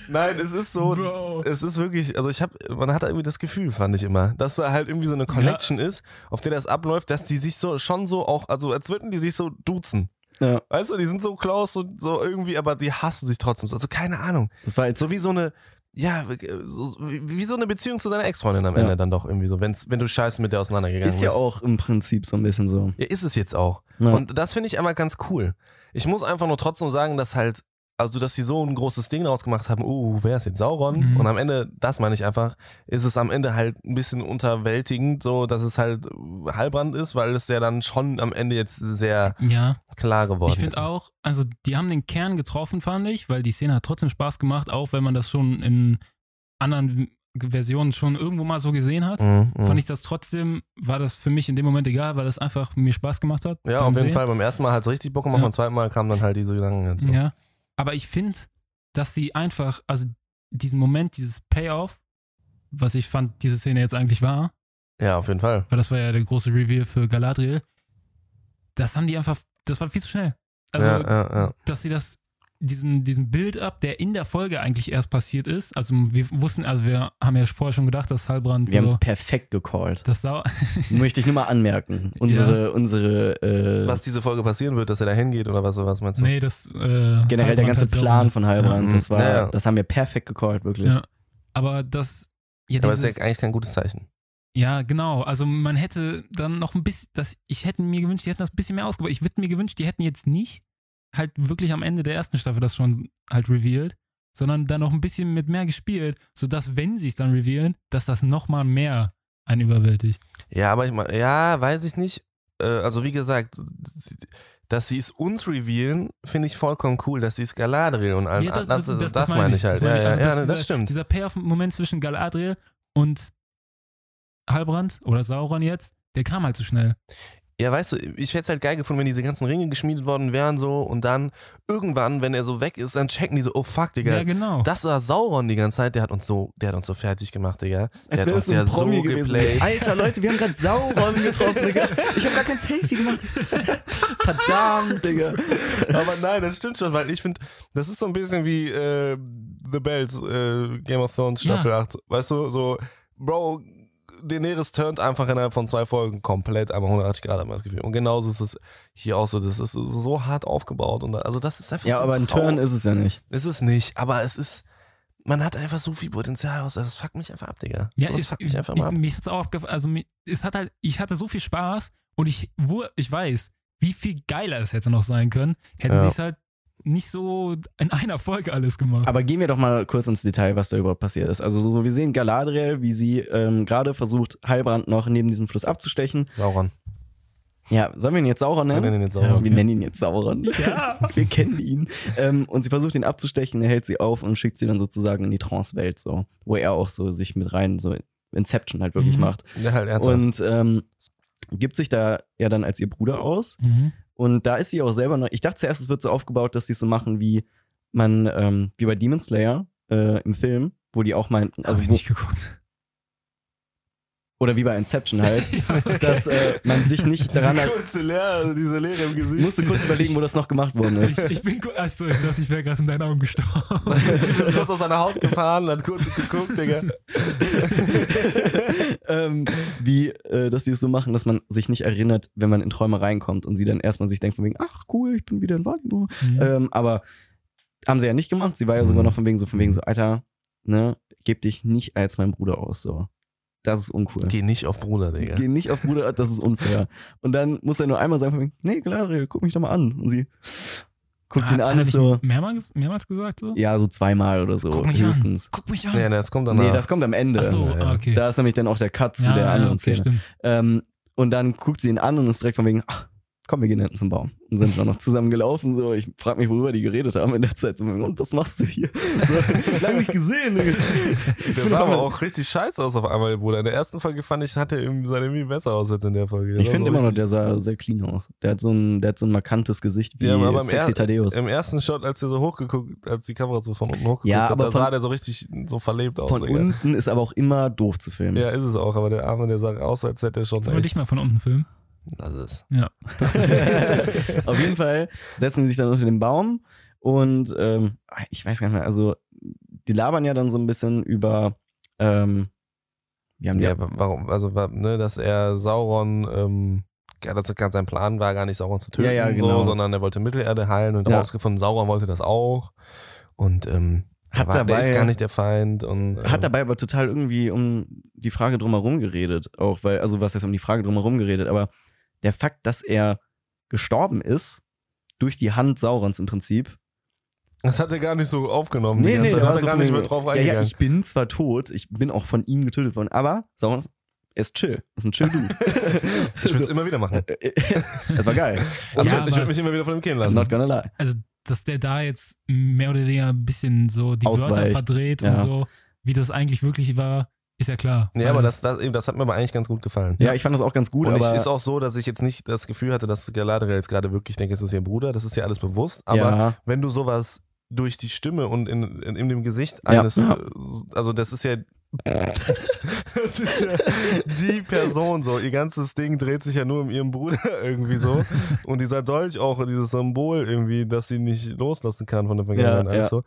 Nein, es ist so... Bro. Es ist wirklich... Also man hat irgendwie das Gefühl, fand ich immer, dass da halt irgendwie so eine Connection ist, auf der das abläuft, dass die sich so schon so auch... Also als würden die sich so duzen. Ja. Weißt du, die sind so Klaus und so irgendwie, aber die hassen sich trotzdem. Also keine Ahnung. Das war jetzt so wie so eine, wie so eine Beziehung zu deiner Ex-Freundin am Ende dann doch irgendwie so, wenn du scheiße mit der auseinandergegangen bist. Ist ja auch im Prinzip so ein bisschen so. Ja, ist es jetzt auch. Ja. Und das finde ich einmal ganz cool. Ich muss einfach nur trotzdem sagen, dass halt, also dass sie so ein großes Ding daraus gemacht haben, wer ist jetzt Sauron? Und am Ende, das meine ich einfach, ist es am Ende halt ein bisschen unterwältigend, so dass es halt Halbrand ist, weil es ja dann schon am Ende jetzt sehr klar geworden ist. Ich finde auch, also die haben den Kern getroffen, fand ich, weil die Szene hat trotzdem Spaß gemacht, auch wenn man das schon in anderen Versionen schon irgendwo mal so gesehen hat, fand ich das trotzdem, war das für mich in dem Moment egal, weil das einfach mir Spaß gemacht hat. Ja, auf jeden Fall, beim ersten Mal hat es richtig Bock gemacht, beim zweiten Mal kamen dann halt diese Gedanken jetzt so. Ja. Aber ich finde, dass sie einfach, also diesen Moment, dieses Payoff, was ich fand, diese Szene jetzt eigentlich war. Ja, auf jeden Fall. Weil das war ja der große Reveal für Galadriel. Das haben die einfach, das war viel zu schnell. Also, dass sie das, diesen Build-up, der in der Folge eigentlich erst passiert ist, also wir haben ja vorher schon gedacht, dass Halbrand wir haben es perfekt gecallt. Das möchte ich nur mal anmerken. Was diese Folge passieren wird, dass er da hingeht oder was meinst du? Nee, das... generell der ganze Plan von Halbrand, das haben wir perfekt gecallt, wirklich. Ja. Aber das... Ja, aber das ist ja eigentlich kein gutes Zeichen. Ja, genau. Also man hätte dann noch ein bisschen... Ich hätte mir gewünscht, die hätten das ein bisschen mehr ausgebaut. Ich hätte mir gewünscht, die hätten jetzt nicht halt wirklich am Ende der ersten Staffel das schon halt revealed, sondern dann noch ein bisschen mit mehr gespielt, sodass, wenn sie es dann revealen, dass das nochmal mehr einen überwältigt. Ja, aber ich meine, weiß ich nicht. Also wie gesagt, dass sie es uns revealen, finde ich vollkommen cool, dass sie es Galadriel und allen anderen. Das meine ich halt. Das stimmt. Dieser Payoff-Moment zwischen Galadriel und Halbrand oder Sauron jetzt, der kam halt zu schnell. Ja, weißt du, ich hätte es halt geil gefunden, wenn diese ganzen Ringe geschmiedet worden wären so und dann irgendwann, wenn er so weg ist, dann checken die so, oh fuck, Digga. Ja, genau. Das war Sauron die ganze Zeit, der hat uns so fertig gemacht, Digga. Der hat uns ja so geplayt. Alter, Leute, wir haben gerade Sauron getroffen, Digga. Ich habe gar kein Selfie gemacht. Verdammt, Digga. Aber nein, das stimmt schon, weil ich finde, das ist so ein bisschen wie The Bells, Game of Thrones Staffel 8. Weißt du, so, Bro... Daenerys turnt einfach innerhalb von 2 Folgen komplett einmal 180 Grad, habe ich das Gefühl. Und genauso ist es hier auch so, das ist so hart aufgebaut. Und also das ist einfach so. Ja, aber ein Turn ist es ja nicht. Ist es nicht, aber es ist, man hat einfach so viel Potenzial aus, also es fuckt mich einfach ab, Digga. Ja, es fuckt mich einfach mal ab. Mich hat's auch aufgefallen, also es hat halt, ich hatte so viel Spaß und ich weiß, wie viel geiler es hätte noch sein können, hätten sie es halt nicht so in einer Folge alles gemacht. Aber gehen wir doch mal kurz ins Detail, was da überhaupt passiert ist. Also wir sehen Galadriel, wie sie gerade versucht, Halbrand noch neben diesem Fluss abzustechen. Sauron. Ja, sollen wir ihn jetzt Sauron nennen? Wir nennen ihn jetzt Sauron. Ja, okay. Wir nennen ihn jetzt Sauron. Ja. Wir kennen ihn. Und sie versucht ihn abzustechen, er hält sie auf und schickt sie dann sozusagen in die Trance-Welt, so, wo er auch so sich mit rein so Inception halt wirklich macht. Ja, halt ernsthaft. Und gibt sich da ja dann als ihr Bruder aus. Mhm. Und da ist sie auch selber noch, ich dachte zuerst, es wird so aufgebaut, dass sie es so machen wie man, wie bei Demon Slayer im Film, wo die auch meinten, also hab ich nicht geguckt. Oder wie bei Inception halt, okay. dass man sich nicht daran hat. Diese Leere im Gesicht. Musst du kurz überlegen, wo das noch gemacht worden ist. Achso, ich dachte, ich wäre gerade in deinen Augen gestorben. Der Typ ist kurz aus seiner Haut gefahren, hat kurz geguckt, Digga. Wie, dass die es so machen, dass man sich nicht erinnert, wenn man in Träume reinkommt und sie dann erstmal sich denkt von wegen, ach cool, ich bin wieder in Valinor. Mhm. Aber haben sie ja nicht gemacht. Sie war ja sogar noch von wegen so, Alter, ne, gib dich nicht als mein Bruder aus, so. Das ist uncool. Geh nicht auf Bruder, Digga. Geh nicht auf Bruder, das ist unfair. Und dann muss er nur einmal sagen, nee, Galadriel, guck mich doch mal an. Und sie guckt ihn an, ist so... Mehrmals gesagt so? Ja, so zweimal oder so. Guck mich höchstens an. Guck mich an. Nee, das kommt danach. Nee, das kommt am Ende. Ach so, ja, okay. Da ist nämlich dann auch der Cut zu der anderen Szene. Und dann guckt sie ihn an und ist direkt von wegen, ach, komm, wir gehen hinten zum Baum. Und sind dann noch zusammen gelaufen. So. Ich frag mich, worüber die geredet haben in der Zeit. So, und was machst du hier? So, lange nicht gesehen. Der sah aber auch richtig scheiße aus auf einmal, Bruder. In der ersten Folge fand ich, sah irgendwie besser aus als in der Folge. Ich finde immer noch, der sah sehr clean aus. Der hat so ein markantes Gesicht wie Sexy Thaddeus. Im ersten Shot, als die Kamera so von unten hochgeguckt hat, da sah der so richtig so verlebt aus. Von unten ist aber auch immer doof zu filmen. Ja, ist es auch. Aber der Arme, der sah aus, als hätte er schon... Sollen wir dich mal von unten filmen? Das ist. Ja. Auf jeden Fall setzen sie sich dann unter den Baum und ich weiß gar nicht mehr, also die labern ja dann so ein bisschen über warum, also ne, dass er Sauron das ganz sein Plan war, gar nicht Sauron zu töten, genau. Sondern er wollte Mittelerde heilen und herausgefunden, Sauron wollte das auch und der ist gar nicht der Feind. Und, hat dabei aber total irgendwie um die Frage drumherum geredet. Auch weil, also was heißt um die Frage drumherum geredet, aber der Fakt, dass er gestorben ist, durch die Hand Saurons im Prinzip. Das hat er gar nicht so aufgenommen. Nee, da hat er gar nicht mehr drauf eingegangen. Ja, ich bin zwar tot, ich bin auch von ihm getötet worden, aber Sauron ist chill. Ist ein chill Dude. Ich würde es immer wieder machen. Das war geil. Also, ich würde mich immer wieder von ihm gehen lassen. I'm not gonna lie. Also, dass der da jetzt mehr oder weniger ein bisschen so die Ausweicht, Wörter verdreht und so, wie das eigentlich wirklich war, ist ja klar. Ja, aber das hat mir aber eigentlich ganz gut gefallen. Ja, ich fand das auch ganz gut. Und es ist auch so, dass ich jetzt nicht das Gefühl hatte, dass Galadriel jetzt gerade wirklich denkt, es ist ihr Bruder, das ist ja alles bewusst, aber wenn du sowas durch die Stimme und in dem Gesicht eines, also das ist ja... Das ist ja die Person so. Ihr ganzes Ding dreht sich ja nur um ihren Bruder irgendwie so. Und dieser Dolch auch, dieses Symbol irgendwie, dass sie nicht loslassen kann von der Vergangenheit. So.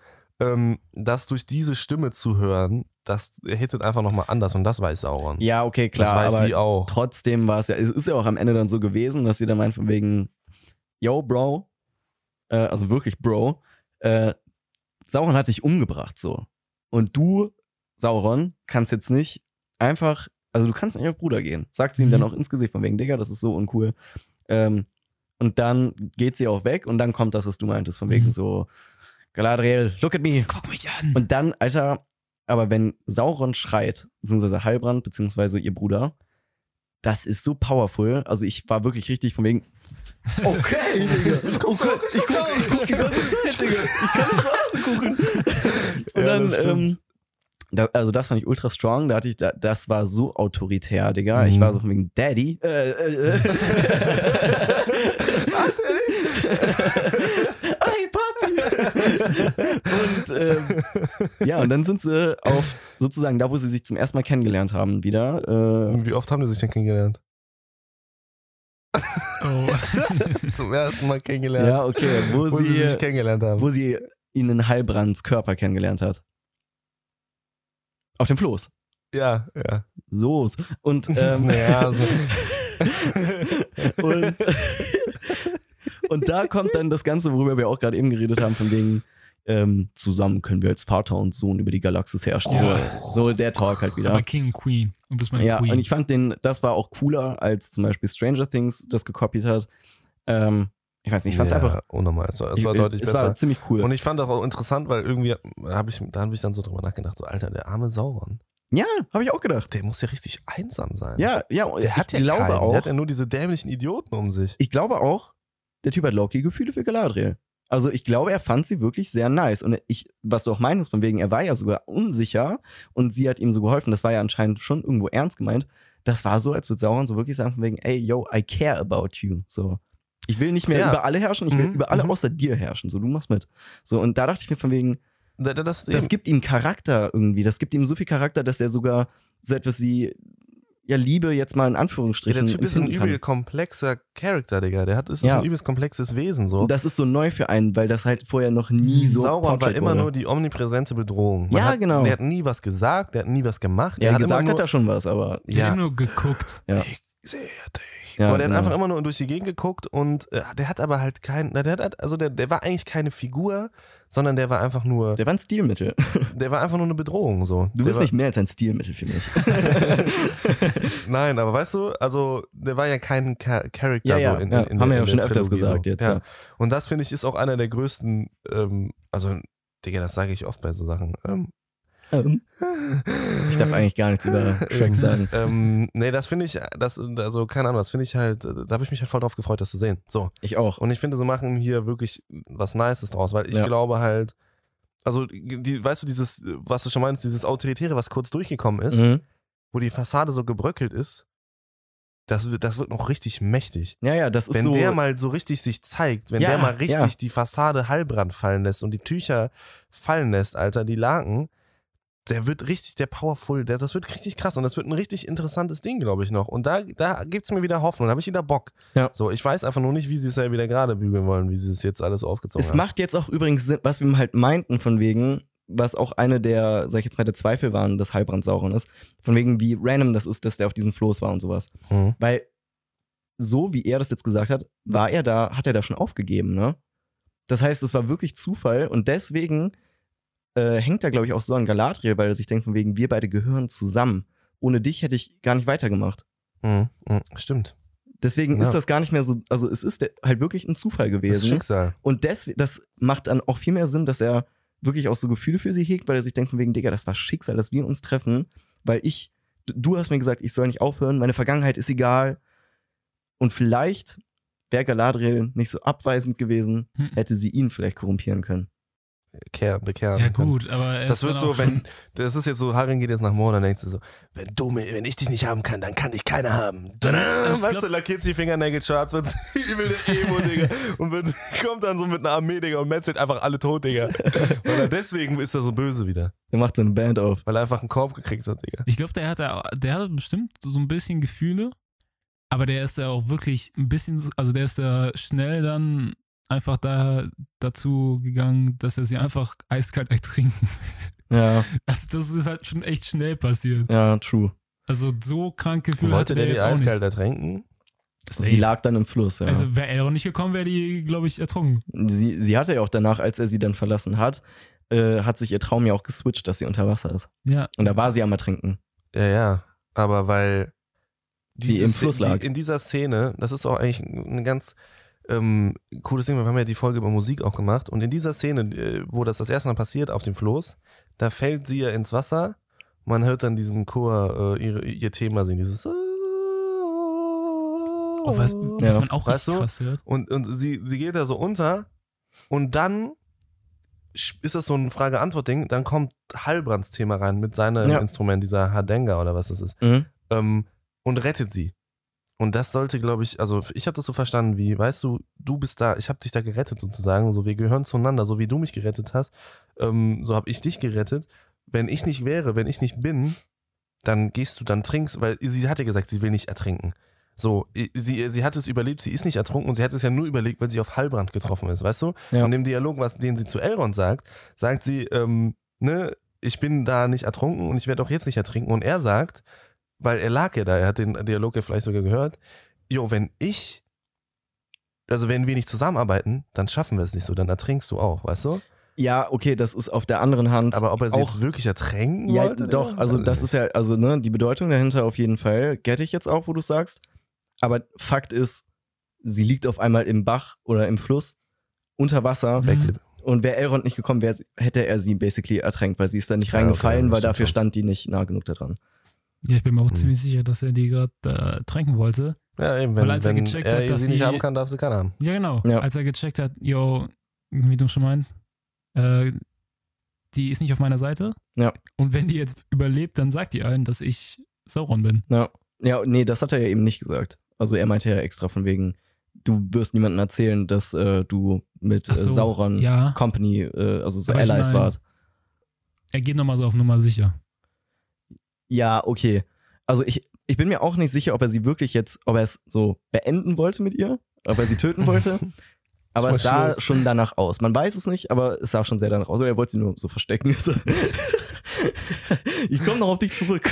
Das durch diese Stimme zu hören, das hittet einfach nochmal anders und das weiß Sauron. Ja, okay, klar. Das weiß aber sie auch. Trotzdem war es ist ja auch am Ende dann so gewesen, dass sie dann meint von wegen, yo, Bro, also wirklich Bro, Sauron hat dich umgebracht so. Und du, Sauron, kannst jetzt nicht einfach, also du kannst nicht auf Bruder gehen. Sagt sie ihm dann auch ins Gesicht von wegen, Digga, das ist so uncool. Und dann geht sie auch weg und dann kommt das, was du meintest, von wegen so, Galadriel, look at me. Guck mich an. Und dann, Alter, aber wenn Sauron schreit, beziehungsweise Halbrand, beziehungsweise ihr Bruder, das ist so powerful. Also ich war wirklich richtig von wegen, okay, Digga. Ich guck die ganze Zeit, Digga. Ich kann nicht so ausgucken. Und dann, also das fand ich ultra strong, das war so autoritär, Digga. Ich war so von wegen Daddy. Hey, Poppy! Und dann sind sie auf sozusagen da, wo sie sich zum ersten Mal kennengelernt haben, wieder. Und wie oft haben die sich denn kennengelernt? Zum ersten Mal kennengelernt. Ja, okay. Wo sie sich kennengelernt haben. Wo sie ihn in Halbrands Körper kennengelernt hat. Auf dem Floß. Ja. So. Und, und da kommt dann das Ganze, worüber wir auch gerade eben geredet haben, von wegen, zusammen können wir als Vater und Sohn über die Galaxis herrschen. Oh. So der Talk halt wieder. Aber King und Queen. Und das meine Queen. Und ich fand das war auch cooler, als zum Beispiel Stranger Things das gekopiert hat. Ich weiß nicht, ich fand es einfach unnormal. Es war deutlich besser. Es war ziemlich cool. Und ich fand auch interessant, weil irgendwie habe ich dann so drüber nachgedacht, so Alter, der arme Sauron. Ja, habe ich auch gedacht. Der muss ja richtig einsam sein. Ja. Der hat ja nur diese dämlichen Idioten um sich. Ich glaube auch, der Typ hat Loki Gefühle für Galadriel. Also ich glaube, er fand sie wirklich sehr nice. Und was du auch meinst, von wegen, er war ja sogar unsicher und sie hat ihm so geholfen, das war ja anscheinend schon irgendwo ernst gemeint. Das war so, als würde Sauron so wirklich sagen, von wegen, ey, yo, I care about you. So, ich will nicht mehr über alle herrschen, ich will über alle außer dir herrschen. So, du machst mit. So, und da dachte ich mir von wegen, das gibt ihm Charakter irgendwie. Das gibt ihm so viel Charakter, dass er sogar so etwas wie Liebe jetzt mal in Anführungsstrichen. Der Typ ist ein übel komplexer Charakter, Digga. Der ist ein übelst komplexes Wesen, so. Das ist so neu für einen, weil das halt vorher noch nie so Sauron war immer nur die omnipräsente Bedrohung. Genau. Der hat nie was gesagt, der hat nie was gemacht. Ja, gesagt hat er schon was, aber... Ja. Der hat nur geguckt. Ja. Ich sehe dich. Ja, aber der hat einfach immer nur durch die Gegend geguckt und der hat aber halt keinen... Der war eigentlich keine Figur, sondern der war einfach nur... Der war ein Stilmittel. Der war einfach nur eine Bedrohung, so. Du bist nicht mehr als ein Stilmittel für mich. Nein, aber weißt du, also der war ja kein Charakter. In haben wir ja schon öfters gesagt so. Jetzt. Ja. Ja. Und das, finde ich, ist auch einer der größten, Digga, das sage ich oft bei so Sachen, Ich darf eigentlich gar nichts über Shrek sagen. Das finde ich, das finde ich halt, da habe ich mich halt voll drauf gefreut, das zu sehen. So. Ich auch. Und ich finde, sie machen hier wirklich was Nices draus, weil ich glaube halt, also, weißt du, dieses, was du schon meinst, dieses Autoritäre, was kurz durchgekommen ist, wo die Fassade so gebröckelt ist, das wird noch richtig mächtig. Ja, das ist wenn so. Wenn der mal so richtig sich zeigt, wenn der mal richtig die Fassade Halbrand fallen lässt und die Tücher fallen lässt, Alter, die Laken, der wird richtig, der Powerful, das wird richtig krass und das wird ein richtig interessantes Ding, glaube ich, noch. Und da gibt es mir wieder Hoffnung, da habe ich wieder Bock. Ja. So, ich weiß einfach nur nicht, wie sie es ja wieder gerade bügeln wollen, wie sie es jetzt alles aufgezogen haben. Es macht jetzt auch übrigens Sinn, was wir halt meinten von wegen, was auch eine der, sag ich jetzt mal, der Zweifel waren, dass Halbrand Sauron ist, von wegen wie random das ist, dass der auf diesem Floß war und sowas. Mhm. Weil so, wie er das jetzt gesagt hat, hat er da schon aufgegeben, ne? Das heißt, es war wirklich Zufall und deswegen hängt da, glaube ich, auch so an Galadriel, weil er sich denkt, von wegen, wir beide gehören zusammen. Ohne dich hätte ich gar nicht weitergemacht. Stimmt. Deswegen ist das gar nicht mehr so, also es ist halt wirklich ein Zufall gewesen. Das ist Schicksal. Und das macht dann auch viel mehr Sinn, dass er wirklich auch so Gefühle für sie hegt, weil er sich denkt, von wegen, Digga, das war Schicksal, dass wir uns treffen, weil du hast mir gesagt, ich soll nicht aufhören, meine Vergangenheit ist egal. Und vielleicht wäre Galadriel nicht so abweisend gewesen, hätte sie ihn vielleicht korrumpieren können. Bekehren. Ja gut, aber das wird so, wenn das ist jetzt so, Harin geht jetzt nach Mordor, dann denkst du so, wenn ich dich nicht haben kann, dann kann dich keiner haben. Weißt du, lackiert die Fingernägel schwarz, wird übel eine Emo, Digga, und kommt dann so mit einer Armee, Digga, und metzelt einfach alle tot, Digga. Weil deswegen ist er so böse wieder. Der macht so eine Band auf. Weil er einfach einen Korb gekriegt hat, Digga. Ich glaube, der hat bestimmt so ein bisschen Gefühle, aber der ist ja auch wirklich ein bisschen, also der ist da schnell dann einfach dazu gegangen, dass er sie einfach eiskalt ertrinken will. Ja. Also das ist halt schon echt schnell passiert. Ja, true. Also so krank Gefühl hatte der jetzt auch nicht. Wollte der die eiskalt ertränken? Sie lag dann im Fluss, ja. Also wäre er auch nicht gekommen, wäre die, glaube ich, ertrunken. Sie hatte ja auch danach, als er sie dann verlassen hat, hat sich ihr Traum ja auch geswitcht, dass sie unter Wasser ist. Ja. Und da war sie am Ertrinken. Ja. Aber weil sie im Fluss lag. In dieser Szene, das ist auch eigentlich eine ganz... cooles Ding, wir haben ja die Folge über Musik auch gemacht und in dieser Szene, wo das erste Mal passiert auf dem Floß, da fällt sie ja ins Wasser, man hört dann diesen Chor ihr Thema singen, dieses was man auch richtig krass hört. Und sie geht da so unter und dann ist das so ein Frage-Antwort-Ding, dann kommt Halbrands Thema rein mit seinem Instrument, dieser Hardanger oder was das ist, und rettet sie. Und das sollte, glaube ich, also ich habe das so verstanden wie, weißt du, du bist da, ich habe dich da gerettet sozusagen, so wir gehören zueinander, so wie du mich gerettet hast, so habe ich dich gerettet. Wenn ich nicht wäre, wenn ich nicht bin, dann gehst du, dann trinkst, weil sie hat ja gesagt, sie will nicht ertrinken. So, sie hat es überlebt, sie ist nicht ertrunken und sie hat es ja nur überlegt, weil sie auf Halbrand getroffen ist, weißt du? Ja. Und im Dialog, den sie zu Elrond sagt, sagt sie, ich bin da nicht ertrunken und ich werde auch jetzt nicht ertrinken. Und er sagt... Weil er lag ja da, er hat den Dialog ja vielleicht sogar gehört. Jo, wenn wir nicht zusammenarbeiten, dann schaffen wir es nicht so, dann ertrinkst du auch, weißt du? Ja, okay, das ist auf der anderen Hand. Aber ob er sie jetzt wirklich ertränken wollte? Ja, doch, also das ist ja, also ne, die Bedeutung dahinter auf jeden Fall, gette ich jetzt auch, wo du sagst. Aber Fakt ist, sie liegt auf einmal im Bach oder im Fluss, unter Wasser. Backflip. Und wäre Elrond nicht gekommen, hätte er sie basically ertränkt, weil sie ist da nicht reingefallen, weil dafür stand die nicht nah genug da dran. Ja, ich bin mir auch ziemlich sicher, dass er die gerade tränken wollte. Ja, eben, weil als er gecheckt hat, dass sie nicht haben kann, darf sie keiner haben. Ja, genau. Ja. Als er gecheckt hat, yo, wie du schon meinst, die ist nicht auf meiner Seite. Ja. Und wenn die jetzt überlebt, dann sagt die allen, dass ich Sauron bin. Ja. Ja, nee, das hat er ja eben nicht gesagt. Also er meinte ja extra von wegen, du wirst niemandem erzählen, dass du mit so, Sauron ja. Company, also so aber Allies ich mein, wart. Er geht nochmal so auf Nummer sicher. Ja, okay. Also ich bin mir auch nicht sicher, ob er sie wirklich jetzt, ob er es so beenden wollte mit ihr, ob er sie töten wollte. Aber es sah schon danach aus. Man weiß es nicht, aber es sah schon sehr danach aus. Oder er wollte sie nur so verstecken. Ich komme noch auf dich zurück.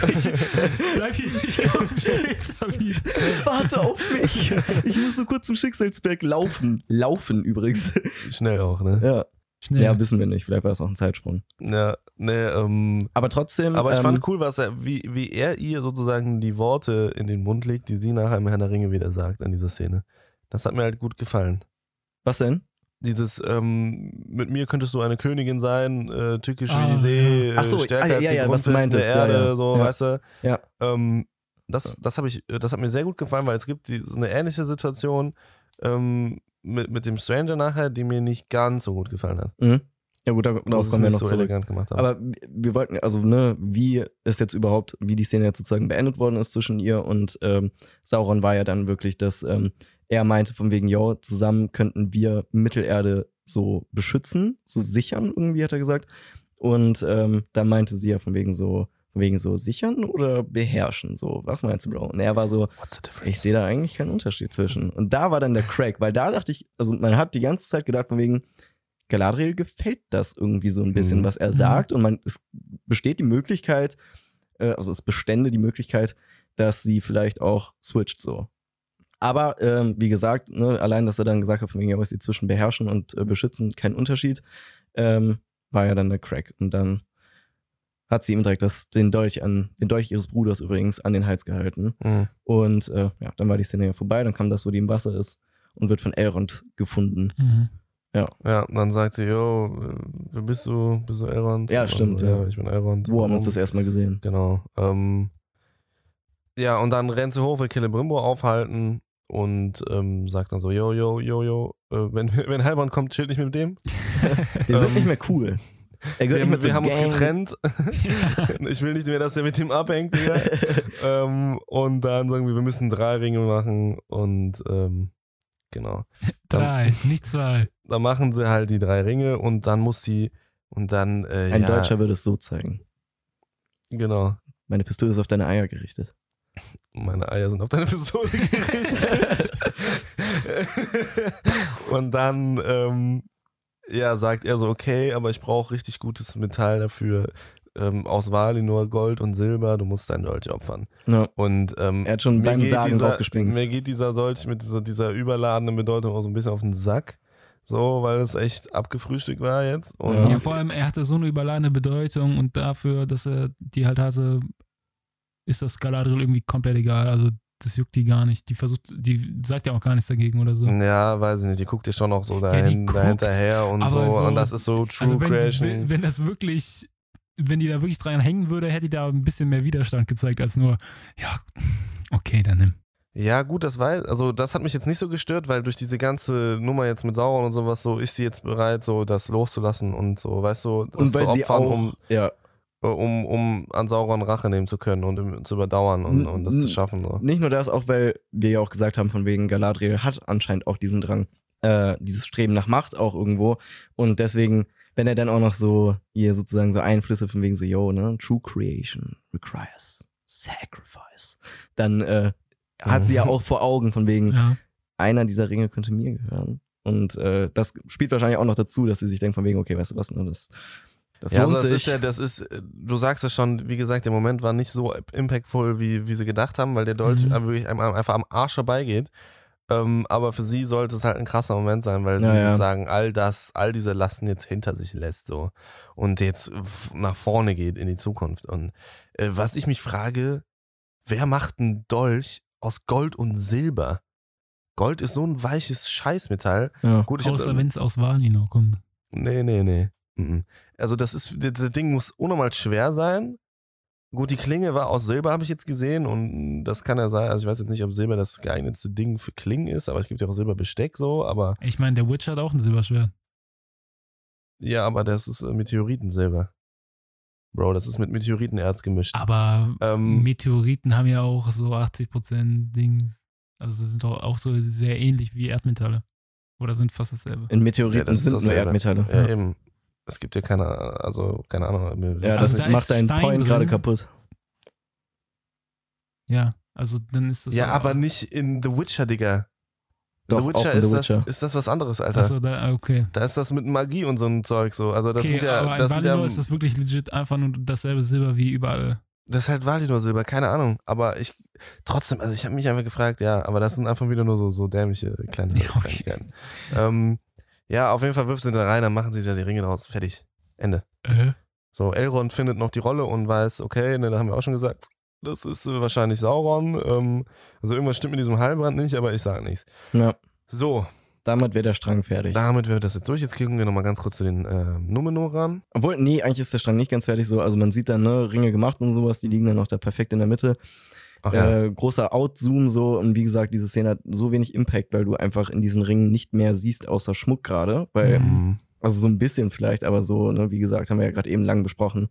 Bleib hier, ich komme später wieder. Warte auf mich. Ich muss so kurz zum Schicksalsberg laufen. Laufen übrigens. Schnell auch, ne? Ja. Schnell. Ja, wissen wir nicht. Vielleicht war es auch ein Zeitsprung. Ja, ne, aber trotzdem. Aber ich fand cool, was er, wie er ihr sozusagen die Worte in den Mund legt, die sie nachher im Herrn der Ringe wieder sagt an dieser Szene. Das hat mir halt gut gefallen. Was denn? Dieses, mit mir könntest du eine Königin sein, tückisch wie die See, stärker als die Grundfesten der Erde, so, weißt du. Ja. Das hat mir sehr gut gefallen, weil es gibt eine ähnliche Situation mit dem Stranger nachher, die mir nicht ganz so gut gefallen hat. Mhm. Ja gut, darauf kommen wir noch so elegant gemacht haben. Aber wir wollten, also ne, wie ist jetzt überhaupt, wie die Szene jetzt sozusagen beendet worden ist zwischen ihr und Sauron war ja dann wirklich, dass er meinte von wegen, yo, zusammen könnten wir Mittelerde so beschützen, so sichern irgendwie, hat er gesagt. Und dann meinte sie ja von wegen so sichern oder beherrschen, so, was meinst du, Bro? Und er war so, ich sehe da eigentlich keinen Unterschied zwischen. Und da war dann der Crack, weil da dachte ich, also man hat die ganze Zeit gedacht von wegen, Galadriel gefällt das irgendwie so ein bisschen, was er sagt. Und es besteht die Möglichkeit, dass sie vielleicht auch switcht so. Aber wie gesagt, ne, allein, dass er dann gesagt hat, von wegen, was sie zwischen beherrschen und beschützen, kein Unterschied, war ja dann der Crack. Und dann hat sie ihm direkt den Dolch ihres Bruders übrigens an den Hals gehalten. Mhm. Und ja, dann war die Szene ja vorbei, dann kam das, wo die im Wasser ist und wird von Elrond gefunden. Mhm. Ja, dann sagt sie, yo, wer bist du? Bist du Elrond? Ja, stimmt. Und, ja, ich bin Elrond. Wo haben wir uns das erstmal gesehen? Genau. Ja, und dann rennt sie hoch, will Celebrimbor aufhalten und sagt dann so, yo, wenn Halbrand kommt, chillt nicht mit dem. Wir sind nicht mehr cool. Wir haben uns getrennt. Ich will nicht mehr, dass er mit dem abhängt, Digga. Und dann sagen wir müssen 3 Ringe machen und genau. 3, nicht 2. Dann machen sie halt die 3 Ringe und dann muss sie und dann ein Deutscher würde es so zeigen. Genau. Meine Pistole ist auf deine Eier gerichtet. Meine Eier sind auf deine Pistole gerichtet. Und dann sagt er so, okay, aber ich brauche richtig gutes Metall dafür. Aus Valinor Gold und Silber, du musst deinen Dolch opfern. Ja. Und er hat schon beim Sagen draufgespringt. Mir geht dieser Dolch mit dieser überladenen Bedeutung auch so ein bisschen auf den Sack. So, weil es echt abgefrühstückt war jetzt. Und ja, vor allem, er hatte so eine überladene Bedeutung und dafür, dass er die halt hatte, ist das Galadriel irgendwie komplett egal. Also das juckt die gar nicht. Die sagt ja auch gar nichts dagegen oder so. Ja, weiß ich nicht. Die guckt ja schon auch so dahinterher und so. Also, und das ist so True Creation. Also wenn das wirklich, wenn die da wirklich dran hängen würde, hätte die da ein bisschen mehr Widerstand gezeigt, als nur, ja, okay, dann nimm. Ja, gut, das hat mich jetzt nicht so gestört, weil durch diese ganze Nummer jetzt mit Sauron und sowas, so ist sie jetzt bereit, so das loszulassen und so, weißt du, das und weil zu opfern, auch, um an Sauron Rache nehmen zu können und zu überdauern und das zu schaffen. So. Nicht nur das, auch weil wir ja auch gesagt haben, von wegen Galadriel hat anscheinend auch diesen Drang, dieses Streben nach Macht auch irgendwo und deswegen, wenn er dann auch noch so ihr sozusagen so Einflüsse von wegen so, yo, ne, True Creation requires sacrifice, dann, hat sie ja auch vor Augen, von wegen, einer dieser Ringe könnte mir gehören. Und das spielt wahrscheinlich auch noch dazu, dass sie sich denkt, von wegen, okay, weißt du was, das ja, lohnt also sich. Du sagst es schon, wie gesagt, der Moment war nicht so impactful, wie sie gedacht haben, weil der Dolch einfach am Arsch vorbeigeht. Aber für sie sollte es halt ein krasser Moment sein, weil sie sozusagen all diese Lasten jetzt hinter sich lässt so und jetzt nach vorne geht in die Zukunft. Und was ich mich frage, wer macht einen Dolch aus Gold und Silber? Gold ist so ein weiches Scheißmetall. Ja. Gut, außer wenn es aus Valinor kommt. Nee. Also das Ding muss unnormal schwer sein. Gut, die Klinge war aus Silber, habe ich jetzt gesehen. Und das kann ja sein, also ich weiß jetzt nicht, ob Silber das geeignetste Ding für Klingen ist, aber es gibt ja auch Silberbesteck so, aber... Ich meine, der Witcher hat auch ein Silberschwert. Ja, aber das ist Meteoritensilber. Bro, das ist mit Meteoritenerz gemischt. Aber Meteoriten haben ja auch so 80% Dings. Also sind doch auch so sehr ähnlich wie Erdmetalle. Oder sind fast dasselbe. In Meteoriten sind nur Erdmetalle. Ja, eben. Es gibt ja keine Ahnung. Ja, das macht deinen Point gerade kaputt. Ja, also dann ist das... Ja, aber nicht in The Witcher, Digga. Doch, The Witcher ist das was anderes, Alter. Achso, da, okay. Da ist das mit Magie und so ein Zeug so. Also das sind ja, aber das in Valinor ist das wirklich legit einfach nur dasselbe Silber wie überall. Das ist halt Valinor-Silber, keine Ahnung. Aber ich trotzdem, also ich habe mich einfach gefragt, ja, aber das sind einfach wieder nur so dämliche kleine Kleinigkeiten. Okay. Ja, auf jeden Fall wirft sie da rein, dann machen sie da die Ringe raus. Fertig. Ende. So, Elrond findet noch die Rolle und weiß, okay, ne, da haben wir auch schon gesagt, das ist wahrscheinlich Sauron. Also irgendwas stimmt mit diesem Halbrand nicht, aber ich sage nichts. Ja. So. Damit wäre der Strang fertig. Damit wäre das jetzt durch. Jetzt gucken wir nochmal ganz kurz zu den Númenoran. Obwohl, nee, eigentlich ist der Strang nicht ganz fertig so. Also man sieht da, ne, Ringe gemacht und sowas, die liegen dann noch da perfekt in der Mitte. Ach, ja. Großer Outzoom so und wie gesagt, diese Szene hat so wenig Impact, weil du einfach in diesen Ringen nicht mehr siehst außer Schmuck gerade, weil also so ein bisschen vielleicht, aber so, ne, wie gesagt, haben wir ja gerade eben lang besprochen.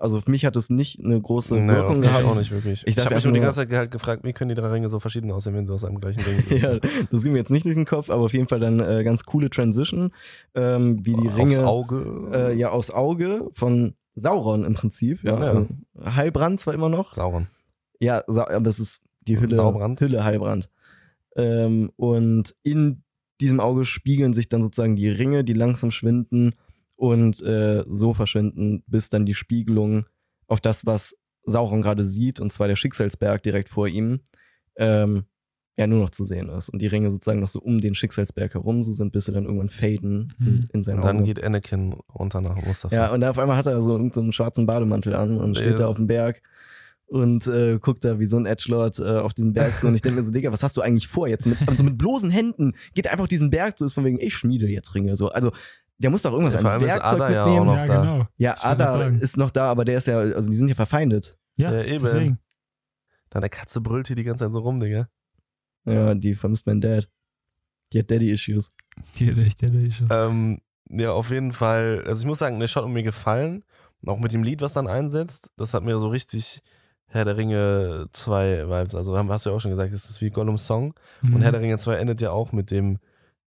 Also für mich hat es nicht eine große Wirkung gehabt. Auch nicht wirklich. Ich habe mich nur die ganze Zeit halt gefragt, wie können die drei Ringe so verschieden aussehen, wenn sie aus einem gleichen Ring sind. Ja, das ging mir jetzt nicht durch den Kopf, aber auf jeden Fall dann ganz coole Transition, wie die Ringe... Aufs Auge. Ja, aufs Auge von Sauron im Prinzip. Ja. Ja. Also Halbrand zwar immer noch. Sauron. Ja, aber es ist die Hülle Halbrand. Und in diesem Auge spiegeln sich dann sozusagen die Ringe, die langsam schwinden und so verschwinden, bis dann die Spiegelung auf das, was Sauron gerade sieht, und zwar der Schicksalsberg direkt vor ihm, nur noch zu sehen ist. Und die Ringe sozusagen noch so um den Schicksalsberg herum so sind, bis sie dann irgendwann faden in sein Auge. Und dann geht Anakin runter nach Mustafa. Ja, und auf einmal hat er so irgendeinen schwarzen Bademantel an und steht da auf dem Berg. Und guckt da wie so ein Edgelord auf diesen Berg so. Und ich denke mir so, Digga, was hast du eigentlich vor jetzt? Mit bloßen Händen geht einfach auf diesen Berg, so ist von wegen, ich schmiede jetzt Ringe. So. Also der muss doch irgendwas an Werkzeug mitnehmen. Ja, auch noch da. Genau. Ja, Ada ist noch da, aber der ist ja, also die sind ja verfeindet. Ja, eben. Deswegen. Deine Katze brüllt hier die ganze Zeit so rum, Digga. Ja, die vermisst mein Dad. Die hat Daddy-Issues. Die hat echt Daddy-Issues. Ja, auf jeden Fall. Also ich muss sagen, der Shot hat mir gefallen. Auch mit dem Lied, was dann einsetzt. Das hat mir so richtig... Herr der Ringe 2 Vibes, also hast du ja auch schon gesagt, es ist wie Gollums Song und Herr der Ringe 2 endet ja auch mit dem,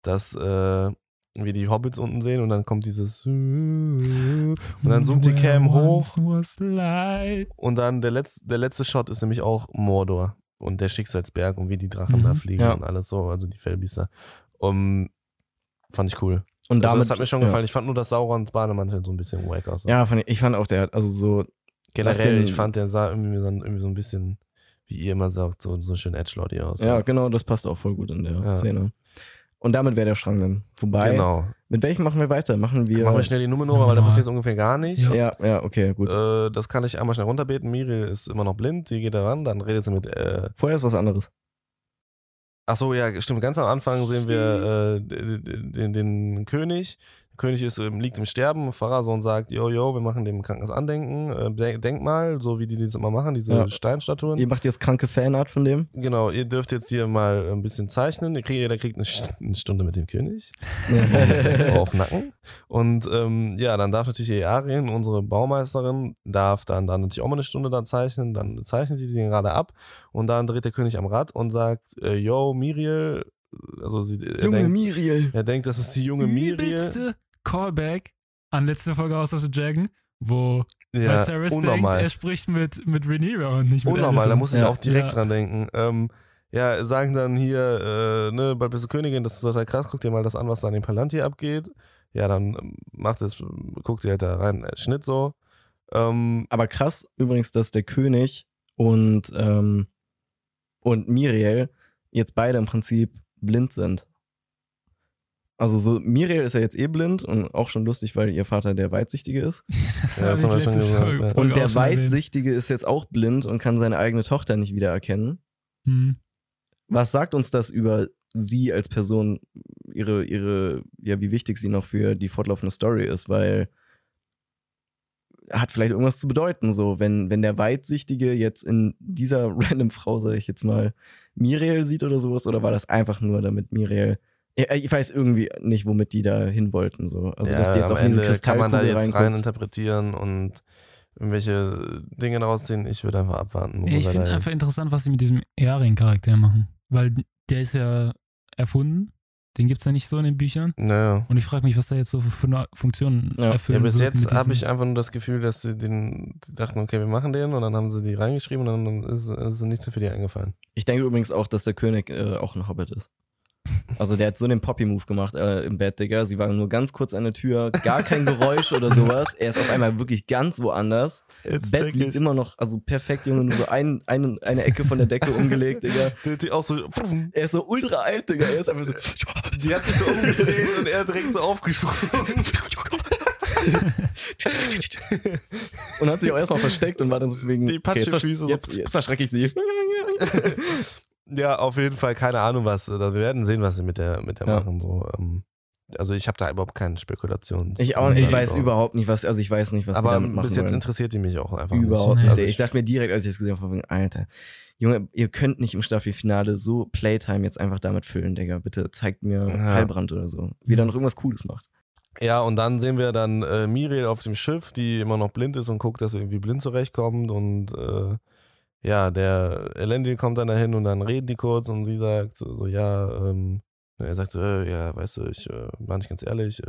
dass wir die Hobbits unten sehen und dann kommt dieses und dann zoomt die Cam hoch und dann der letzte Shot ist nämlich auch Mordor und der Schicksalsberg und wie die Drachen da fliegen und alles so, also die Fellbiester. Fand ich cool. Und damit, also das hat mir schon gefallen, ich fand nur, dass Saurons Bademantel so ein bisschen wack aus. Ja, ich fand auch, der hat also so generell, ich fand, der sah irgendwie so ein bisschen, wie ihr immer sagt, so schön edgelordy aus. Ja, genau, das passt auch voll gut in der Szene. Und damit wäre der Schrank dann vorbei. Genau. Mit welchem machen wir weiter? Machen wir schnell die Númenor, weil da passiert jetzt ungefähr gar nichts. Ja, okay, gut. Das kann ich einmal schnell runterbeten. Miriel ist immer noch blind, die geht da ran, dann redet sie mit... Vorher ist was anderes. Achso, ja, stimmt. Ganz am Anfang sehen wir den König. König liegt im Sterben, Pharason sagt, yo, wir machen dem Kranken das Andenken, Denkmal, so wie die das immer machen, diese Steinstatuen. Ihr macht jetzt kranke Fanart von dem? Genau, ihr dürft jetzt hier mal ein bisschen zeichnen, jeder kriegt eine Stunde mit dem König, auf Nacken. Und dann darf natürlich Earien, unsere Baumeisterin, darf dann natürlich auch mal eine Stunde da zeichnen, dann zeichnet die den gerade ab und dann dreht der König am Rad und sagt, yo, Miriel, also Miriel. Er denkt, das ist die junge Miriel. Callback an letzte Folge House of the Dragon, wo Viserys unnormal denkt, er spricht mit Rhaenyra und nicht mit unnormal, Alison. Da muss ich auch direkt dran denken. Sagen dann hier, bald bist du Königin, das ist total krass, guck dir mal das an, was da an dem Palantir abgeht. Ja, dann guckt ihr halt da rein, Schnitt so. Aber krass übrigens, dass der König und Miriel jetzt beide im Prinzip blind sind. Also so, Miriel ist ja jetzt blind und auch schon lustig, weil ihr Vater der Weitsichtige ist. Das haben wir schon gesagt. Und der Weitsichtige ist jetzt auch blind und kann seine eigene Tochter nicht wiedererkennen. Was sagt uns das über sie als Person, wie wichtig sie noch für die fortlaufende Story ist, weil hat vielleicht irgendwas zu bedeuten, so, wenn der Weitsichtige jetzt in dieser random Frau, sag ich jetzt mal, Miriel sieht oder sowas, oder war das einfach nur, damit Miriel Ja, ich weiß irgendwie nicht, womit die da hin wollten. So. Also, ja, dass die jetzt auf diese Kristallkugel kann man da jetzt rein interpretieren und irgendwelche Dinge rausziehen. Ich würde einfach abwarten. Ich finde einfach interessant, was sie mit diesem Erin-Charakter machen. Weil der ist ja erfunden. Den gibt es ja nicht so in den Büchern. Naja. Und ich frage mich, was da jetzt so für eine Funktion erfüllen wird. Ja, bis jetzt habe ich einfach nur das Gefühl, dass sie die dachten, okay, wir machen den, und dann haben sie die reingeschrieben und dann ist nichts mehr für die eingefallen. Ich denke übrigens auch, dass der König auch ein Hobbit ist. Also der hat so den Poppy-Move gemacht im Bett, Digga. Sie waren nur ganz kurz an der Tür, gar kein Geräusch oder sowas. Er ist auf einmal wirklich ganz woanders. Jetzt Bett liegt immer noch, also perfekt, Junge, nur so eine Ecke von der Decke umgelegt, Digga. Die auch so, er ist so ultra alt, Digga. Er ist einfach so, die hat sich so umgedreht und er direkt so aufgesprungen. Und hat sich auch erstmal versteckt und war dann so wegen, die Patschefüße, okay, jetzt verschrecke ich sie. Ja, auf jeden Fall, keine Ahnung was. Wir werden sehen, was sie mit der machen. So. Also ich habe da überhaupt keine Spekulationen. Ich auch nicht, ich weiß so überhaupt nicht, was, also ich weiß nicht, was die damit machen. Aber bis jetzt interessiert die mich auch einfach überhaupt nicht. Also ich dachte mir direkt, als ich das gesehen habe, Alter, Junge, ihr könnt nicht im Staffelfinale so Playtime jetzt einfach damit füllen, Digga. Bitte zeigt mir Halbrand oder so, wie dann noch irgendwas Cooles macht. Ja, und dann sehen wir dann Miriel auf dem Schiff, die immer noch blind ist und guckt, dass sie irgendwie blind zurechtkommt, und ja, der Elendil kommt dann dahin und dann reden die kurz und sie sagt so, ja, er sagt so, ja, weißt du, ich war nicht ganz ehrlich,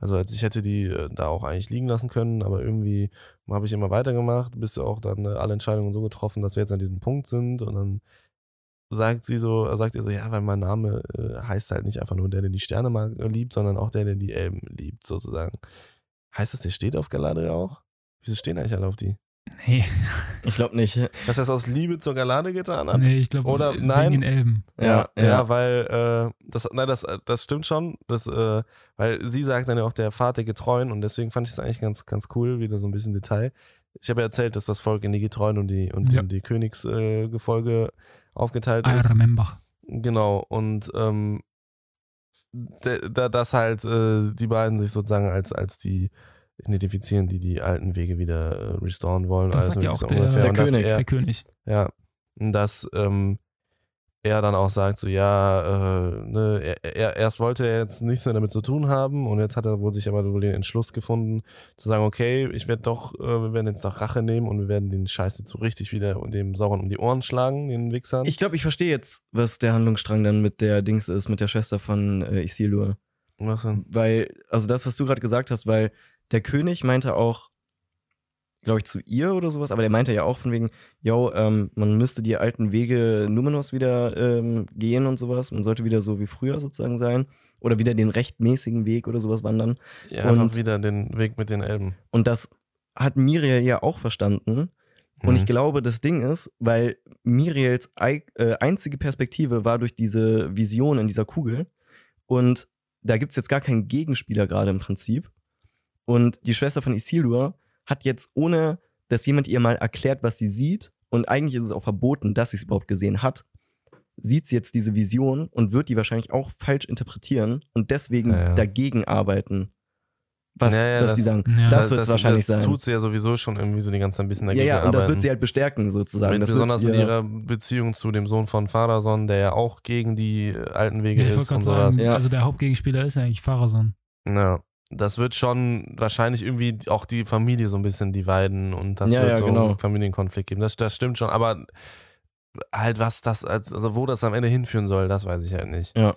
also ich hätte die da auch eigentlich liegen lassen können, aber irgendwie habe ich immer weitergemacht, bis auch dann alle Entscheidungen so getroffen, dass wir jetzt an diesem Punkt sind, und dann sagt ihr so, ja, weil mein Name heißt halt nicht einfach nur der die Sterne mag, liebt, sondern auch der die Elben liebt, sozusagen. Heißt das, der steht auf Galadriel auch? Wieso stehen eigentlich alle auf die? Nee. Ich glaube nicht. Dass er es aus Liebe zur Galade getan hat? Nee, ich glaube nicht. Wegen den Elben. Ja, weil das stimmt schon. Das, weil sie sagt dann ja auch, der Vater Getreuen, und deswegen fand ich es eigentlich ganz, ganz cool, wieder so ein bisschen Detail. Ich habe ja erzählt, dass das Volk in die Getreuen und die Königsgefolge aufgeteilt ist. I remember. Genau, und dass halt die beiden sich sozusagen als die identifizieren, die alten Wege wieder restoren wollen. Das sagt ja auch der König. Ja, dass er dann auch sagt, so ja, erst wollte er jetzt nichts mehr damit zu tun haben, und jetzt hat er wohl sich aber den Entschluss gefunden, zu sagen, okay, wir werden jetzt doch Rache nehmen und wir werden den Scheiß jetzt so richtig wieder und dem Sauron um die Ohren schlagen, den Wichsern. Ich glaube, ich verstehe jetzt, was der Handlungsstrang dann mit der Dings ist, mit der Schwester von Isildur. Was denn? Weil, also das, was du gerade gesagt hast, weil der König meinte auch, glaube ich, zu ihr oder sowas, aber der meinte ja auch von wegen, yo, man müsste die alten Wege Númenors wieder gehen und sowas, man sollte wieder so wie früher sozusagen sein oder wieder den rechtmäßigen Weg oder sowas wandern. Ja, und einfach wieder den Weg mit den Elben. Und das hat Miriel ja auch verstanden, und ich glaube, das Ding ist, weil Miriels einzige Perspektive war durch diese Vision in dieser Kugel, und da gibt es jetzt gar keinen Gegenspieler gerade im Prinzip. Und die Schwester von Isildur hat jetzt, ohne dass jemand ihr mal erklärt, was sie sieht, und eigentlich ist es auch verboten, dass sie es überhaupt gesehen hat, sieht sie jetzt diese Vision und wird die wahrscheinlich auch falsch interpretieren und deswegen dagegen arbeiten. Was die sagen, das wird es wahrscheinlich sein. Das tut sie ja sowieso schon irgendwie so die ganze Zeit ein bisschen dagegen arbeiten. Und das wird sie halt bestärken sozusagen. Besonders mit ihrer Beziehung zu dem Sohn von Farason, der ja auch gegen die alten Wege ist und sowas. Ja. Also der Hauptgegenspieler ist ja eigentlich Farason. Ja. Das wird schon wahrscheinlich irgendwie auch die Familie so ein bisschen dividen, und das wird so einen Familienkonflikt geben. Das stimmt schon, aber halt wo das am Ende hinführen soll, das weiß ich halt nicht. Ja.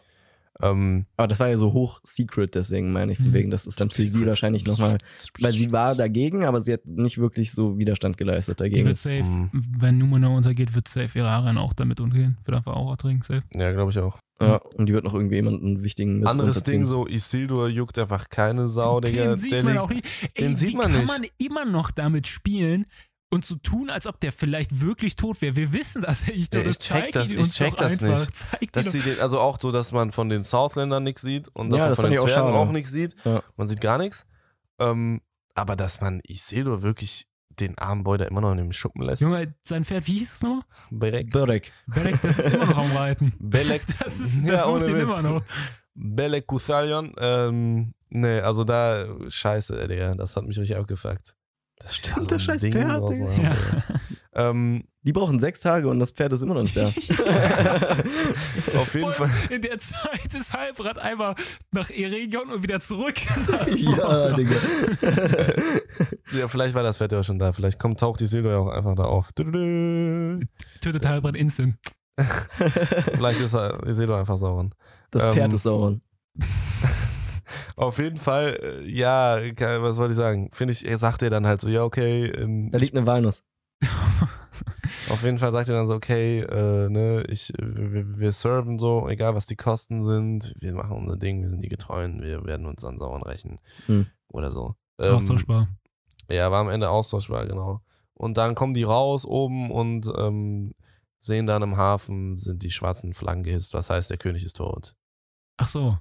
Aber das war ja so hoch secret, deswegen meine ich, von wegen, das ist dann für sie wahrscheinlich nochmal, weil sie war dagegen, aber sie hat nicht wirklich so Widerstand geleistet dagegen. Die wird safe, wenn Númenor untergeht, wird safe ihre Arien auch damit umgehen, wird einfach auch ertrinken, safe. Ja, glaube ich auch. Ja, und die wird noch irgendwie jemanden wichtigen. Anderes Ding, so Isildur juckt einfach keine Sau, Digga. Den sieht man nicht. Kann man immer noch damit spielen und so tun, als ob der vielleicht wirklich tot wäre? Wir wissen das nicht. Ich check das nicht. Also auch so, dass man von den Southländern nichts sieht und dass man von den Zwergen auch nichts sieht. Ja. Man sieht gar nichts. Aber dass man Isildur wirklich den armen Boy da immer noch in dem Schuppen lässt. Junge, sein Pferd, wie hieß es noch? Berek, das ist immer noch am Reiten. Belek, das sucht ihn immer noch. Belek Kuthalion, nee, also da, scheiße, Digga, das hat mich richtig abgefuckt. Das stimmt, der scheiß Pferd, Digga. Die brauchen 6 Tage und das Pferd ist immer noch nicht da. Auf jeden Fall. In der Zeit ist Halbrand einmal nach Eregion und wieder zurück. Ja, Digga. Ja, vielleicht war das Pferd ja auch schon da. Vielleicht taucht die Isildur ja auch einfach da auf. Tötet Halbrand instant. Vielleicht ist Isildur einfach Sauron. Das Pferd ist Sauron. Auf jeden Fall, ja, was wollte ich sagen? Finde ich, sagt er dann halt so, ja, okay. Da liegt eine Walnuss. Auf jeden Fall sagt er dann so, okay, wir serven so, egal was die Kosten sind, wir machen unser Ding, wir sind die Getreuen, wir werden uns an Sauron rächen. Oder so. Austauschbar. Ja, war am Ende austauschbar, genau. Und dann kommen die raus oben und sehen dann im Hafen, sind die schwarzen Flaggen gehisst, was heißt, der König ist tot. Ach so,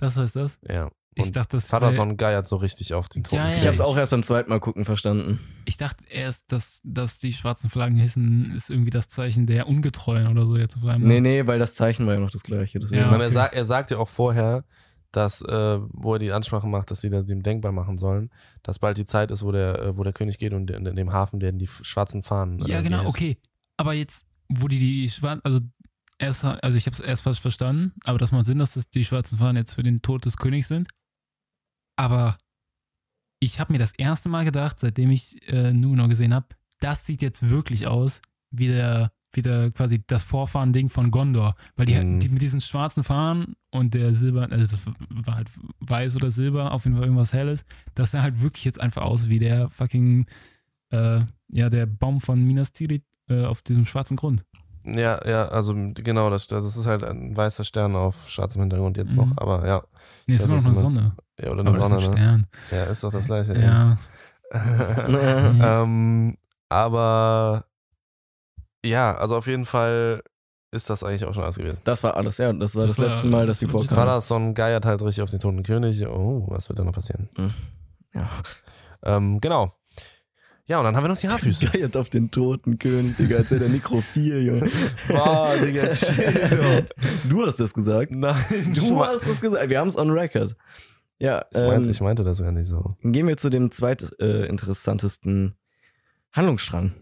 das heißt das? Ja. Und ich dachte, das Tadasson geiert so richtig auf den Thron. Ja, ich hab's auch erst beim zweiten Mal gucken verstanden. Ich dachte erst, dass die schwarzen Flaggen hissen, ist irgendwie das Zeichen der Ungetreuen oder so jetzt auf einmal. Nee, weil das Zeichen war ja noch das gleiche. Ja, okay. Er sagt ja auch vorher, dass, wo er die Ansprache macht, dass sie das dem denkbar machen sollen, dass bald die Zeit ist, wo der König geht und in dem Hafen werden die schwarzen Fahnen. Ja, genau, okay. Aber jetzt, wo die schwarzen, also ich hab's erst falsch verstanden, aber das macht Sinn, dass das die schwarzen Fahnen jetzt für den Tod des Königs sind. Aber ich habe mir das erste Mal gedacht, seitdem ich Númenor gesehen habe, das sieht jetzt wirklich aus wie der quasi das Vorfahren-Ding von Gondor. Weil die mit diesen schwarzen Fahnen und der Silber, also das war halt weiß oder Silber, auf jeden Fall irgendwas Helles, das sah halt wirklich jetzt einfach aus wie der fucking, der Baum von Minas Tirith auf diesem schwarzen Grund. Ja, also genau, das ist halt ein weißer Stern auf schwarzem Hintergrund jetzt noch, aber ja. Nee, ist immer noch eine Sonne. Ja, oder eine aber Sonne, das ist ein Stern. Ne? Ja, ist doch das gleiche. Ja. Aber ja, also auf jeden Fall ist das eigentlich auch schon alles gewesen. Das war alles, ja. Das war das letzte Mal, dass die vorkam. Radagast geiert halt richtig auf den toten König. Oh, was wird da noch passieren? Ja. Genau. Ja, und dann haben wir noch die Haarfüße. Der geiert auf den toten König, Digga, als der Nekrophil, Junge. Boah, Digga, chill. Du hast das gesagt? Nein. Du hast das gesagt? Wir haben es on record. Ja, ich meinte das gar nicht so. Gehen wir zu dem zweitinteressantesten Handlungsstrang.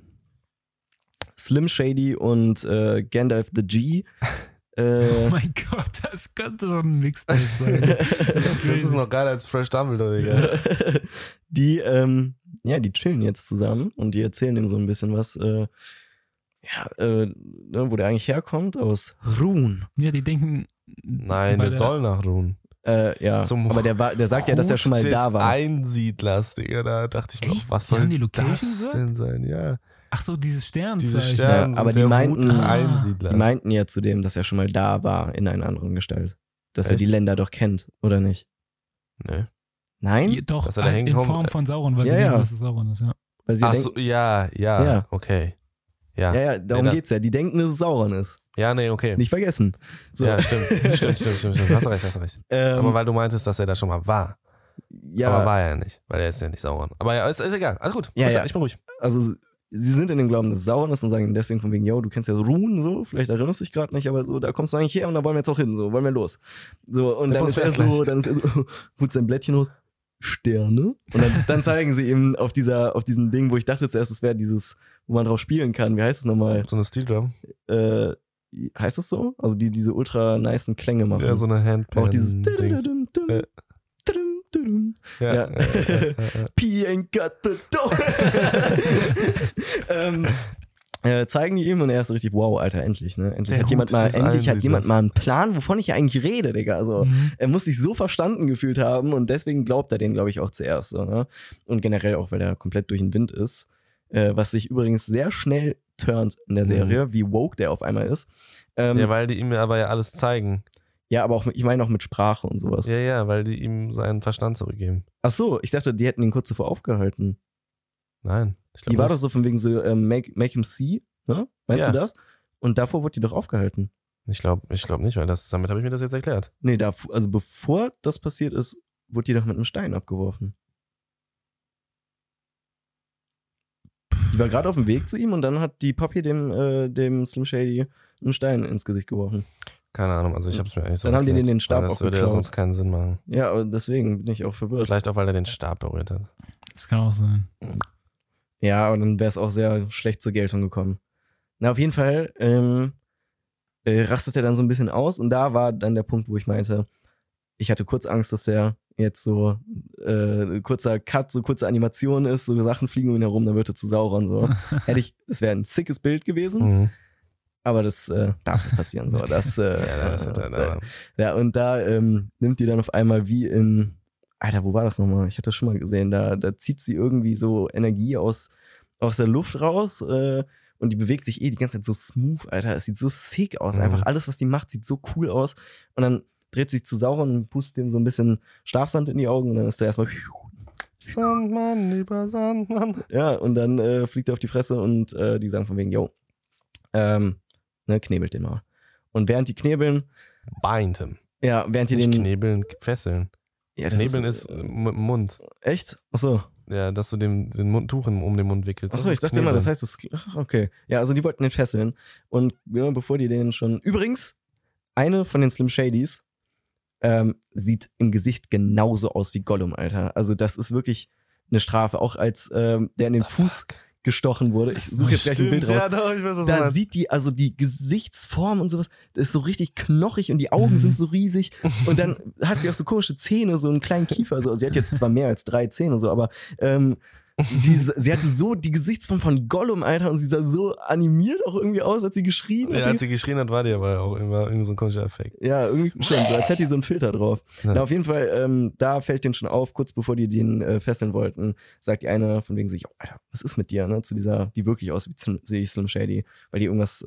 Slim Shady und Gandalf the G. Oh mein Gott, das könnte so ein Mixtape sein. Das ist noch geiler als Fresh Dumbledore, Digga. Die chillen jetzt zusammen und die erzählen ihm so ein bisschen was, wo der eigentlich herkommt, aus Ruun. Ja, die denken... Nein, der soll nach Ruun. Aber der sagt ja, dass er schon mal da war. Einsiedlers, Digga, da dachte ich mir auch, was soll das denn sein? Ja. Ach so, dieses Sternzeichen. Aber die meinten ja zu dem, dass er schon mal da war in einer anderen Gestalt. Dass er die Länder doch kennt, oder nicht? Nee. Nein? Doch, dass er da hinkommt, in Form von Sauron, weil sie denken, dass es Sauron ist, ja. Okay. Ja, darum geht's ja. Die denken, dass es Sauron ist. Ja, nee, okay. Nicht vergessen. So. Ja, stimmt. Hast recht. Aber weil du meintest, dass er da schon mal war. Ja. Aber war er nicht, weil er ist ja nicht Sauron. Aber ja, ist egal. Alles gut. Ja, ich bin ruhig. Also, sie sind in dem Glauben, dass es Sauron ist und sagen deswegen von wegen, yo, du kennst ja so Ruun, so, vielleicht erinnerst du dich gerade nicht, aber so, da kommst du eigentlich her und da wollen wir jetzt auch hin, so, wollen wir los. So, und dann ist er so, holt sein Blättchen raus. Sterne. Und dann zeigen sie eben auf diesem Ding, wo ich dachte zuerst, es wäre dieses, wo man drauf spielen kann. Wie heißt es nochmal? So eine Steel Drum. Heißt das so? Also die diese ultra nicen Klänge machen. Ja, so eine Handpan. Auch dieses ja. P ain't got the door. Zeigen die ihm und er ist so richtig, wow, Alter, endlich, ne? Endlich hat jemand mal einen Plan, wovon ich eigentlich rede, Digga. Also, er muss sich so verstanden gefühlt haben und deswegen glaubt er den, glaube ich, auch zuerst, so, ne? Und generell auch, weil er komplett durch den Wind ist. Was sich übrigens sehr schnell turnt in der Serie, wie woke der auf einmal ist. Weil die ihm aber ja alles zeigen. Ja, aber auch, ich meine auch mit Sprache und sowas. Ja, weil die ihm seinen Verstand zurückgeben. Ach so, ich dachte, die hätten ihn kurz zuvor aufgehalten. Nein. Die war doch so von wegen so make him see, ne? Meinst du das? Und davor wurde die doch aufgehalten. Ich glaube nicht, weil damit habe ich mir das jetzt erklärt. Nee, also bevor das passiert ist, wurde die doch mit einem Stein abgeworfen. Die war gerade auf dem Weg zu ihm und dann hat die Poppy dem Slim Shady einen Stein ins Gesicht geworfen. Keine Ahnung, also ich habe es mir eigentlich so erklärt. Dann haben die den Stab aufgeklaut. Das würde ja sonst keinen Sinn machen. Ja, aber deswegen bin ich auch verwirrt. Vielleicht auch, weil er den Stab berührt hat. Das kann auch sein. Ja, und dann wäre es auch sehr schlecht zur Geltung gekommen. Na, auf jeden Fall rastet er dann so ein bisschen aus und da war dann der Punkt, wo ich meinte, ich hatte kurz Angst, dass er jetzt so kurzer Cut, so kurze Animation ist, so Sachen fliegen um ihn herum, dann wird er zu Sauron so. Es wäre ein sickes Bild gewesen, aber das darf nicht passieren. So. Und da nimmt die dann auf einmal wie in, Alter, wo war das nochmal? Ich hatte das schon mal gesehen, da zieht sie irgendwie so Energie aus der Luft raus, und die bewegt sich die ganze Zeit so smooth, Alter. Es sieht so sick aus. Einfach alles, was die macht, sieht so cool aus. Und dann dreht sich zu Sauron und pustet ihm so ein bisschen Schlafsand in die Augen. Und dann ist er erstmal Sandmann, lieber Sandmann. Ja, und dann fliegt er auf die Fresse und die sagen von wegen, yo, knebelt den mal. Und während die knebeln... Bind him. Ja, während die den... Nicht knebeln, fesseln. Ja, knebeln ist mit dem Mund. Echt? Achso. Ja, dass du den Tuch um den Mund wickelst. Achso, ich dachte immer, das heißt das. Okay. Ja, also die wollten den fesseln. Und ja, bevor die den schon. Übrigens, eine von den Slim Shadys sieht im Gesicht genauso aus wie Gollum, Alter. Also, das ist wirklich eine Strafe. Auch als der in den Fuß gestochen wurde. Ich suche jetzt gleich ein Bild raus. Ja, doch, ich weiß, was da sieht die, also die Gesichtsform und sowas, das ist so richtig knochig und die Augen sind so riesig und dann hat sie auch so komische Zähne, so einen kleinen Kiefer. So. Sie hat jetzt zwar mehr als 3 Zähne, so, aber sie hatte so die Gesichtsform von Gollum, Alter, und sie sah so animiert auch irgendwie aus, als sie geschrien hat. Ja, als sie geschrien hat, war die aber auch immer irgendwie so ein komischer Effekt. Ja, irgendwie schon, so, als hätte die so einen Filter drauf. Ja. Na, auf jeden Fall, da fällt denen schon auf, kurz bevor die den fesseln wollten, sagt die eine von wegen so, Alter, was ist mit dir, ne? Zu dieser, die wirklich aus wie Slim Shady, weil die irgendwas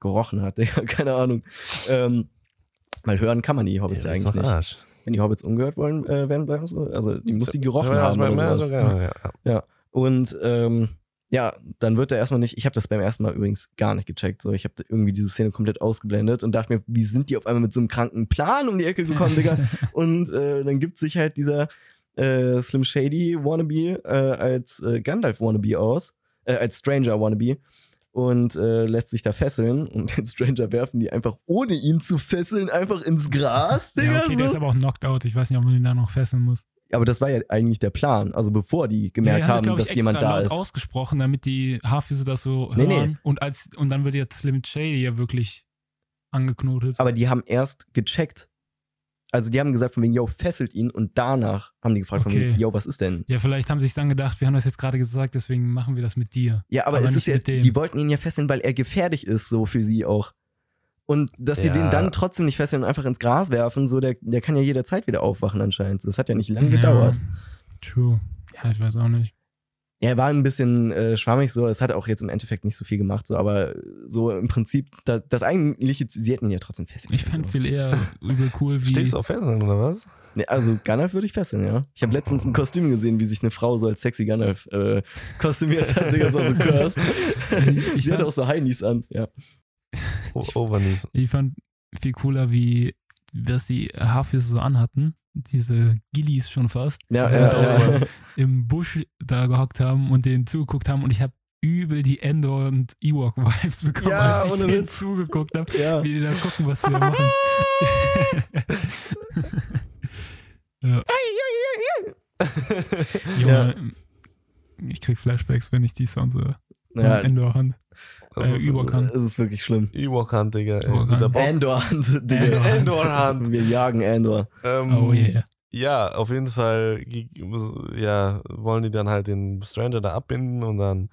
gerochen hat, keine Ahnung. Weil hören kann man die Hobbits eigentlich nicht. Arsch. Wenn die Hobbits umgehört wollen, werden bleiben so. Also die muss die gerochen haben. Oder sowas. Ja. Und dann wird er erstmal nicht, ich habe das beim ersten Mal übrigens gar nicht gecheckt. So. Ich habe irgendwie diese Szene komplett ausgeblendet und dachte mir, wie sind die auf einmal mit so einem kranken Plan um die Ecke gekommen, Digga? Und dann gibt sich halt dieser Slim Shady Wannabe als Gandalf Wannabe aus, als Stranger Wannabe. Und lässt sich da fesseln und den Stranger werfen die einfach, ohne ihn zu fesseln, einfach ins Gras, Digga. Ja, okay, so. Der ist aber auch knocked out. Ich weiß nicht, ob man ihn da noch fesseln muss. Aber das war ja eigentlich der Plan. Also bevor die gemerkt haben, dass jemand da ist. Ausgesprochen, damit die Haarfüße das so hören. Nee. Und dann wird jetzt Slim Shady ja wirklich angeknotet. Aber die haben erst gecheckt. Also die haben gesagt von wegen, yo, fesselt ihn. Und danach haben die gefragt von wegen, yo, was ist denn? Ja, vielleicht haben sie sich dann gedacht, wir haben das jetzt gerade gesagt, deswegen machen wir das mit dir. Ja, aber es ist ja, die wollten ihn ja fesseln, weil er gefährlich ist, so für sie auch. Und dass die den dann trotzdem nicht fesseln und einfach ins Gras werfen, so der kann ja jederzeit wieder aufwachen anscheinend. Das hat ja nicht lange gedauert. True. Ja, ich weiß auch nicht. Ja, er war ein bisschen schwammig so, es hat auch jetzt im Endeffekt nicht so viel gemacht, so, aber so im Prinzip, das eigentliche, sie hätten ja trotzdem fesseln. Ich fand viel eher übel cool wie... Stehst du auf Fesseln oder was? Ne, also Gandalf würde ich fesseln, ja. Ich habe letztens ein Kostüm gesehen, wie sich eine Frau so als sexy Gandalf kostümiert hat, Digga, so cursed. Sie hatte auch so High Knees an, ja. Overknees. Ich fand viel cooler, wie dass die Haarfüße so anhatten. Diese Gillis schon fast, im Busch da gehockt haben und denen zugeguckt haben und ich habe übel die Endor- und Ewok-Vibes bekommen, als ich denen zugeguckt habe, wie die da gucken, was sie da machen. Junge, ich krieg Flashbacks, wenn ich die Sounds höre. Ja. Endor-Hand. Das ist wirklich schlimm. Ewok-Hand, Digga. Endor-Hand, Digga. Endor-Hand. Wir jagen Endor. Ja, auf jeden Fall wollen die dann halt den Stranger da abbinden und dann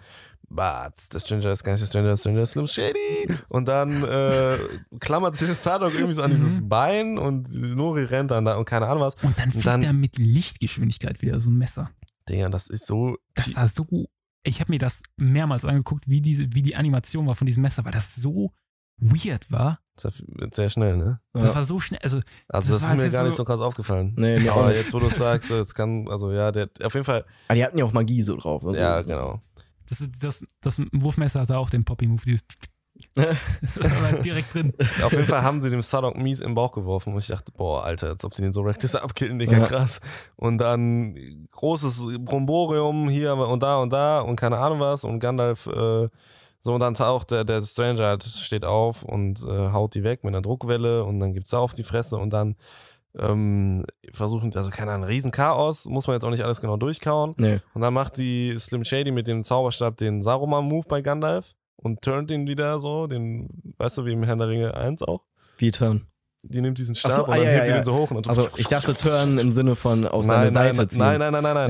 der Stranger ist gar nicht der Stranger ist Slim Shady. Und dann klammert sich Sadok irgendwie so an dieses Bein und Nori rennt dann da und keine Ahnung was. Und dann fliegt er mit Lichtgeschwindigkeit wieder so ein Messer. Digga, das ist so... Das war so... Ich habe mir das mehrmals angeguckt, wie die Animation war von diesem Messer, weil das so weird war. Das war sehr schnell, ne? Das war so schnell. Also das ist mir gar nicht so krass aufgefallen. Nee, aber jetzt, wo du sagst, es kann, auf jeden Fall. Aber die hatten ja auch Magie so drauf. Oder? Ja, genau. Das Wurfmesser hatte auch den Poppy-Move, dieses das war direkt drin. Auf jeden Fall haben sie dem Sadok mies im Bauch geworfen und ich dachte, boah, Alter, als ob sie den so reckless abkillen, Digga, krass. Und dann großes Bromborium hier und da und keine Ahnung was und Gandalf und dann taucht der Stranger halt, steht auf und haut die weg mit einer Druckwelle und dann gibt's da auf die Fresse und dann versuchen, ein Riesenchaos, muss man jetzt auch nicht alles genau durchkauen. Nee. Und dann macht die Slim Shady mit dem Zauberstab den Saruman-Move bei Gandalf. und turnt ihn wieder so, den, weißt du, wie im Herr der Ringe 1 auch? Wie turn? Die nimmt diesen Stab und dann hebt die den so hoch. Und so also ich dachte turn im Sinne von auf seine Seite ziehen. Nein.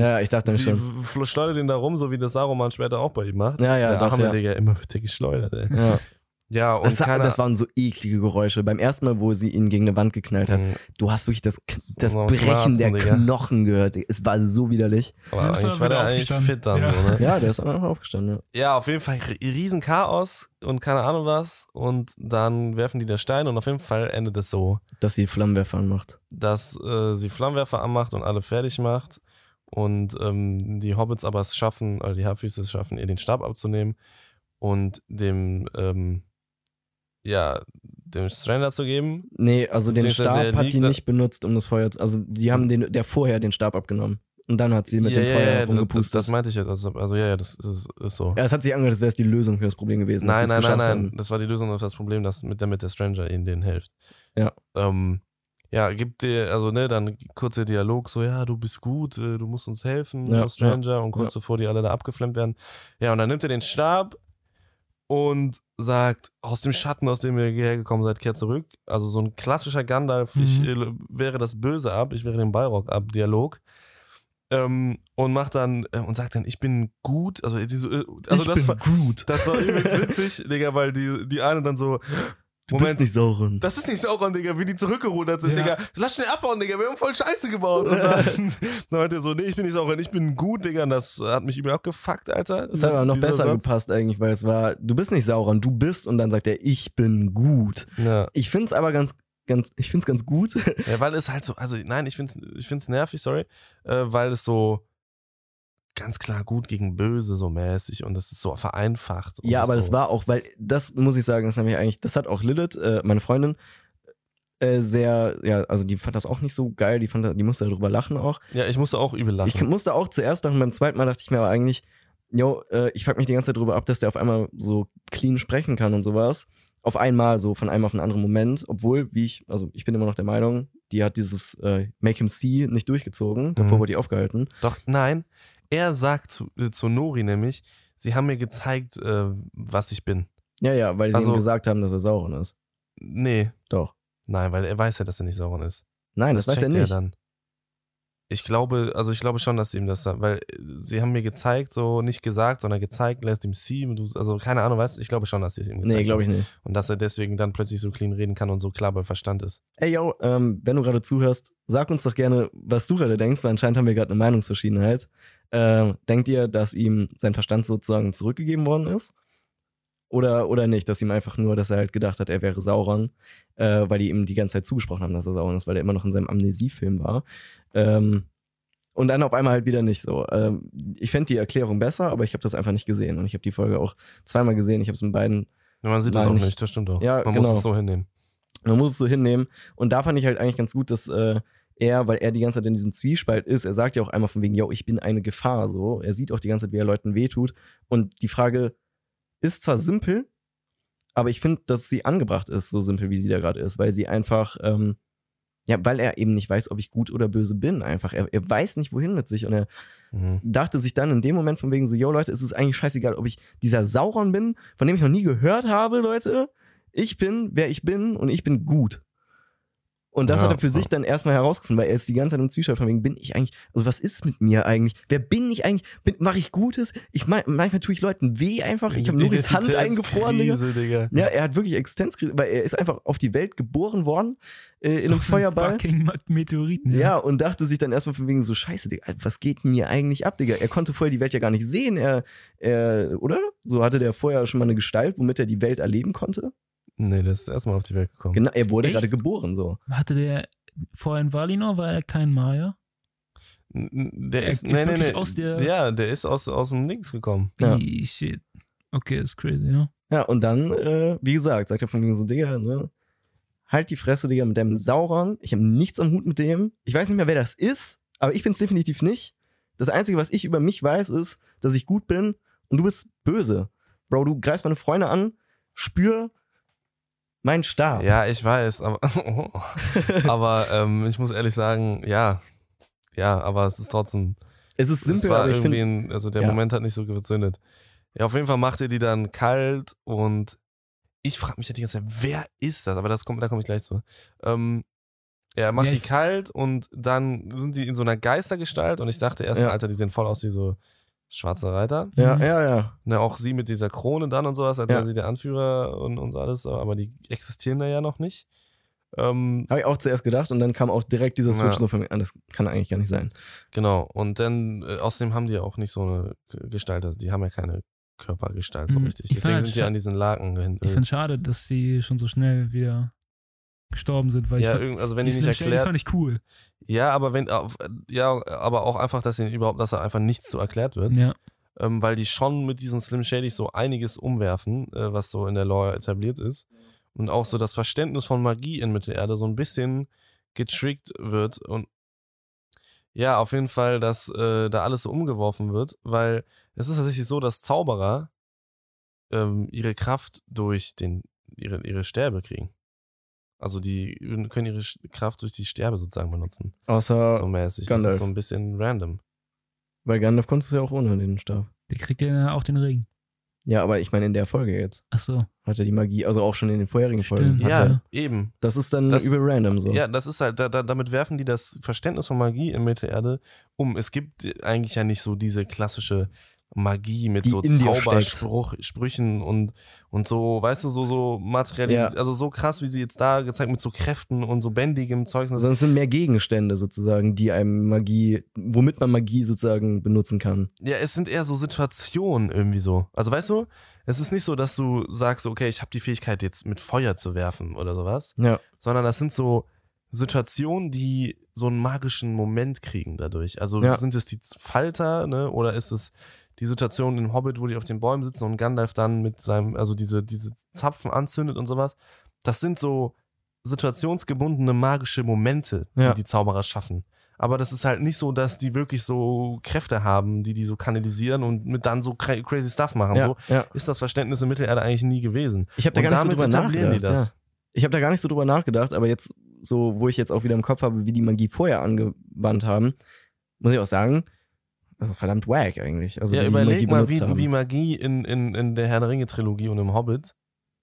Ja, ich dachte nämlich schon. Schleudert ihn da rum, so wie das Saruman später auch bei ihm macht. Ja. Da haben wir Digga, immer wird der geschleudert, ey. Ja, und das waren so eklige Geräusche. Beim ersten Mal, wo sie ihn gegen eine Wand geknallt hat, du hast wirklich das so Brechen der Knochen gehört. Es war so widerlich. Aber eigentlich war der eigentlich fit dann. So, ne? Ja, der ist einfach aufgestanden. Ja, auf jeden Fall riesen Chaos und keine Ahnung was. Und dann werfen die da Steine und auf jeden Fall endet es so. Dass sie Flammenwerfer anmacht. Dass sie Flammenwerfer anmacht und alle fertig macht. Und die Hobbits aber es schaffen, oder die Halbfüße es schaffen, ihr den Stab abzunehmen und dem... dem Stranger zu geben. Nee, also den Stab hat die nicht benutzt, um das Feuer zu... Also die haben vorher den Stab abgenommen. Und dann hat sie mit dem Feuer rumgepustet. Das meinte ich jetzt. Also das ist so. Ja, das hat sich angehört, das wäre jetzt die Lösung für das Problem gewesen. Nein. Das war die Lösung auf das Problem, damit der Stranger ihnen denen hilft. Ja. Gibt dir... Also ne, dann kurzer Dialog, so ja, du bist gut, du musst uns helfen, du Stranger. Ja. Und kurz bevor die alle da abgeflammt werden. Ja, und dann nimmt er den Stab und sagt, aus dem Schatten, aus dem ihr hergekommen seid, kehrt zurück. Also so ein klassischer Gandalf, ich wehre das Böse ab, ich wehre den Balrog ab, Dialog. Und macht dann, und sagt dann, ich bin gut. Das war übelst witzig, Digga, weil die eine dann so, Moment, bist nicht Sauron. Das ist nicht Sauron, Digga, wie die zurückgerudert sind, Digga. Lass schnell abbauen, Digga, wir haben voll Scheiße gebaut. Und dann hat er so, nee, ich bin nicht Sauron, ich bin gut, Digga. Und das hat mich übel abgefuckt, Alter. Das hat aber noch besser gepasst eigentlich, weil es war, du bist nicht Sauron, du bist. Und dann sagt er, ich bin gut. Ja. Ich find's aber ganz gut. Ja, weil es halt so, also nein, ich find's nervig, sorry, weil es so ganz klar gut gegen böse so mäßig und das ist so vereinfacht. Ja, aber so. Das war auch, weil das muss ich sagen, das hat auch Lilith, meine Freundin, sehr, ja, also die fand das auch nicht so geil, die musste darüber lachen auch. Ja, ich musste auch übel lachen. Ich musste auch zuerst lachen, beim zweiten Mal dachte ich mir aber eigentlich, ich fuck mich die ganze Zeit drüber ab, dass der auf einmal so clean sprechen kann und sowas. Auf einmal so, von einem auf einen anderen Moment, obwohl, ich bin immer noch der Meinung, die hat dieses Make Him See nicht durchgezogen, davor wurde die aufgehalten. Doch, nein. Er sagt zu Nori nämlich, sie haben mir gezeigt, was ich bin. Ja, weil sie ihm gesagt haben, dass er Sauron ist. Nee. Doch. Nein, weil er weiß ja, dass er nicht Sauron ist. Nein, das weiß er nicht. Er dann. Ich glaube schon, dass sie ihm das sagt, weil sie haben mir gezeigt, so nicht gesagt, sondern gezeigt, lässt ihm sie, also keine Ahnung, weißt du, ich glaube schon, dass sie es ihm gezeigt haben. Nee, glaube ich nicht. Und dass er deswegen dann plötzlich so clean reden kann und so klar bei Verstand ist. Ey, yo, wenn du gerade zuhörst, sag uns doch gerne, was du gerade denkst, weil anscheinend haben wir gerade eine Meinungsverschiedenheit. Denkt ihr, dass ihm sein Verstand sozusagen zurückgegeben worden ist? Oder nicht? Dass ihm einfach nur, dass er halt gedacht hat, er wäre Sauron, weil die ihm die ganze Zeit zugesprochen haben, dass er Sauron ist, weil er immer noch in seinem Amnesiefilm war. Und dann auf einmal halt wieder nicht so. Ich fände die Erklärung besser, aber ich habe das einfach nicht gesehen. Und ich habe die Folge auch zweimal gesehen. Ich habe es in beiden... Ja, man sieht das auch nicht, das stimmt auch. Ja, man muss es so hinnehmen. Man muss es so hinnehmen. Und da fand ich halt eigentlich ganz gut, dass... weil er die ganze Zeit in diesem Zwiespalt ist, er sagt ja auch einmal von wegen, ich bin eine Gefahr, so. Er sieht auch die ganze Zeit, wie er Leuten wehtut. Und die Frage ist zwar simpel, aber ich finde, dass sie angebracht ist, so simpel, wie sie da gerade ist, weil sie einfach, weil er eben nicht weiß, ob ich gut oder böse bin, einfach. Er weiß nicht, wohin mit sich und er dachte sich dann in dem Moment von wegen so, Leute, es ist eigentlich scheißegal, ob ich dieser Sauron bin, von dem ich noch nie gehört habe, Leute. Ich bin, wer ich bin und ich bin gut. Und das hat er für sich dann erstmal herausgefunden, weil er ist die ganze Zeit im Zwiespalt von wegen, bin ich eigentlich, also was ist mit mir eigentlich? Wer bin ich eigentlich? Mache ich Gutes? Manchmal tue ich Leuten weh einfach. Ich habe nur die Hand eingefroren, Digga. Ja, er hat wirklich Existenzkrise, weil er ist einfach auf die Welt geboren worden, in einem Feuerball. Fucking Meteoriten. Ja, und dachte sich dann erstmal von wegen so, scheiße, Digga, was geht mir eigentlich ab, Digga? Er konnte vorher die Welt ja gar nicht sehen, oder? So hatte der vorher schon mal eine Gestalt, womit er die Welt erleben konnte. Nee, das ist erstmal auf die Welt gekommen. Genau, er wurde gerade geboren, so. Hatte der vorhin Valinor, war er kein Magier? Der ist aus der... Ja, der ist aus dem Links gekommen. Ja. Shit. Okay, ist crazy, ja. Ja, und dann, wie gesagt, sagt er von wegen so, Digga, ne? Halt die Fresse, Digga, mit deinem Sauron. Ich habe nichts am Hut mit dem. Ich weiß nicht mehr, wer das ist, aber ich bin's definitiv nicht. Das Einzige, was ich über mich weiß, ist, dass ich gut bin und du bist böse. Bro, du greifst meine Freunde an, spür... Mein Stab. Ja, ich weiß, aber ich muss ehrlich sagen, ja, aber es ist trotzdem... Es ist simpel, aber ich finde... Also der Moment hat nicht so gezündet. Ja, auf jeden Fall macht ihr die dann kalt und ich frage mich ja die ganze Zeit, wer ist das? Aber da komme ich gleich zu. Er macht die kalt und dann sind die in so einer Geistergestalt und ich dachte erst, Alter, die sehen voll aus wie so schwarze Reiter. Ja. Ne, auch sie mit dieser Krone dann und sowas, als wäre sie der Anführer und so alles, aber die existieren da ja noch nicht. Habe ich auch zuerst gedacht und dann kam auch direkt dieser Switch so von mir an, das kann eigentlich gar nicht sein. Genau, und dann, außerdem haben die ja auch nicht so eine Gestalt, also die haben ja keine Körpergestalt so richtig. Deswegen sind die an diesen Laken hin. Ich finde es schade, dass die schon so schnell wieder gestorben sind, weil also wenn die nicht erklärt, das fand ich cool. Ja, aber auch einfach, dass da einfach nichts so erklärt wird. Ja. Weil die schon mit diesen Slim Shady so einiges umwerfen, was so in der Lore etabliert ist. Und auch so das Verständnis von Magie in Mittelerde so ein bisschen getrickt wird. Und ja, auf jeden Fall, dass da alles so umgeworfen wird, weil es ist tatsächlich so, dass Zauberer ihre Kraft durch ihre Sterbe kriegen. Also die können ihre Kraft durch die Sterbe sozusagen benutzen. Außer so mäßig. Gandalf. Das ist so ein bisschen random. Weil Gandalf konntest du ja auch ohne den Stab. Der kriegt ja auch den Regen. Ja, aber ich meine in der Folge jetzt. Ach so. Hat er die Magie, also auch schon in den vorherigen Folgen. Ja, eben. Das ist dann übel random so. Ja, das ist halt, damit werfen die das Verständnis von Magie in Mittelerde um. Es gibt eigentlich ja nicht so diese klassische Magie mit die so Zaubersprüchen und so, weißt du, so materialisiert, also so krass, wie sie jetzt da gezeigt mit so Kräften und so bändigem Zeugs. Sondern es sind mehr Gegenstände sozusagen, die einem womit man Magie sozusagen benutzen kann. Ja, es sind eher so Situationen irgendwie so. Also weißt du, es ist nicht so, dass du sagst, okay, ich habe die Fähigkeit jetzt mit Feuer zu werfen oder sowas, sondern das sind so Situationen, die so einen magischen Moment kriegen dadurch. Also sind es die Falter, ne, oder ist es die Situation im Hobbit, wo die auf den Bäumen sitzen und Gandalf dann mit seinem, also diese Zapfen anzündet und sowas, das sind so situationsgebundene magische Momente, die Zauberer schaffen. Aber das ist halt nicht so, dass die wirklich so Kräfte haben, die so kanalisieren und mit dann so crazy Stuff machen. Ja, so ist das Verständnis in Mittelerde eigentlich nie gewesen. Ich habe da gar nicht so drüber nachgedacht. Ich habe da gar nicht so drüber nachgedacht, aber jetzt so, wo ich jetzt auch wieder im Kopf habe, wie die Magie vorher angewandt haben, muss ich auch sagen, das ist verdammt wack eigentlich. Also ja, überleg mal, wie Magie in der Herr der Ringe Trilogie und im Hobbit,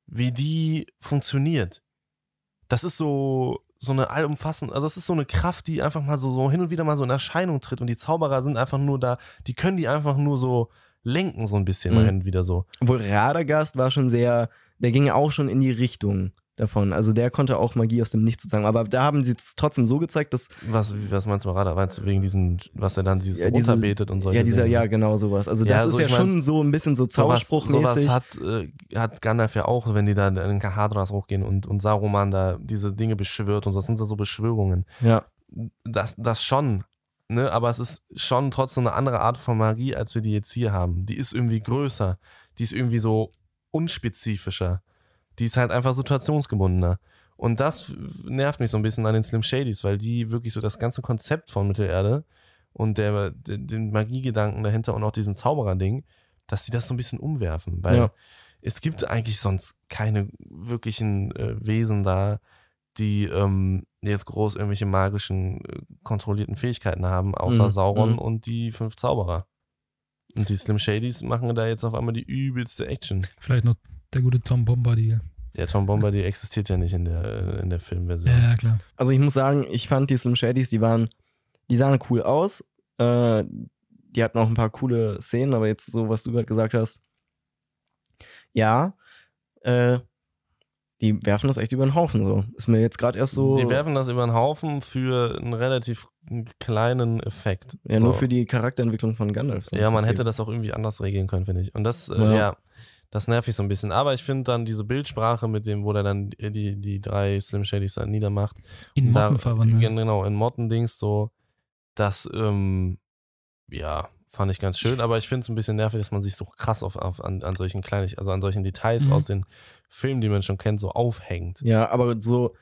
wie die funktioniert. Das ist so eine allumfassende, also das ist so eine Kraft, die einfach mal so hin und wieder mal so in Erscheinung tritt und die Zauberer sind einfach nur da, die können die einfach nur so lenken so ein bisschen mal hin und wieder so. Obwohl Radagast war schon sehr, der ging ja auch schon in die Richtung davon. Also der konnte auch Magie aus dem Nichts sozusagen. Aber da haben sie es trotzdem so gezeigt, dass... Was meinst du, Marada? Meinst du wegen diesen, was er dann runterbetet und solche Dinge? Ja, genau sowas. Also das ist schon so ein bisschen so zauberspruchmäßig. Sowas hat Gandalf ja auch, wenn die da in den Kahadras hochgehen und Saruman da diese Dinge beschwört und so. Das sind so Beschwörungen. Ja. Das schon, ne? Aber es ist schon trotzdem eine andere Art von Magie, als wir die jetzt hier haben. Die ist irgendwie größer. Die ist irgendwie so unspezifischer. Die ist halt einfach situationsgebundener. Und das nervt mich so ein bisschen an den Slim Shadys, weil die wirklich so das ganze Konzept von Mittelerde und den Magiegedanken dahinter und auch diesem Zauberer-Ding, dass sie das so ein bisschen umwerfen. Weil es gibt eigentlich sonst keine wirklichen Wesen da, die jetzt groß irgendwelche magischen, kontrollierten Fähigkeiten haben, außer Sauron und die 5 Zauberer. Und die Slim Shadys machen da jetzt auf einmal die übelste Action. Vielleicht noch der gute Tom Bombadil. Der Tom Bombadil existiert ja nicht in der Filmversion. Ja, klar. Also ich muss sagen, ich fand die Slim Shadys, die sahen cool aus. Die hatten auch ein paar coole Szenen, aber jetzt so, was du gerade gesagt hast, die werfen das echt über den Haufen so. Ist mir jetzt gerade erst so... Die werfen das über den Haufen für einen relativ kleinen Effekt. Ja, so. Nur für die Charakterentwicklung von Gandalf. So ja, man hätte das auch irgendwie anders regeln können, finde ich. Und das, das nervt mich so ein bisschen. Aber ich finde dann diese Bildsprache mit dem, wo der dann die 3 Slim Shadys dann niedermacht. In Motten verwandelt. Genau, in Motten-Dings so. Das, fand ich ganz schön. Aber ich finde es ein bisschen nervig, dass man sich so krass an solchen Kleinigkeiten, also an solchen Details aus den Filmen, die man schon kennt, so aufhängt. Ja, aber so,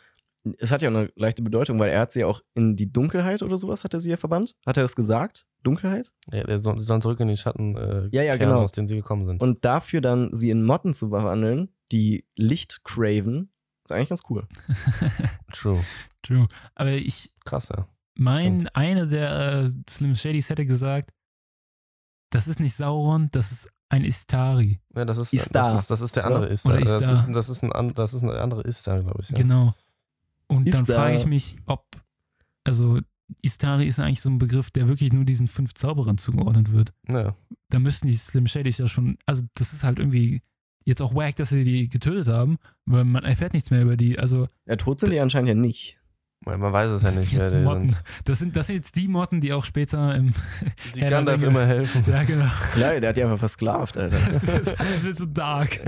es hat ja auch eine leichte Bedeutung, weil er hat sie ja auch in die Dunkelheit oder sowas, hat er sie ja verbannt. Hat er das gesagt? Dunkelheit? Ja, sie sollen zurück in den Schatten kehren, genau, aus denen sie gekommen sind. Und dafür dann sie in Motten zu verwandeln, die Licht craven, ist eigentlich ganz cool. True. Aber ich... Krass, ja. Einer der Slim Shadys hätte gesagt, das ist nicht Sauron, das ist Ein Istari. Ja, das ist der andere Istar. Oder Istar. Das ist eine andere Istar, glaube ich. Ja. Genau. Und Istar. Dann frage ich mich, ob, also Istari ist eigentlich so ein Begriff, der wirklich nur diesen 5 Zauberern zugeordnet wird. Ja. Da müssten die Slim Shadys ja schon, also das ist halt irgendwie jetzt auch wack, dass sie die getötet haben, weil man erfährt nichts mehr über die. Also, ja, tot sind die anscheinend ja nicht. Man weiß es ja nicht, wer die sind. Das sind jetzt die Motten, die auch später im die Gandalf immer helfen. Ja, genau. Ja, der hat die einfach versklavt, Alter. Das wird so dark.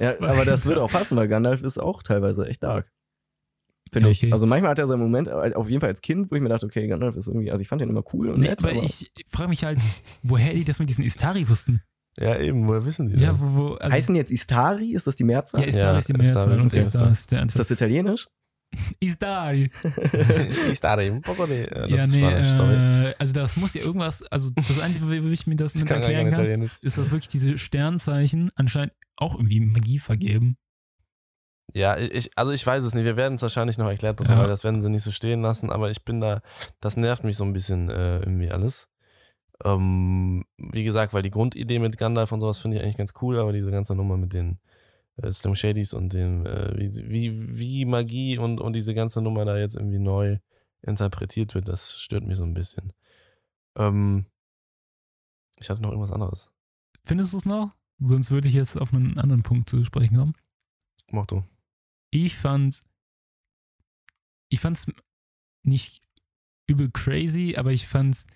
Ja, aber das wird auch passen, weil Gandalf ist auch teilweise echt dark. Finde okay. Ich. Also manchmal hat er seinen Moment, auf jeden Fall als Kind, wo ich mir dachte, okay, Gandalf ist irgendwie, also ich fand den immer cool und nett. Aber ich frage mich halt, woher die das mit diesen Istari wussten. Ja, eben, woher wissen die das? Ja, also heißen jetzt Istari? Ist das die Mehrzahl? Ja, Istari ist die Mehrzahl. Ist das italienisch? Istari. Istari, ein Poco de. Ja, nee, also das muss ja irgendwas, also das Einzige, wie ich mir das nicht erklären kann, ist, dass wirklich diese Sternzeichen anscheinend auch irgendwie Magie vergeben. Ja, ich weiß es nicht, wir werden es wahrscheinlich noch erklärt bekommen, ja. Weil das werden sie nicht so stehen lassen, aber ich bin da, das nervt mich so ein bisschen irgendwie alles. Wie gesagt, weil die Grundidee mit Gandalf und sowas finde ich eigentlich ganz cool, aber diese ganze Nummer mit den Slim Shadys und dem, wie Magie und diese ganze Nummer da jetzt irgendwie neu interpretiert wird, das stört mich so ein bisschen. Ich hatte noch irgendwas anderes. Findest du es noch? Sonst würde ich jetzt auf einen anderen Punkt zu sprechen kommen. Mach du. Ich fand's nicht übel crazy, aber ich fand's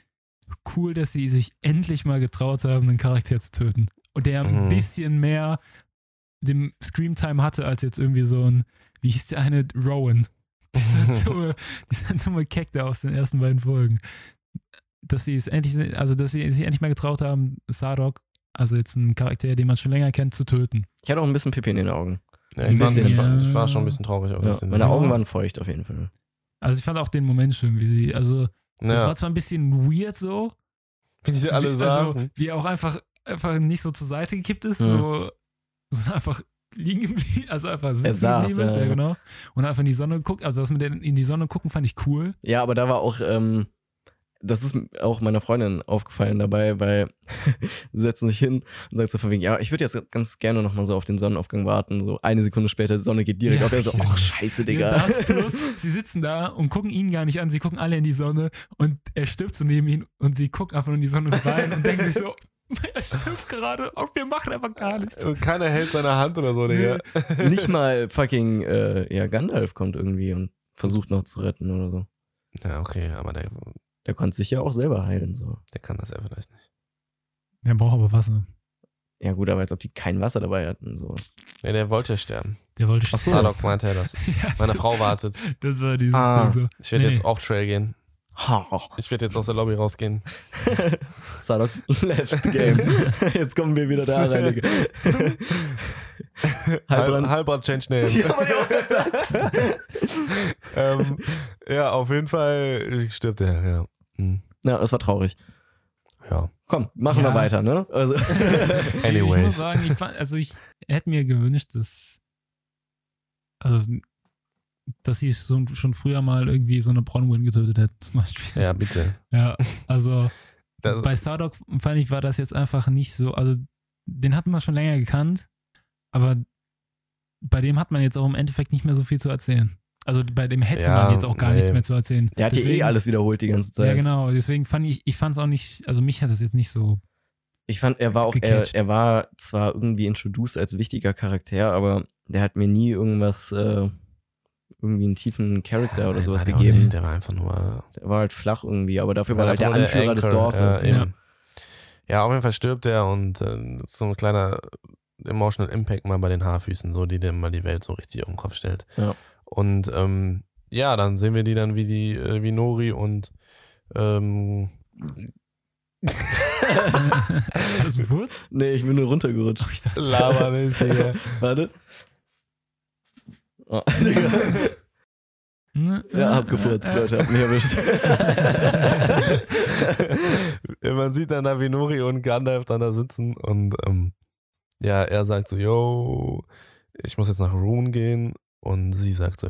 cool, dass sie sich endlich mal getraut haben, einen Charakter zu töten. Und der ein bisschen mehr dem Screamtime hatte, als jetzt irgendwie so ein, wie hieß der eine, Rowan. Dieser dumme Keck da aus den ersten beiden Folgen. Dass sie sich endlich mal getraut haben, Sarok, also jetzt einen Charakter, den man schon länger kennt, zu töten. Ich hatte auch ein bisschen Pipi in den Augen. Ja, ich war schon ein bisschen traurig. Auch ja, meine Augen waren feucht auf jeden Fall. Also ich fand auch den Moment schön, wie sie, also das war zwar ein bisschen weird so, wie sie alle saßen. Also, wie er auch einfach nicht so zur Seite gekippt ist, so einfach liegen geblieben, also einfach sitzen geblieben ist, ja genau. Und einfach in die Sonne guckt, also das mit in die Sonne gucken fand ich cool. Ja, aber da war auch, das ist auch meiner Freundin aufgefallen dabei, weil sie setzen sich hin und sagst so von wegen, ja, ich würde jetzt ganz gerne nochmal so auf den Sonnenaufgang warten, so eine Sekunde später, die Sonne geht direkt auf, er so, ach scheiße, Digga. Ja, das bloß, sie sitzen da und gucken ihn gar nicht an, sie gucken alle in die Sonne und er stirbt so neben ihnen und sie guckt einfach nur in die Sonne rein und denkt sich so, er stirbt gerade und wir machen einfach gar nichts. Und keiner hält seine Hand oder so, Digga. Nicht mal fucking Gandalf kommt irgendwie und versucht noch zu retten oder so. Ja, okay, aber der konnte sich ja auch selber heilen. So. Der kann das ja vielleicht nicht. Der braucht aber Wasser. Ja gut, aber als ob die kein Wasser dabei hatten. So. Nee, der wollte sterben. Aus Sarlacc meinte er das. Ja. Meine Frau wartet. Das war dieses Ding so. Ich werde jetzt off-trail gehen. Ich werde jetzt aus der Lobby rausgehen. Sarlacc left game. Jetzt kommen wir wieder da rein. Halbrand change name. Ja, aber der auch ganz ja, auf jeden Fall stirbt er. Ja. Ja, das war traurig. Ja. Komm, machen wir weiter, ne? Also. Anyways. Ich muss sagen, ich hätte mir gewünscht, dass sie schon früher mal irgendwie so eine Bronwyn getötet hätten, zum Beispiel. Ja, bitte. Ja, also bei Sardoc fand ich, war das jetzt einfach nicht so, also den hatten wir schon länger gekannt, aber bei dem hat man jetzt auch im Endeffekt nicht mehr so viel zu erzählen. Also bei dem hätte man jetzt auch gar nichts mehr zu erzählen. Der hat ja eh alles wiederholt die ganze Zeit. Ja, genau. Deswegen fand ich fand es auch nicht, also mich hat es jetzt nicht so. Ich fand, er war auch, er war zwar irgendwie introduced als wichtiger Charakter, aber der hat mir nie irgendwas, irgendwie einen tiefen Charakter oder sowas gegeben. Nicht, der war einfach nur. Der war halt flach irgendwie, aber dafür war halt der Anführer des Dorfes. Ja, auf jeden Fall stirbt er und so ein kleiner Emotional Impact mal bei den Haarfüßen, so die dem mal die Welt so richtig auf den Kopf stellt. Ja. Und dann sehen wir die dann wie Nori und Hast du Wurz? Nee, ich bin nur runtergerutscht. Oh, ich dachte, Lava nicht, Digga. Warte. Oh, Digga. Ja, hab gefurzt, Leute, hab mich erwischt. Man sieht dann da wie Nori und Gandalf dann da sitzen und er sagt so, yo, ich muss jetzt nach Rune gehen. Und sie sagt so,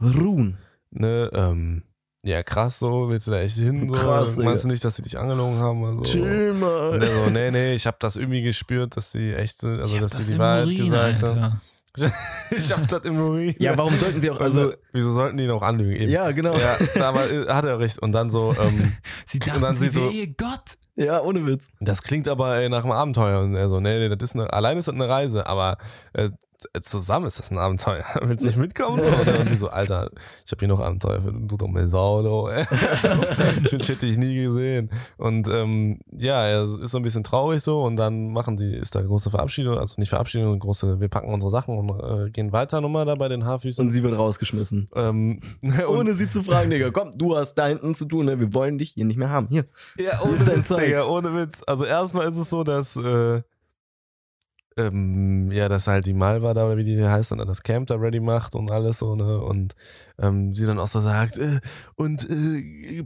Rune. Ne, ja krass, so, willst du da echt hin? So? Krass, meinst du nicht, dass sie dich angelogen haben? Also, chill mal. So, nee, ich habe das irgendwie gespürt, dass sie echt, also dass sie die Wahrheit gesagt haben. Ich hab das im Urin. Ja, warum sollten sie auch, also wieso sollten die ihn auch anlügen? Eben. Ja, genau. Ja, aber hat er recht. Und dann so, sie dachten, dann sie so, Gott. Ja, ohne Witz. Das klingt aber nach einem Abenteuer. Und er so, nee, das ist allein ist das eine Reise, aber zusammen ist das ein Abenteuer. Willst du nicht mitkommen? So? Und sie so, Alter, ich hab hier noch Abenteuer für du dumme Sau. Schön hätte ich nie gesehen. Und ja, er ist so ein bisschen traurig so und dann ist da große Verabschiedung, also nicht Verabschiedung, wir packen unsere Sachen und gehen weiter nochmal da bei den Haarfüßen. Und sie wird rausgeschmissen. Ohne sie zu fragen, Digga, komm, du hast da hinten zu tun, ne? Wir wollen dich hier nicht mehr haben. Hier. Ja, ohne Witz, Digga, ohne Witz. Also erstmal ist es so, dass dass halt die Malva da, oder wie die heißt, dann das Camp da ready macht und alles so, ne, und sie dann auch so sagt,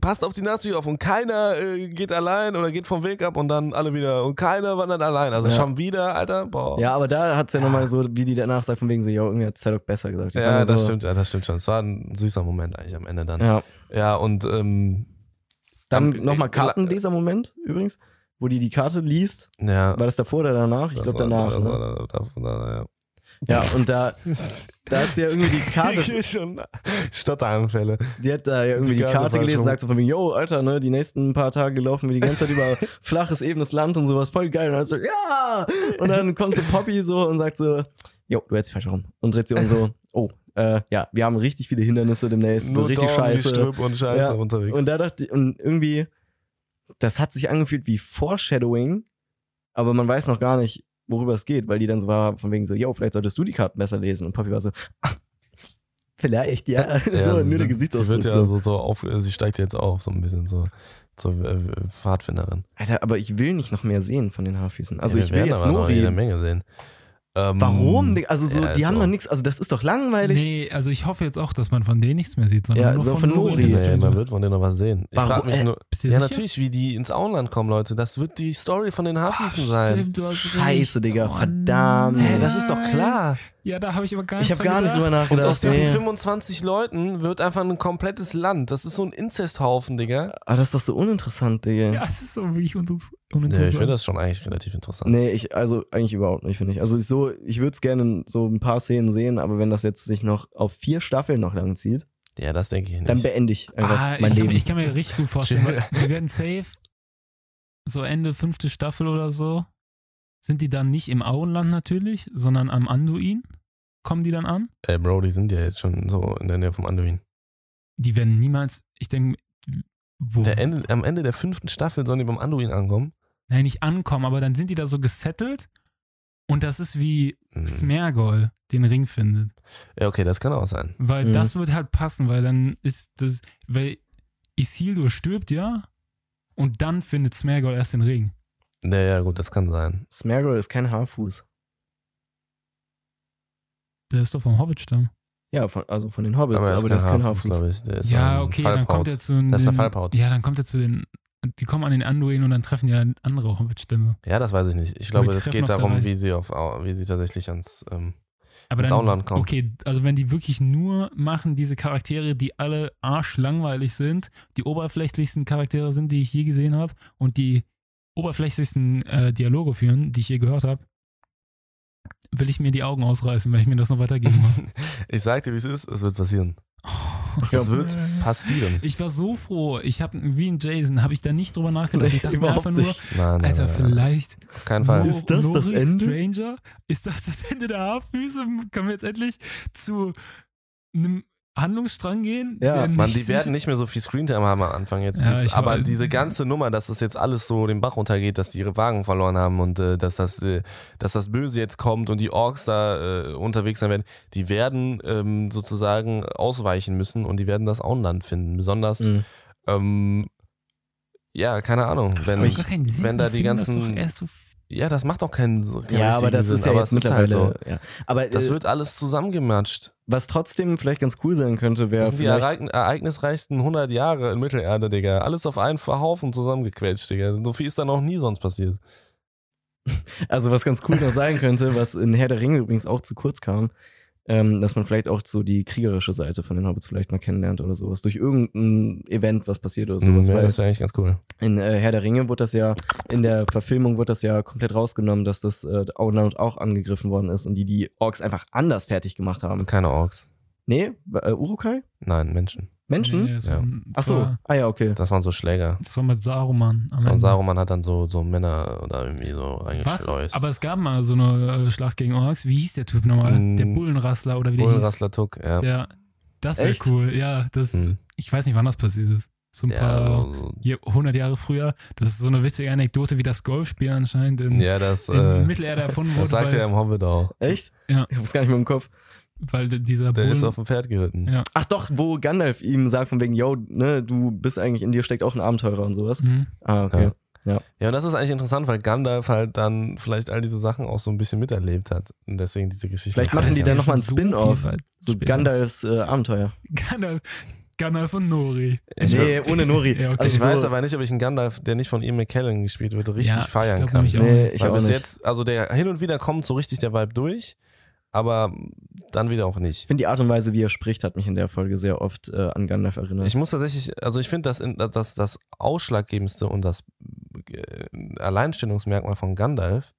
passt auf die Nazis auf und keiner geht allein oder geht vom Weg ab und dann alle wieder und keiner wandert allein, also ja. Schon wieder, Alter, boah. Ja, aber da hat's ja nochmal so, wie die danach sagt, von wegen so, ja, irgendwie hat Zedok besser gesagt. Ja, das so. Stimmt, ja, das stimmt schon, es war ein süßer Moment eigentlich am Ende dann. Ja und dann nochmal Kartenleser Moment übrigens. Wo die Karte liest, ja. War das davor oder danach? Ich glaube danach. Das war davor, ja. Ja, und da hat sie ja irgendwie die Karte... Ich kriege schon Stotteranfälle. Die hat da ja irgendwie die Karte gelesen und sagt so von mir, yo, Alter, ne, die nächsten paar Tage laufen wir die ganze Zeit über flaches, ebenes Land und sowas, voll geil. Und dann so, ja! Und dann kommt so Poppy so und sagt so, jo, du hältst dich falsch rum. Und dreht sie um so, oh. Ja, wir haben richtig viele Hindernisse demnächst. Nur richtig Dorn, scheiße. Ströp und Scheiße ja. Unterwegs. Und da dachte ich, und irgendwie... Das hat sich angefühlt wie Foreshadowing, aber man weiß noch gar nicht, worüber es geht, weil die dann so war, von wegen so, yo, vielleicht solltest du die Karten besser lesen. Und Papi war so, vielleicht, ja. So ein müde Gesichtsausdruck. Sie wird ja so auf, sie steigt jetzt auf, so ein bisschen so zur Pfadfinderin. Alter, aber ich will nicht noch mehr sehen von den Haarfüßen. Also ja, ich will jetzt nur jede Menge sehen. Warum? Also so, ja, die haben doch nichts, also das ist doch langweilig. Nee, also ich hoffe jetzt auch, dass man von denen nichts mehr sieht, sondern nur so von Nori. Nee, man wird von denen noch was sehen. Warum? Ich frag mich nur, bist du sicher? Natürlich, wie die ins Auenland kommen, Leute, das wird die Story von den Haarfüßen sein. Scheiße, Digga, verdammt. Hey, das ist doch klar. Ja, da habe ich aber gar nicht drüber nachgedacht. Und aus diesen 25 Leuten wird einfach ein komplettes Land. Das ist so ein Inzesthaufen, Digga. Aber das ist doch so uninteressant, Digga. Ja, das ist so wirklich uninteressant. Nee, ich finde das schon eigentlich relativ interessant. Nee, also eigentlich überhaupt nicht, finde ich. Also so, ich würde es gerne so ein paar Szenen sehen, aber wenn das jetzt sich noch auf 4 Staffeln noch lang zieht. Ja, das denke ich nicht. Dann beende ich einfach mein Leben. Ich kann mir richtig gut vorstellen, weil wir werden safe so Ende 5. Staffel oder so. Sind die dann nicht im Auenland natürlich, sondern am Anduin? Kommen die dann an? Ey, Bro, die sind ja jetzt schon so in der Nähe vom Anduin. Die werden niemals, ich denke, wo? Am Ende der 5. Staffel sollen die beim Anduin ankommen? Nein, nicht ankommen, aber dann sind die da so gesettelt und das ist wie Smergol den Ring findet. Ja, okay, das kann auch sein. Weil das wird halt passen, weil dann ist das, weil Isildur stirbt ja und dann findet Smergol erst den Ring. Naja, gut, das kann sein. Smergol ist kein Haarfuß. Der ist doch vom Hobbit-Stamm. Ja, also von den Hobbits, aber das ist kein Haarfuß. Der ist ja, okay, Fallbraut. Dann kommt er zu den... Das ist der Fallbraut. Ja, dann kommt er zu den... Die kommen an den Anduin und dann treffen die dann andere Hobbit-Stämme. Ja, das weiß ich nicht. Ich glaube, es geht darum, wie sie tatsächlich ans Auenland kommen. Okay, also wenn die wirklich nur machen, diese Charaktere, die alle arschlangweilig sind, die oberflächlichsten Charaktere sind, die ich je gesehen habe und die oberflächlichsten Dialoge führen, die ich je gehört habe, will ich mir die Augen ausreißen, weil ich mir das noch weitergeben muss. Ich sag dir, wie es wird passieren. Wird passieren. Ich war so froh, wie in Jason, habe ich da nicht drüber nachgedacht. Ich dachte mir einfach nur, Alter, vielleicht. Auf keinen Fall. Ist das das Ende? Stranger? Ist das das Ende der Haarfüße? Können wir jetzt endlich zu einem Handlungsstrang gehen? Ja, Mann, die werden nicht mehr so viel Screentime haben am Anfang jetzt. Ja, aber diese ganze Nummer, dass das jetzt alles so den Bach runtergeht, dass die ihre Wagen verloren haben und dass das Böse jetzt kommt und die Orks da unterwegs sein werden, die werden sozusagen ausweichen müssen und die werden das Auenland finden. Besonders, keine Ahnung. Wenn da die ganzen... das macht auch keinen ja, aber das Sinn, ist ja aber jetzt mittlerweile, ist halt so. Ja. Aber, das wird alles zusammengematscht. Was trotzdem vielleicht ganz cool sein könnte, wäre... Das sind die ereignisreichsten 100 Jahre in Mittelerde, Digga. Alles auf einen Haufen zusammengequetscht, Digga. So viel ist da noch nie sonst passiert. Also was ganz cool noch sein könnte, was in Herr der Ringe übrigens auch zu kurz kam, dass man vielleicht auch so die kriegerische Seite von den Hobbits vielleicht mal kennenlernt oder sowas. Durch irgendein Event, was passiert oder sowas. Ja, das wäre eigentlich ganz cool. In Herr der Ringe wurde das ja, in der Verfilmung wurde das ja komplett rausgenommen, dass das auch angegriffen worden ist und die Orks einfach anders fertig gemacht haben. Keine Orks. Nee? Urukai? Nein, Menschen. Menschen? Nee, ja. Achso, ja, okay. Das waren so Schläger. Das war mit Saruman. Saruman hat dann so Männer oder irgendwie so eingeschleust. Was? Aber es gab mal so eine Schlacht gegen Orks. Wie hieß der Typ nochmal? Der Bullenrassler oder wie der hieß? Bullenrassler Tuck, ja. Das wäre cool, ja. Ich weiß nicht, wann das passiert ist. So ein paar 100 Jahre früher. Das ist so eine witzige Anekdote, wie das Golfspiel anscheinend in Mittelerde erfunden wurde. Das sagt er im Hobbit auch. Echt? Ja. Ich hab's gar nicht mehr im Kopf. Weil dieser Der ist auf dem Pferd geritten. Ja. Ach doch, wo Gandalf ihm sagt von wegen, yo, ne, du bist eigentlich, in dir steckt auch ein Abenteurer und sowas. Mhm. Ah, okay. Ja. Ja, und das ist eigentlich interessant, weil Gandalf halt dann vielleicht all diese Sachen auch so ein bisschen miterlebt hat. Und deswegen diese Geschichte. Vielleicht machen die dann nochmal ein Spin-Off. So Gandalfs Abenteuer. Gandalf und Nori. Ohne Nori. Ja, okay. Also ich weiß aber nicht, ob ich einen Gandalf, der nicht von Ian McKellen gespielt wird, richtig feiern kann. Ich bis nicht. Jetzt, also der hin und wieder kommt so richtig der Vibe durch. Aber dann wieder auch nicht. Ich finde die Art und Weise, wie er spricht, hat mich in der Folge sehr oft an Gandalf erinnert. Ich muss tatsächlich, also ich finde das Ausschlaggebendste und das Alleinstellungsmerkmal von Gandalf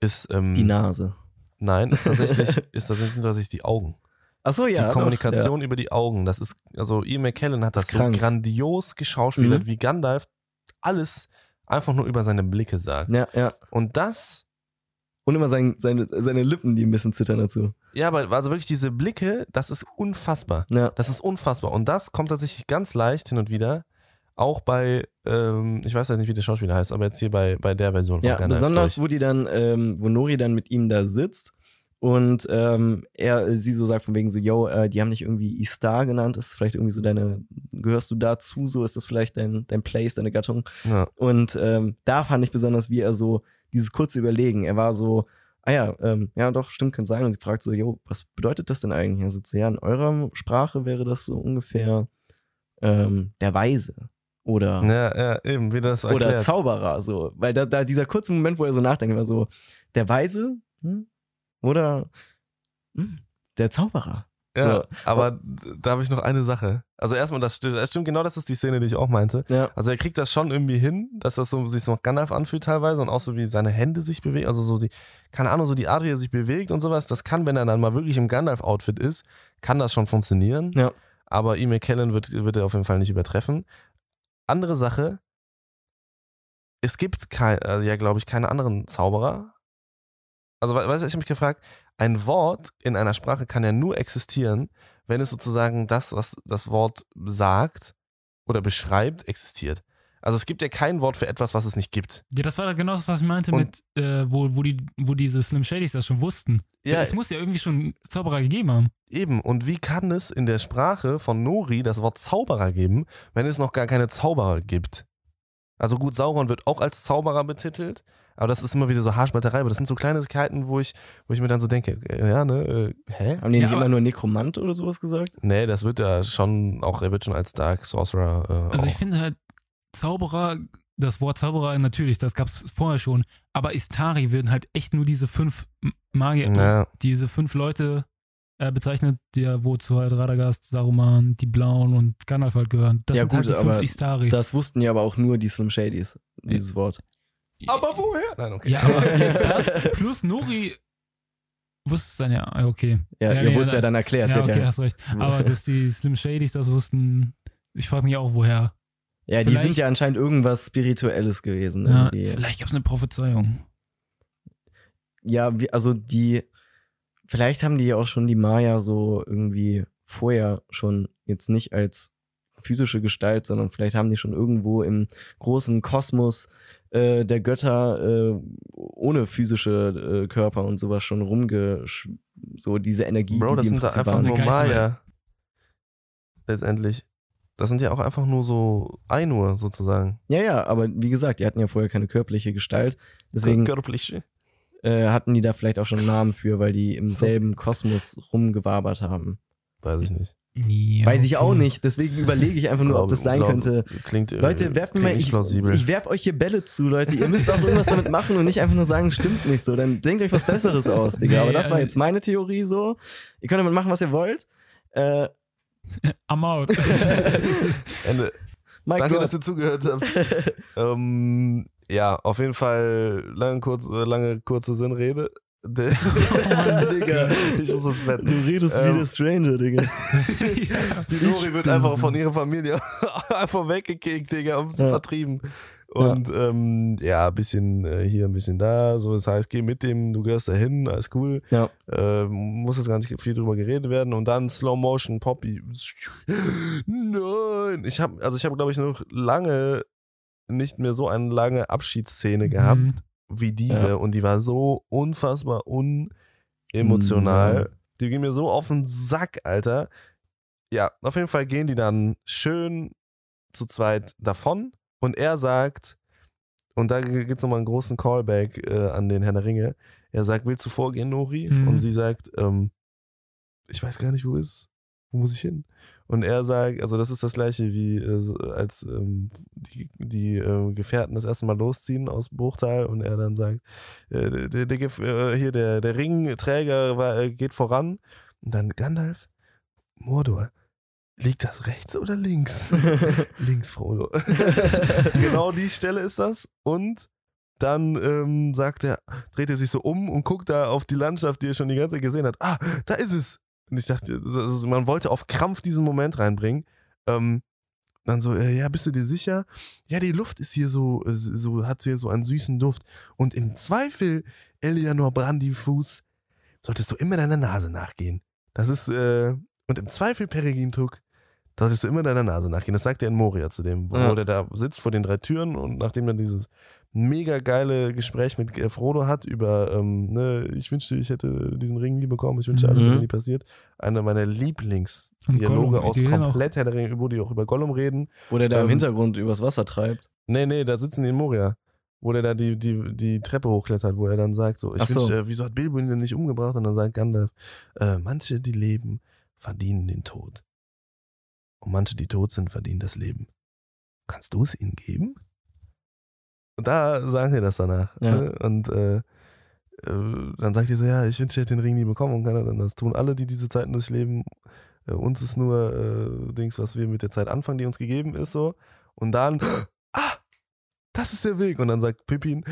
ist... die Nase. Nein, sind tatsächlich die Augen. Ach so, ja. Die Kommunikation über die Augen. Das ist, also Ian McKellen hat das so grandios geschauspielert, wie Gandalf alles einfach nur über seine Blicke sagt. Ja. Und das... Und immer seine Lippen, die ein bisschen zittern dazu. Ja, aber also wirklich diese Blicke, das ist unfassbar. Ja. Das ist unfassbar. Und das kommt tatsächlich ganz leicht hin und wieder. Auch bei, ich weiß ja nicht, wie der Schauspieler heißt, aber jetzt hier bei der Version. Ja, besonders, wo die dann, wo Nori dann mit ihm da sitzt und er sie so sagt von wegen so, yo, die haben dich irgendwie Istar genannt, ist vielleicht irgendwie so gehörst du dazu, so ist das vielleicht dein Place, deine Gattung. Ja. Und da fand ich besonders, wie er so dieses kurze Überlegen. Er war so, ja doch, stimmt, kann sein. Und sie fragt so, jo, was bedeutet das denn eigentlich? Also ja, in eurer Sprache wäre das so ungefähr der Weise oder eben, wie das erklärt. Oder Zauberer, so. Weil da dieser kurze Moment, wo er so nachdenkt, war so, der Weise oder der Zauberer. Ja, so. Aber da habe ich noch eine Sache. Also erstmal, das stimmt genau, das ist die Szene, die ich auch meinte. Ja. Also er kriegt das schon irgendwie hin, dass das so sich so Gandalf anfühlt teilweise und auch so wie seine Hände sich bewegen, also so die, keine Ahnung, so die Art, wie er sich bewegt und sowas, das kann, wenn er dann mal wirklich im Gandalf-Outfit ist, kann das schon funktionieren. Ja. Aber Ian McKellen wird er auf jeden Fall nicht übertreffen. Andere Sache, es gibt glaube ich, keine anderen Zauberer. Also, weißt du, ich habe mich gefragt, ein Wort in einer Sprache kann ja nur existieren, wenn es sozusagen das, was das Wort sagt oder beschreibt, existiert. Also es gibt ja kein Wort für etwas, was es nicht gibt. Ja, das war genau das, was ich meinte, und mit wo diese Slim Shadys das schon wussten. Ja, es muss ja irgendwie schon Zauberer gegeben haben. Eben, und wie kann es in der Sprache von Nori das Wort Zauberer geben, wenn es noch gar keine Zauberer gibt? Also gut, Sauron wird auch als Zauberer betitelt, aber das ist immer wieder so Haarspalterei, aber das sind so Kleinigkeiten, wo ich mir dann so denke, Haben die nicht immer nur Nekromant oder sowas gesagt? Nee, das wird ja schon auch, er wird schon als Dark Sorcerer also ich finde halt Zauberer, das Wort Zauberer natürlich, das gab es vorher schon, aber Istari würden halt echt nur diese 5 Magier, diese 5 Leute bezeichnet, wozu halt Radagast, Saruman, die Blauen und Gandalf halt gehören. Das sind gut, halt die 5 Istari. Das wussten ja aber auch nur die Slim Shadys, dieses Wort. Aber woher? Nein, okay. Ja, aber das plus Nori wusste es dann ja, okay. Ja, ihr wurde es ja dann erklärt. Ja, okay, hast recht. Aber dass die Slim Shadys das wussten, ich frage mich auch, woher. Ja, vielleicht, die sind ja anscheinend irgendwas Spirituelles gewesen. Ja, vielleicht gab es eine Prophezeiung. Ja, also vielleicht haben die ja auch schon die Maya so irgendwie vorher schon jetzt nicht als physische Gestalt, sondern vielleicht haben die schon irgendwo im großen Kosmos der Götter ohne physische Körper und sowas schon so diese Energie. Bro, das sind da einfach nur Maya. Letztendlich. Das sind ja auch einfach nur so Ainur sozusagen. Ja, aber wie gesagt, die hatten ja vorher keine körperliche Gestalt. Deswegen körperliche? Hatten die da vielleicht auch schon einen Namen für, weil die im selben Kosmos rumgewabert haben. Weiß ich nicht. Ja, weiß ich auch nicht, deswegen überlege ich einfach nur, ob das sein könnte. Klingt, Leute, werft mir mal, ich werf euch hier Bälle zu, Leute, ihr müsst auch irgendwas damit machen und nicht einfach nur sagen, stimmt nicht so, dann denkt euch was Besseres aus, Digga, aber das war jetzt meine Theorie so, ihr könnt damit machen, was ihr wollt. I'm out. Ende. Danke, dass ihr zugehört habt. Ja, auf jeden Fall lange, kurze Sinnrede. Digga. Ich muss ins Bett. Du redest wie der Stranger, Digga. Die Nori wird einfach von ihrer Familie einfach weggekickt, Digga, und vertrieben. Und ein bisschen hier, ein bisschen da. So, das heißt, geh mit dem, du gehörst dahin, alles cool. Ja. Muss jetzt gar nicht viel drüber geredet werden. Und dann Slow Motion, Poppy. Nein! Ich habe, glaube ich, noch lange nicht mehr so eine lange Abschiedsszene gehabt. Wie diese und die war so unfassbar unemotional. Die ging mir so auf den Sack, Alter. Ja, auf jeden Fall gehen die dann schön zu zweit davon und er sagt, und da gibt es nochmal einen großen Callback an den Herr der Ringe, er sagt, willst du vorgehen, Nori? Und sie sagt, ich weiß gar nicht, wo muss ich hin? Und er sagt, also das ist das gleiche wie als die Gefährten das erste Mal losziehen aus Bruchtal und er dann sagt, der Ringträger geht voran. Und dann Gandalf, Mordor, liegt das rechts oder links? Links, Frodo. Genau die Stelle ist das. Und dann dreht er sich so um und guckt da auf die Landschaft, die er schon die ganze Zeit gesehen hat. Ah, da ist es. Und ich dachte, also man wollte auf Krampf diesen Moment reinbringen. Dann so, bist du dir sicher? Ja, die Luft ist hier so hat hier so einen süßen Duft. Und im Zweifel, Eleanor Brandyfuß, solltest du immer deiner Nase nachgehen. Das ist, und im Zweifel, Peregrintuk, solltest du immer deiner Nase nachgehen. Das sagt er in Moria zu dem, wo der da sitzt vor den 3 Türen und nachdem er dieses mega geile Gespräch mit Frodo hat über, ich wünschte, ich hätte diesen Ring nie bekommen, ich wünschte, alles wäre nie passiert. Einer meiner Lieblingsdialoge aus komplett Herr der Ringe, wo die auch über Gollum reden. Wo der da im Hintergrund übers Wasser treibt. Nee, da sitzen die in Moria, wo der da die Treppe hochklettert, wo er dann sagt, so, ich wünschte, wieso hat Bilbo ihn denn nicht umgebracht? Und dann sagt Gandalf, manche, die leben, verdienen den Tod. Und manche, die tot sind, verdienen das Leben. Kannst du es ihnen geben? Und da sagen sie das danach. Ja. Ne? Und dann sagt ihr so, ja, ich wünsche, ich hätte den Ring nie bekommen und kann er dann das tun. Alle, die diese Zeiten durchleben, uns ist nur Dings, was wir mit der Zeit anfangen, die uns gegeben ist, so. Und dann, das ist der Weg. Und dann sagt Pippin,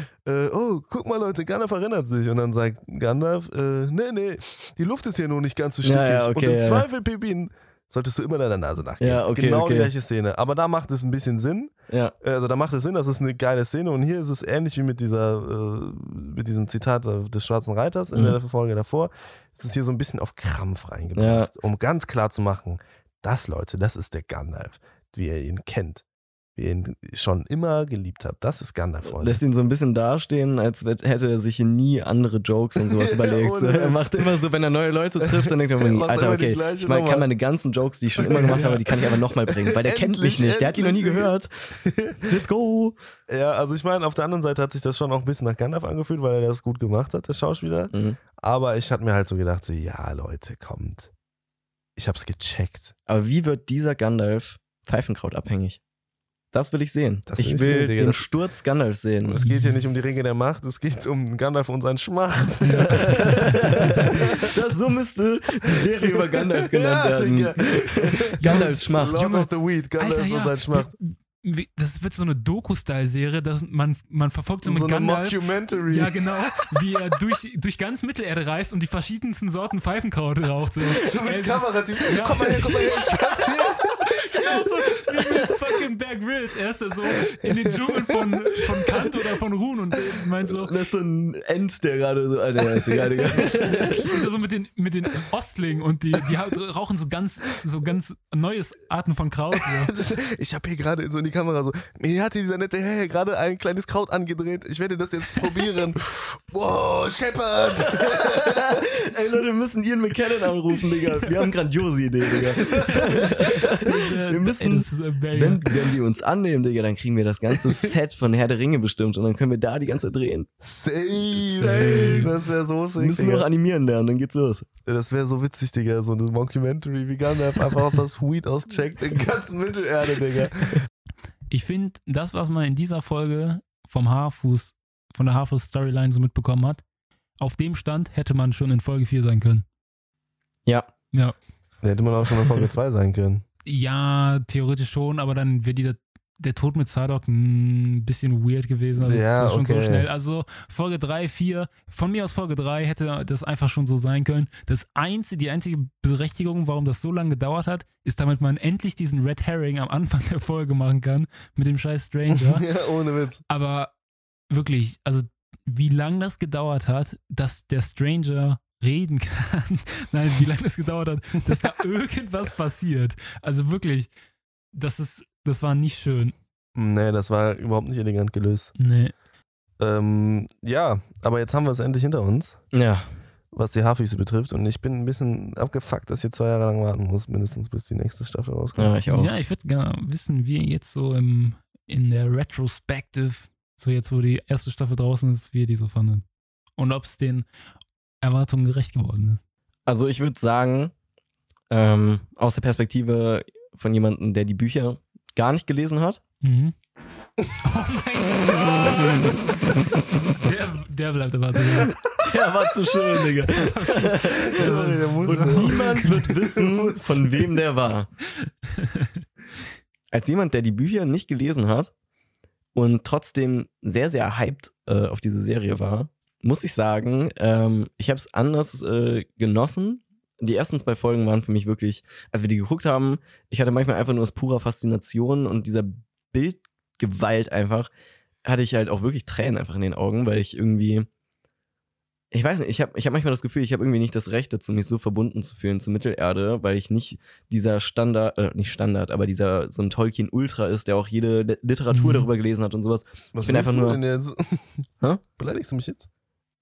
guck mal, Leute, Gandalf erinnert sich. Und dann sagt Gandalf, nee, die Luft ist hier nur nicht ganz so stickig. Ja, okay, und im Zweifel, Pippin, solltest du immer deiner Nase nachgehen. Ja, okay, genau die gleiche Szene. Aber da macht es ein bisschen Sinn. Ja. Also da macht es Sinn, das ist eine geile Szene. Und hier ist es ähnlich wie mit diesem Zitat des Schwarzen Reiters in der Folge davor. Es ist hier so ein bisschen auf Krampf reingebracht, um ganz klar zu machen, das, Leute, das ist der Gandalf, wie ihr ihn kennt, wie ihr ihn schon immer geliebt habt. Das ist Gandalf, Freunde. Lässt ihn so ein bisschen dastehen, als hätte er sich hier nie andere Jokes und sowas überlegt. Ja, er macht immer so, wenn er neue Leute trifft, dann denkt er mir, Alter, okay, ich kann meine ganzen Jokes, die ich schon immer gemacht habe, die kann ich aber nochmal bringen, weil der kennt mich nicht, der hat die noch nie gehört. Let's go! Ja, also ich meine, auf der anderen Seite hat sich das schon auch ein bisschen nach Gandalf angefühlt, weil er das gut gemacht hat, der Schauspieler. Aber ich hatte mir halt so gedacht, so, ja, Leute, kommt. Ich hab's gecheckt. Aber wie wird dieser Gandalf Pfeifenkraut abhängig? Das will ich sehen. Ich will den Sturz Gandalfs sehen. Es geht hier nicht um die Ringe der Macht, es geht um Gandalf und seinen Schmacht. Ja. So müsste die Serie über Gandalf genannt werden. Gandalfs Schmacht. Lord of the Weed, Gandalf und sein Schmacht. Das wird so eine Doku-Style-Serie, dass man verfolgt so mit Gandalf. So eine Mockumentary. Ja, genau. Wie er durch ganz Mittelerde reist und die verschiedensten Sorten Pfeifenkraut raucht. So mit Kameratypen. Ja. Komm mal her, ich hab hier. Ja, so wie mit fucking Bear Grylls. Er ist da so in den Dschungel von Kant oder von Ruhn und meint so. Das ist so ein Ent, der gerade so. Alter, ist egal, Digga. So mit den Ostlingen und die rauchen so ganz neues Arten von Kraut. So. Ich habe hier gerade so in die Kamera so. Mir hat hier dieser nette Herr gerade ein kleines Kraut angedreht. Ich werde das jetzt probieren. Wow, Shepard! Ey, Leute, wir müssen Ian McKellen anrufen, Digga. Wir haben grandiose Ideen, Digga. wir müssen, wenn die uns annehmen, Digga, dann kriegen wir das ganze Set von Herr der Ringe bestimmt und dann können wir da die ganze Zeit drehen. Save! Das wäre so sick. Müssen wir noch animieren lernen, dann geht's los. Das wäre so witzig, Digga, so eine Mockumentary, wie Gandalf einfach auf das Huid auscheckt in ganz Mittelerde, Digga. Ich finde, das, was man in dieser Folge vom Haarfuß, von der Haarfuß-Storyline so mitbekommen hat, auf dem Stand hätte man schon in Folge 4 sein können. Ja. Ja. Da hätte man auch schon in Folge 2 sein können. Ja, theoretisch schon, aber dann wäre der Tod mit Zadok ein bisschen weird gewesen. Also ja, das ist schon okay. So schnell. Also Folge 3, 4, von mir aus Folge 3 hätte das einfach schon so sein können. Die einzige Berechtigung, warum das so lange gedauert hat, ist, damit man endlich diesen Red Herring am Anfang der Folge machen kann mit dem scheiß Stranger. Ja, ohne Witz. Aber wirklich, also wie lange das gedauert hat, dass der Stranger reden kann. Nein, wie lange das gedauert hat, dass da irgendwas passiert. Also wirklich, das war nicht schön. Nee, das war überhaupt nicht elegant gelöst. Nee. Ja, aber jetzt haben wir es endlich hinter uns. Ja. Was die Haarfüße betrifft. Und ich bin ein bisschen abgefuckt, dass ich 2 Jahre lang warten muss, mindestens bis die nächste Staffel rauskommt. Ja, ich auch. Ja, ich würde gerne wissen, wie jetzt so in der Retrospective, so jetzt, wo die erste Staffel draußen ist, wie ihr die so fandet. Und ob es den Erwartungen gerecht geworden ist. Also ich würde sagen, aus der Perspektive von jemandem, der die Bücher gar nicht gelesen hat. Mhm. Oh mein Gott! Der bleibt aber drin. Der war zu schön, Digga. Sorry, niemand wird wissen, von wem der war. Als jemand, der die Bücher nicht gelesen hat und trotzdem sehr, sehr hyped auf diese Serie war, muss ich sagen, ich habe es anders genossen. Die ersten 2 Folgen waren für mich wirklich, als wir die geguckt haben, ich hatte manchmal einfach nur aus purer Faszination und dieser Bildgewalt einfach, hatte ich halt auch wirklich Tränen einfach in den Augen, weil ich irgendwie, ich weiß nicht, ich hab manchmal das Gefühl, ich habe irgendwie nicht das Recht dazu, mich so verbunden zu fühlen zu Mittelerde, weil ich nicht dieser dieser so ein Tolkien-Ultra ist, der auch jede Literatur darüber gelesen hat und sowas. Was bin einfach nur, denn jetzt? Beleidigst du mich jetzt?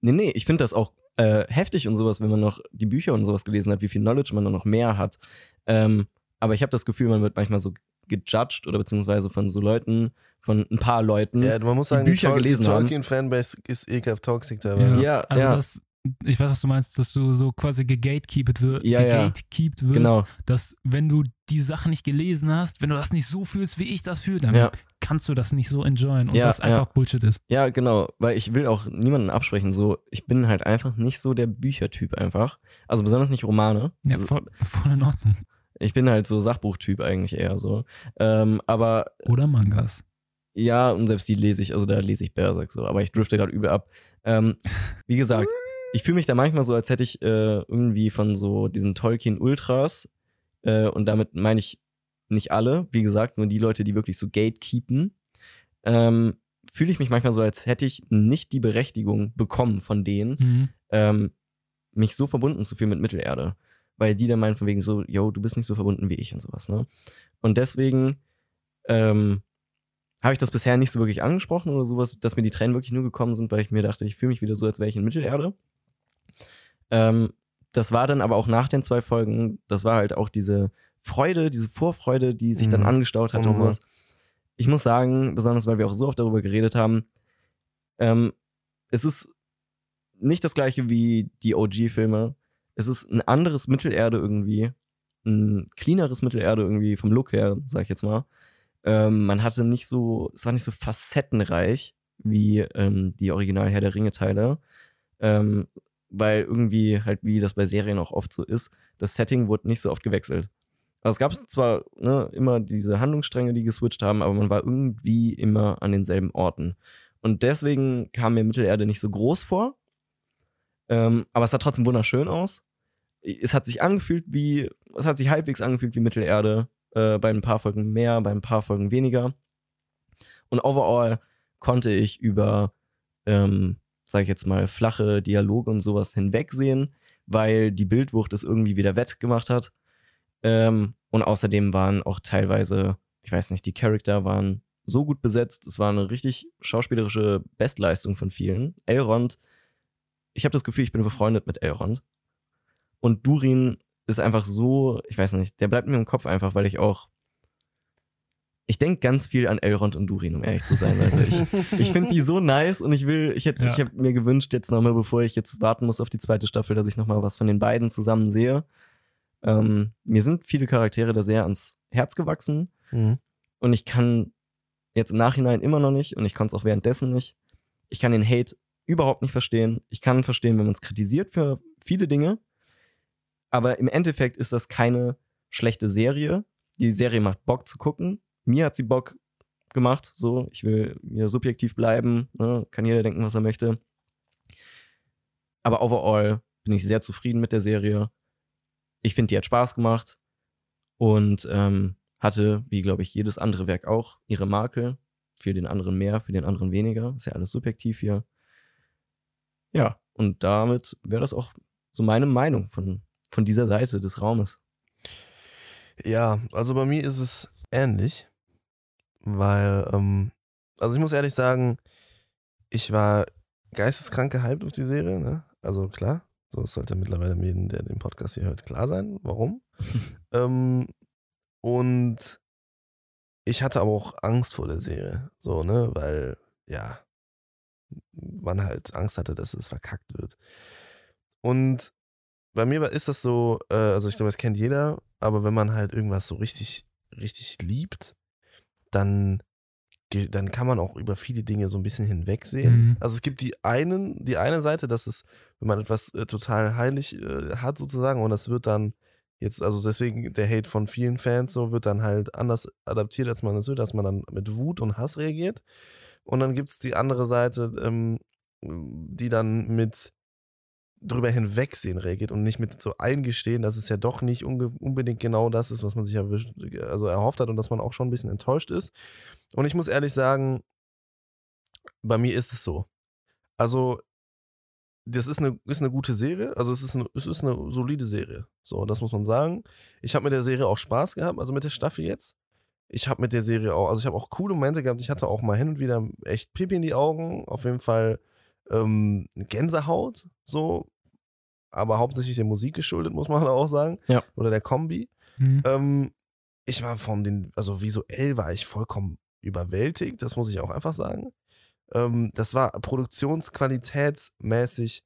Nee, ich finde das auch heftig und sowas, wenn man noch die Bücher und sowas gelesen hat, wie viel Knowledge man da noch mehr hat. Aber ich habe das Gefühl, man wird manchmal so gejudged oder beziehungsweise von ein paar Leuten, ja, man muss sagen, die Bücher gelesen haben. Die Tolkien-Fanbase ist ekelhaft toxic dabei. Ja, also ja. Das, ich weiß, was du meinst, dass du so quasi gegatekeept wirst, genau. Dass wenn du die Sachen nicht gelesen hast, wenn du das nicht so fühlst, wie ich das fühle, dann kannst du das nicht so enjoyen und das einfach Bullshit ist. Ja, genau, weil ich will auch niemanden absprechen, so, ich bin halt einfach nicht so der Büchertyp einfach, also besonders nicht Romane. Ja, voll in Ordnung. Ich bin halt so Sachbuchtyp eigentlich eher so, aber... Oder Mangas. Ja, und selbst die lese ich, also da lese ich Berserk so, aber ich drifte gerade übel ab. Wie gesagt... Ich fühle mich da manchmal so, als hätte ich irgendwie von so diesen Tolkien-Ultras und damit meine ich nicht alle, wie gesagt, nur die Leute, die wirklich so gatekeepen, fühle ich mich manchmal so, als hätte ich nicht die Berechtigung bekommen von denen, mich so verbunden zu fühlen mit Mittelerde. Weil die dann meinen von wegen so, yo, du bist nicht so verbunden wie ich und sowas, ne? Und deswegen habe ich das bisher nicht so wirklich angesprochen oder sowas, dass mir die Tränen wirklich nur gekommen sind, weil ich mir dachte, ich fühle mich wieder so, als wäre ich in Mittelerde. Das war dann aber auch nach den 2 Folgen, das war halt auch diese Freude, diese Vorfreude, die sich dann angestaut hat und sowas. Ich muss sagen, besonders weil wir auch so oft darüber geredet haben, es ist nicht das gleiche wie die OG-Filme. Es ist ein anderes Mittelerde irgendwie, ein cleaneres Mittelerde irgendwie vom Look her, sag ich jetzt mal. Es war nicht so facettenreich wie die Original Herr der Ringe-Teile. Weil irgendwie halt, wie das bei Serien auch oft so ist, das Setting wurde nicht so oft gewechselt. Also es gab zwar immer diese Handlungsstränge, die geswitcht haben, aber man war irgendwie immer an denselben Orten. Und deswegen kam mir Mittelerde nicht so groß vor, aber es sah trotzdem wunderschön aus. Es hat sich halbwegs angefühlt wie Mittelerde, bei ein paar Folgen mehr, bei ein paar Folgen weniger. Und overall konnte ich über sag ich jetzt mal, flache Dialoge und sowas hinwegsehen, weil die Bildwucht es irgendwie wieder wettgemacht hat. Und außerdem waren auch teilweise, ich weiß nicht, die Charakter waren so gut besetzt, es war eine richtig schauspielerische Bestleistung von vielen. Elrond, ich habe das Gefühl, ich bin befreundet mit Elrond. Und Durin ist einfach so, ich weiß nicht, der bleibt mir im Kopf einfach, weil ich auch Ich denke ganz viel an Elrond und Durin, um ehrlich zu sein. Also ich finde die so nice und ich habe mir gewünscht, jetzt nochmal, bevor ich jetzt warten muss auf die zweite Staffel, dass ich nochmal was von den beiden zusammen sehe. Mir sind viele Charaktere da sehr ans Herz gewachsen. Mhm. Und ich kann jetzt im Nachhinein immer noch nicht, und ich konnte es auch währenddessen nicht, ich kann den Hate überhaupt nicht verstehen. Ich kann verstehen, wenn man es kritisiert für viele Dinge. Aber im Endeffekt ist das keine schlechte Serie. Die Serie macht Bock zu gucken. Mir hat sie Bock gemacht, so. Ich will mir subjektiv bleiben, ne? Kann jeder denken, was er möchte. Aber overall bin ich sehr zufrieden mit der Serie. Ich finde, die hat Spaß gemacht und hatte, wie glaube ich, jedes andere Werk auch, ihre Makel. Für den anderen mehr, für den anderen weniger. Ist ja alles subjektiv hier. Ja, und damit wäre das auch so meine Meinung von dieser Seite des Raumes. Ja, also bei mir ist es ähnlich. Weil, also ich muss ehrlich sagen, ich war geisteskrank gehypt auf die Serie, ne? Also klar, so sollte mittlerweile jedem, der den Podcast hier hört, klar sein, warum. Und ich hatte aber auch Angst vor der Serie, so, ne? Weil, ja, man halt Angst hatte, dass es verkackt wird. Und bei mir ist das so, also ich glaube, das kennt jeder, aber wenn man halt irgendwas so richtig liebt, dann kann man auch über viele Dinge so ein bisschen hinwegsehen. Mhm. Also es gibt die eine Seite, dass es, wenn man etwas total heilig hat sozusagen, und das wird dann jetzt, also deswegen der Hate von vielen Fans so, wird dann halt anders adaptiert, als man das will, dass man dann mit Wut und Hass reagiert. Und dann gibt es die andere Seite, die dann mit drüber hinwegsehen reagiert und nicht mit so eingestehen, dass es ja doch nicht unbedingt genau das ist, was man sich erhofft hat und dass man auch schon ein bisschen enttäuscht ist. Und ich muss ehrlich sagen, bei mir ist es so. Also, das ist eine gute Serie, also es ist eine solide Serie. So, das muss man sagen. Ich habe mit der Serie auch Spaß gehabt, also mit der Staffel jetzt. Ich habe mit der Serie auch, also ich habe auch coole Momente gehabt, ich hatte auch mal hin und wieder echt Pipi in die Augen, auf jeden Fall Gänsehaut, so, aber hauptsächlich der Musik geschuldet, muss man auch sagen, ja. Oder der Kombi. Mhm. Ich war visuell war ich vollkommen überwältigt, das muss ich auch einfach sagen. Das war produktionsqualitätsmäßig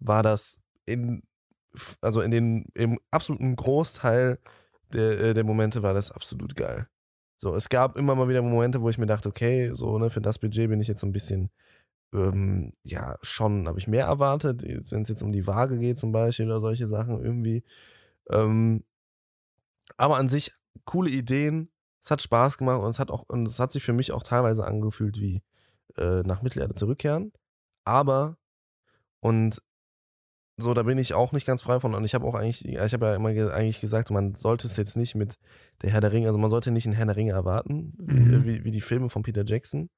war das im absoluten Großteil der Momente war das absolut geil. So, es gab immer mal wieder Momente, wo ich mir dachte, okay, so, ne, für das Budget bin ich jetzt so ein bisschen ja, schon habe ich mehr erwartet, wenn es jetzt um die Waage geht zum Beispiel oder solche Sachen irgendwie. Aber an sich coole Ideen, es hat Spaß gemacht und es hat sich für mich auch teilweise angefühlt wie nach Mittelerde zurückkehren. Aber, und so, da bin ich auch nicht ganz frei von, und ich habe ja immer gesagt, man sollte es jetzt nicht mit der Herr der Ringe, also man sollte nicht einen Herr der Ringe erwarten, wie die Filme von Peter Jackson.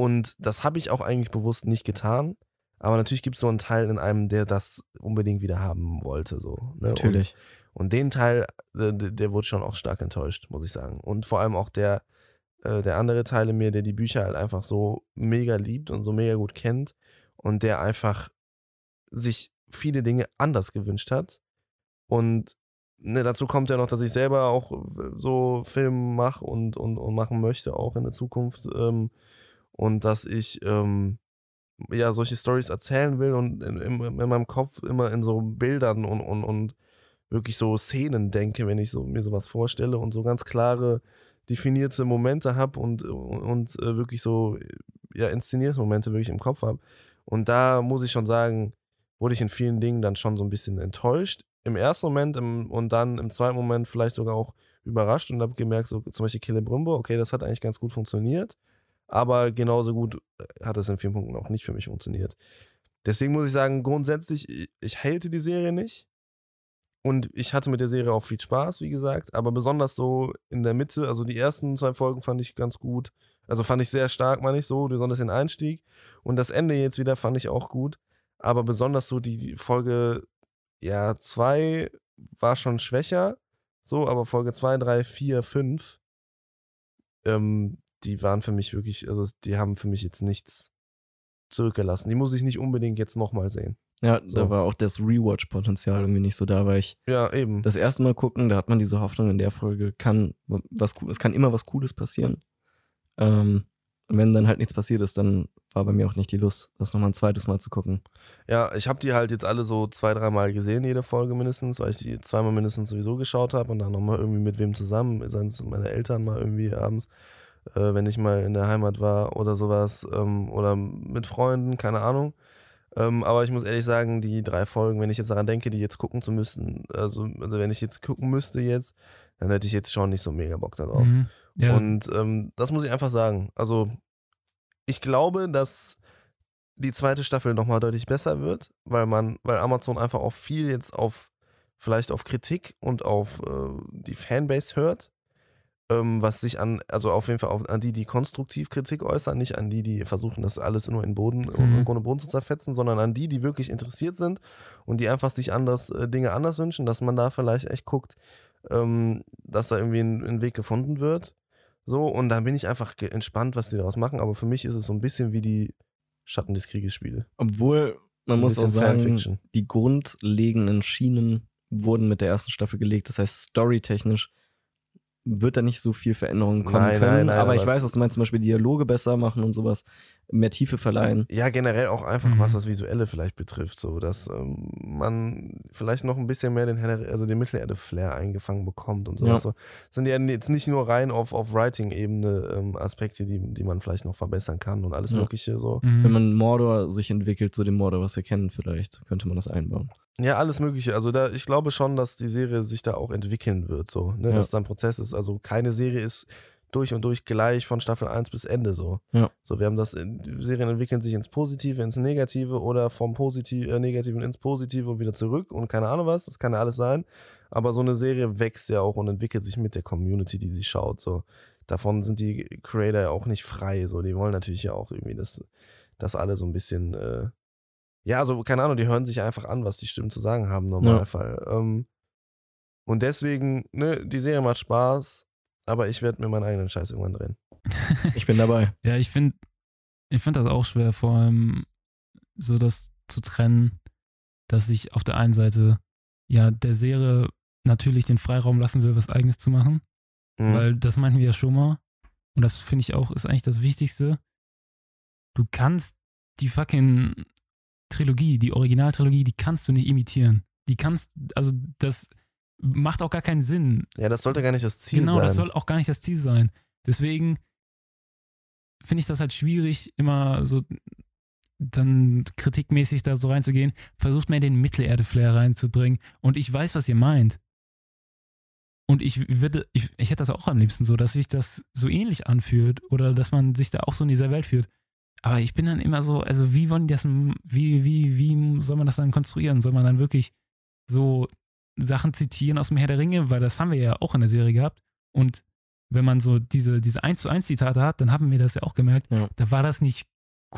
Und das habe ich auch eigentlich bewusst nicht getan. Aber natürlich gibt es so einen Teil in einem, der das unbedingt wieder haben wollte. So, ne? Natürlich. Und den Teil, der wurde schon auch stark enttäuscht, muss ich sagen. Und vor allem auch der andere Teil in mir, der die Bücher halt einfach so mega liebt und so mega gut kennt. Und der einfach sich viele Dinge anders gewünscht hat. Und ne, dazu kommt ja noch, dass ich selber auch so Filme mache und machen möchte, auch in der Zukunft. Und dass ich ja solche Storys erzählen will und in meinem Kopf immer in so Bildern und wirklich so Szenen denke, wenn ich so, mir sowas vorstelle und so ganz klare, definierte Momente habe und wirklich so, ja, inszenierte Momente wirklich im Kopf habe. Und da muss ich schon sagen, wurde ich in vielen Dingen dann schon so ein bisschen enttäuscht. Im ersten Moment und dann im zweiten Moment vielleicht sogar auch überrascht und habe gemerkt, so zum Beispiel Celebrimbor, okay, das hat eigentlich ganz gut funktioniert. Aber genauso gut hat es in vielen Punkten auch nicht für mich funktioniert. Deswegen muss ich sagen, grundsätzlich, ich hate die Serie nicht. Und ich hatte mit der Serie auch viel Spaß, wie gesagt. Aber besonders so in der Mitte, also die ersten 2 Folgen fand ich ganz gut. Also fand ich sehr stark, meine ich so, besonders den Einstieg. Und das Ende jetzt wieder fand ich auch gut. Aber besonders so die Folge, ja, 2 war schon schwächer. So, aber Folge 2, 3, 4, 5, die waren für mich wirklich, also die haben für mich jetzt nichts zurückgelassen. Die muss ich nicht unbedingt jetzt nochmal sehen. Ja, so. Da war auch das Rewatch-Potenzial irgendwie nicht so da, weil ich das erste Mal gucken, da hat man diese Hoffnung in der Folge, es kann immer was Cooles passieren. Wenn dann halt nichts passiert ist, dann war bei mir auch nicht die Lust, das nochmal ein zweites Mal zu gucken. Ja, ich habe die halt jetzt alle so 2-3 Mal gesehen, jede Folge mindestens, weil ich die 2-mal mindestens sowieso geschaut habe und dann nochmal irgendwie mit wem zusammen, sonst meine Eltern mal irgendwie abends, wenn ich mal in der Heimat war oder sowas, oder mit Freunden, keine Ahnung. Aber ich muss ehrlich sagen, die 3 Folgen, wenn ich jetzt daran denke, die jetzt gucken zu müssen, also wenn ich jetzt gucken müsste jetzt, dann hätte ich jetzt schon nicht so mega Bock darauf. Mhm. Ja. Und das muss ich einfach sagen. Also ich glaube, dass die 2. Staffel nochmal deutlich besser wird, weil Amazon einfach auch viel jetzt vielleicht auf Kritik und auf die Fanbase hört, was sich an die konstruktiv Kritik äußern, nicht an die versuchen, das alles nur im Grunde Boden zu zerfetzen, sondern an die wirklich interessiert sind und die einfach sich Dinge anders wünschen, dass man da vielleicht echt guckt, dass da irgendwie ein Weg gefunden wird. So, und dann bin ich einfach entspannt, was die daraus machen, aber für mich ist es so ein bisschen wie die Schatten des Krieges Spiele. Obwohl, man muss auch sagen, die grundlegenden Schienen wurden mit der 1. Staffel gelegt, das heißt, storytechnisch wird da nicht so viel Veränderungen kommen können, aber ich weiß, was du meinst, zum Beispiel Dialoge besser machen und sowas, mehr Tiefe verleihen. Ja, generell auch einfach, was das Visuelle vielleicht betrifft, so, dass man vielleicht noch ein bisschen mehr den Mittelerde-Flair eingefangen bekommt und sowas. Ja. So. Das sind ja jetzt nicht nur rein auf Writing-Ebene Aspekte, die man vielleicht noch verbessern kann und alles Mögliche so. Mhm. Wenn man Mordor sich entwickelt, so den Mordor, was wir kennen vielleicht, könnte man das einbauen. Ja, alles Mögliche. Also da, ich glaube schon, dass die Serie sich da auch entwickeln wird, so, ne? Ja. Dass da ein Prozess ist. Also keine Serie ist durch und durch gleich von Staffel 1 bis Ende so. Ja. So, wir haben Serien entwickeln sich ins Positive, ins Negative oder vom Negativen ins Positive und wieder zurück und keine Ahnung was, das kann ja alles sein. Aber so eine Serie wächst ja auch und entwickelt sich mit der Community, die sie schaut. So. Davon sind die Creator ja auch nicht frei. So. Die wollen natürlich ja auch irgendwie, dass alle so ein bisschen, also keine Ahnung, die hören sich einfach an, was die Stimmen zu sagen haben im Normalfall. Ja. Und deswegen, ne, die Serie macht Spaß, aber ich werde mir meinen eigenen Scheiß irgendwann drehen. Ich bin dabei. Ja, ich find das auch schwer, vor allem so das zu trennen, dass ich auf der einen Seite ja der Serie natürlich den Freiraum lassen will, was Eigenes zu machen, weil das meinten wir ja schon mal und das finde ich auch, ist eigentlich das Wichtigste. Du kannst die fucking Trilogie, die Originaltrilogie, die kannst du nicht imitieren. Also das macht auch gar keinen Sinn. Ja, das sollte gar nicht das Ziel sein. Genau, das soll auch gar nicht das Ziel sein. Deswegen finde ich das halt schwierig, immer so dann kritikmäßig da so reinzugehen. Versucht mehr den Mittelerde-Flair reinzubringen. Und ich weiß, was ihr meint. Und ich hätte das auch am liebsten so, dass sich das so ähnlich anfühlt oder dass man sich da auch so in dieser Welt fühlt. Aber ich bin dann immer so, also wie wollen die das, wie soll man das dann konstruieren? Soll man dann wirklich so Sachen zitieren aus dem Herr der Ringe? Weil das haben wir ja auch in der Serie gehabt. Und wenn man so diese 1:1-Zitate hat, dann haben wir das ja auch gemerkt, da war das nicht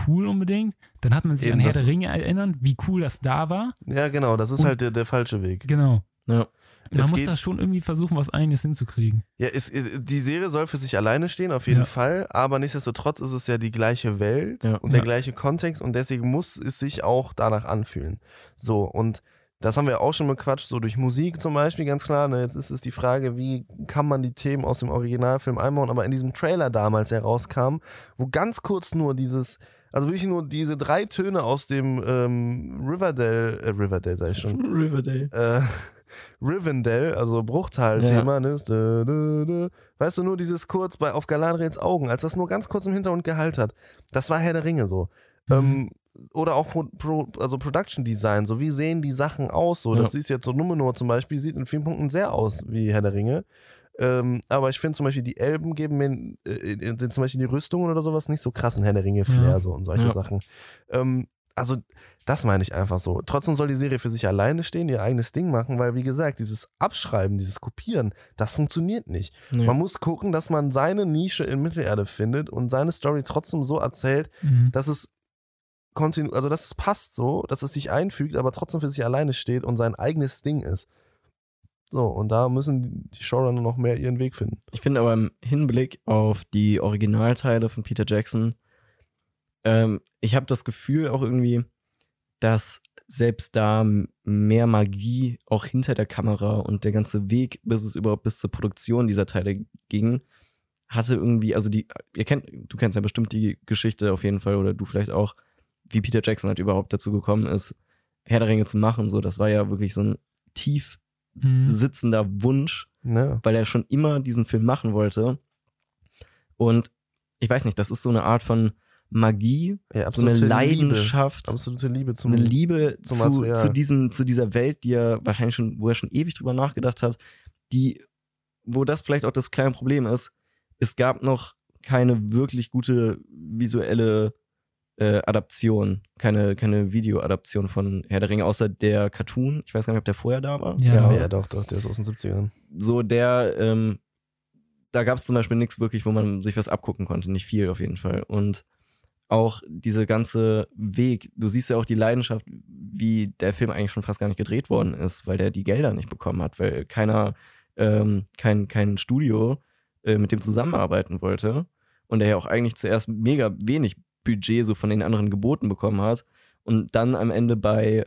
cool unbedingt. Dann hat man sich an Herr der Ringe erinnert, wie cool das da war. Ja, genau, das ist halt der falsche Weg. Genau. Ja. Man muss da schon irgendwie versuchen, was Eigenes hinzukriegen. Ja, die Serie soll für sich alleine stehen, auf jeden Fall, aber nichtsdestotrotz ist es ja die gleiche Welt und der gleiche Kontext und deswegen muss es sich auch danach anfühlen. So, und das haben wir auch schon bequatscht, so durch Musik zum Beispiel, ganz klar. Ne? Jetzt ist es die Frage, wie kann man die Themen aus dem Originalfilm einbauen, aber in diesem Trailer damals, der rauskam, wo ganz kurz nur diese 3 Töne aus dem Rivendell, also Bruchtal-Thema, ne? Weißt du, nur dieses kurz auf Galadriels Augen, als das nur ganz kurz im Hintergrund gehallt hat. Das war Herr der Ringe so. Oder auch Production Design, so wie sehen die Sachen aus, so. Das ist jetzt so, Númenor zum Beispiel sieht in vielen Punkten sehr aus wie Herr der Ringe. Aber ich finde zum Beispiel, die Elben geben mir sind zum Beispiel die Rüstungen oder sowas nicht so krassen Herr der Ringe-Flair so und solche Sachen. Also das meine ich einfach so. Trotzdem soll die Serie für sich alleine stehen, ihr eigenes Ding machen, weil wie gesagt, dieses Abschreiben, dieses Kopieren, das funktioniert nicht. Nee. Man muss gucken, dass man seine Nische in Mittelerde findet und seine Story trotzdem so erzählt, dass es dass es passt so, dass es sich einfügt, aber trotzdem für sich alleine steht und sein eigenes Ding ist. So, und da müssen die Showrunner noch mehr ihren Weg finden. Ich finde aber im Hinblick auf die Originalteile von Peter Jackson, ich habe das Gefühl auch irgendwie, dass selbst da mehr Magie auch hinter der Kamera und der ganze Weg, bis es überhaupt bis zur Produktion dieser Teile ging, hatte irgendwie, also du kennst ja bestimmt die Geschichte auf jeden Fall, oder du vielleicht auch, wie Peter Jackson halt überhaupt dazu gekommen ist, Herr der Ringe zu machen, so, das war ja wirklich so ein tief sitzender Wunsch, weil er schon immer diesen Film machen wollte. Und ich weiß nicht, das ist so eine Art von Magie, ja, so eine Leidenschaft, absolute Liebe zum, eine Liebe zu dieser Welt, die er wahrscheinlich schon, wo er schon ewig drüber nachgedacht hat, die, wo das vielleicht auch das kleine Problem ist, es gab noch keine wirklich gute visuelle Adaption, keine Videoadaption von Herr der Ringe, außer der Cartoon. Ich weiß gar nicht, ob der vorher da war. Ja, doch, der ist aus den 70ern. So, der, da gab es zum Beispiel nichts wirklich, wo man sich was abgucken konnte, nicht viel auf jeden Fall. Und auch diese ganze Weg, du siehst ja auch die Leidenschaft, wie der Film eigentlich schon fast gar nicht gedreht worden ist, weil der die Gelder nicht bekommen hat, weil keiner, kein Studio mit dem zusammenarbeiten wollte und der ja auch eigentlich zuerst mega wenig Budget so von den anderen geboten bekommen hat und dann am Ende bei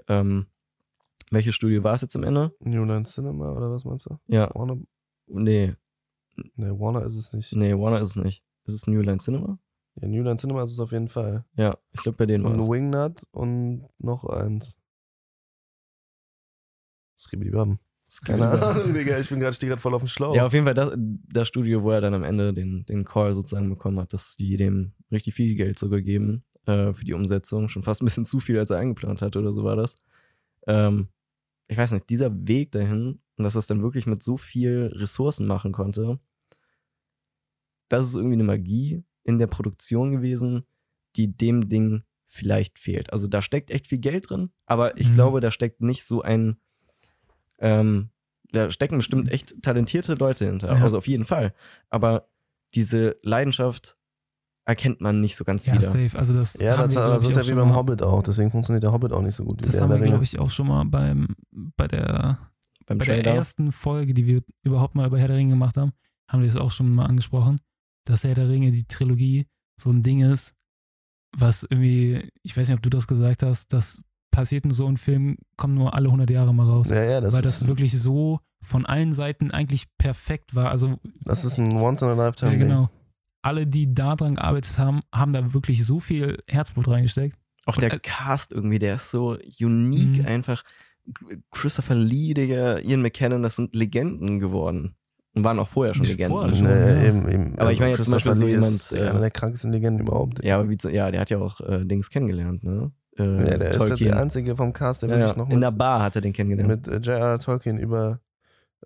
welches Studio war es jetzt am Ende? New Line Cinema oder was meinst du? Ja. Warner? Nee, Warner ist es nicht. Ist es New Line Cinema? Ja, New Line Cinema ist es auf jeden Fall. Ja, ich glaube bei denen war es. Und Wingnut und noch eins. Skibidi-Bam. Keine Ahnung, Digga, ich stehe gerade voll auf dem Schlauch. Ja, auf jeden Fall das Studio, wo er dann am Ende den Call sozusagen bekommen hat, dass die dem richtig viel Geld sogar geben für die Umsetzung. Schon fast ein bisschen zu viel, als er eingeplant hatte oder so war das. Ich weiß nicht, dieser Weg dahin und dass er es dann wirklich mit so viel Ressourcen machen konnte, das ist irgendwie eine Magie in der Produktion gewesen, die dem Ding vielleicht fehlt. Also da steckt echt viel Geld drin, aber ich glaube, da steckt nicht so ein da stecken bestimmt echt talentierte Leute hinter, ja. Also auf jeden Fall. Aber diese Leidenschaft erkennt man nicht so ganz wieder. Safe. Also das das ist ja wie beim Hobbit auch. Deswegen funktioniert der Hobbit auch nicht so gut. Das haben wir, glaube ich, auch schon mal bei der ersten Folge, die wir überhaupt mal über Herr der Ringe gemacht haben, haben wir das auch schon mal angesprochen, dass Herr der Ringe, die Trilogie, so ein Ding ist, was irgendwie, ich weiß nicht, ob du das gesagt hast, dass passiert in so einem Film, kommen nur alle 100 Jahre mal raus. Ja, das weil das wirklich so von allen Seiten eigentlich perfekt war. Also, das ist ein Once-in-a-Lifetime-Ding. Ja, genau. Alle, die da dran gearbeitet haben, haben da wirklich so viel Herzblut reingesteckt. Auch der Cast irgendwie, der ist so unique einfach. Christopher Lee, Digga, Ian McKellen, das sind Legenden geworden. Und waren auch vorher schon Legenden. Eben. Aber also ich meine jetzt zum Beispiel so jemand... ist einer der krankesten Legenden überhaupt. Ja, aber der hat ja auch Dings kennengelernt, ne? Der Tolkien. Ist der einzige vom Cast, der wirklich noch in der Bar hat er den kennengelernt. Mit J.R.R. Tolkien über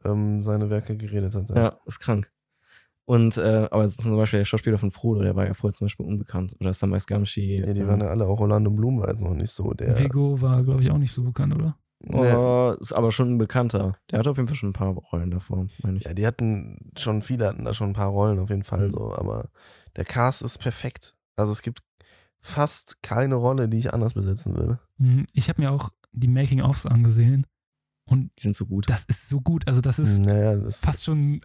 seine Werke geredet hat. Ja, ist krank. Und, aber zum Beispiel der Schauspieler von Frodo, der war ja vorher zum Beispiel unbekannt. Oder Samwise Gamgee. Ja, die waren ja alle, auch Orlando Bloom war jetzt noch nicht so der. Viggo war, glaube ich, auch nicht so bekannt, oder? Oh, nee. Ist aber schon ein Bekannter. Der hatte auf jeden Fall schon ein paar Rollen davor, meine ich. Ja, viele hatten da schon ein paar Rollen, auf jeden Fall so. Aber der Cast ist perfekt. Also es gibt fast keine Rolle, die ich anders besetzen würde. Ich habe mir auch die Making-ofs angesehen und die sind so gut. Das ist so gut, also das ist das fast schon,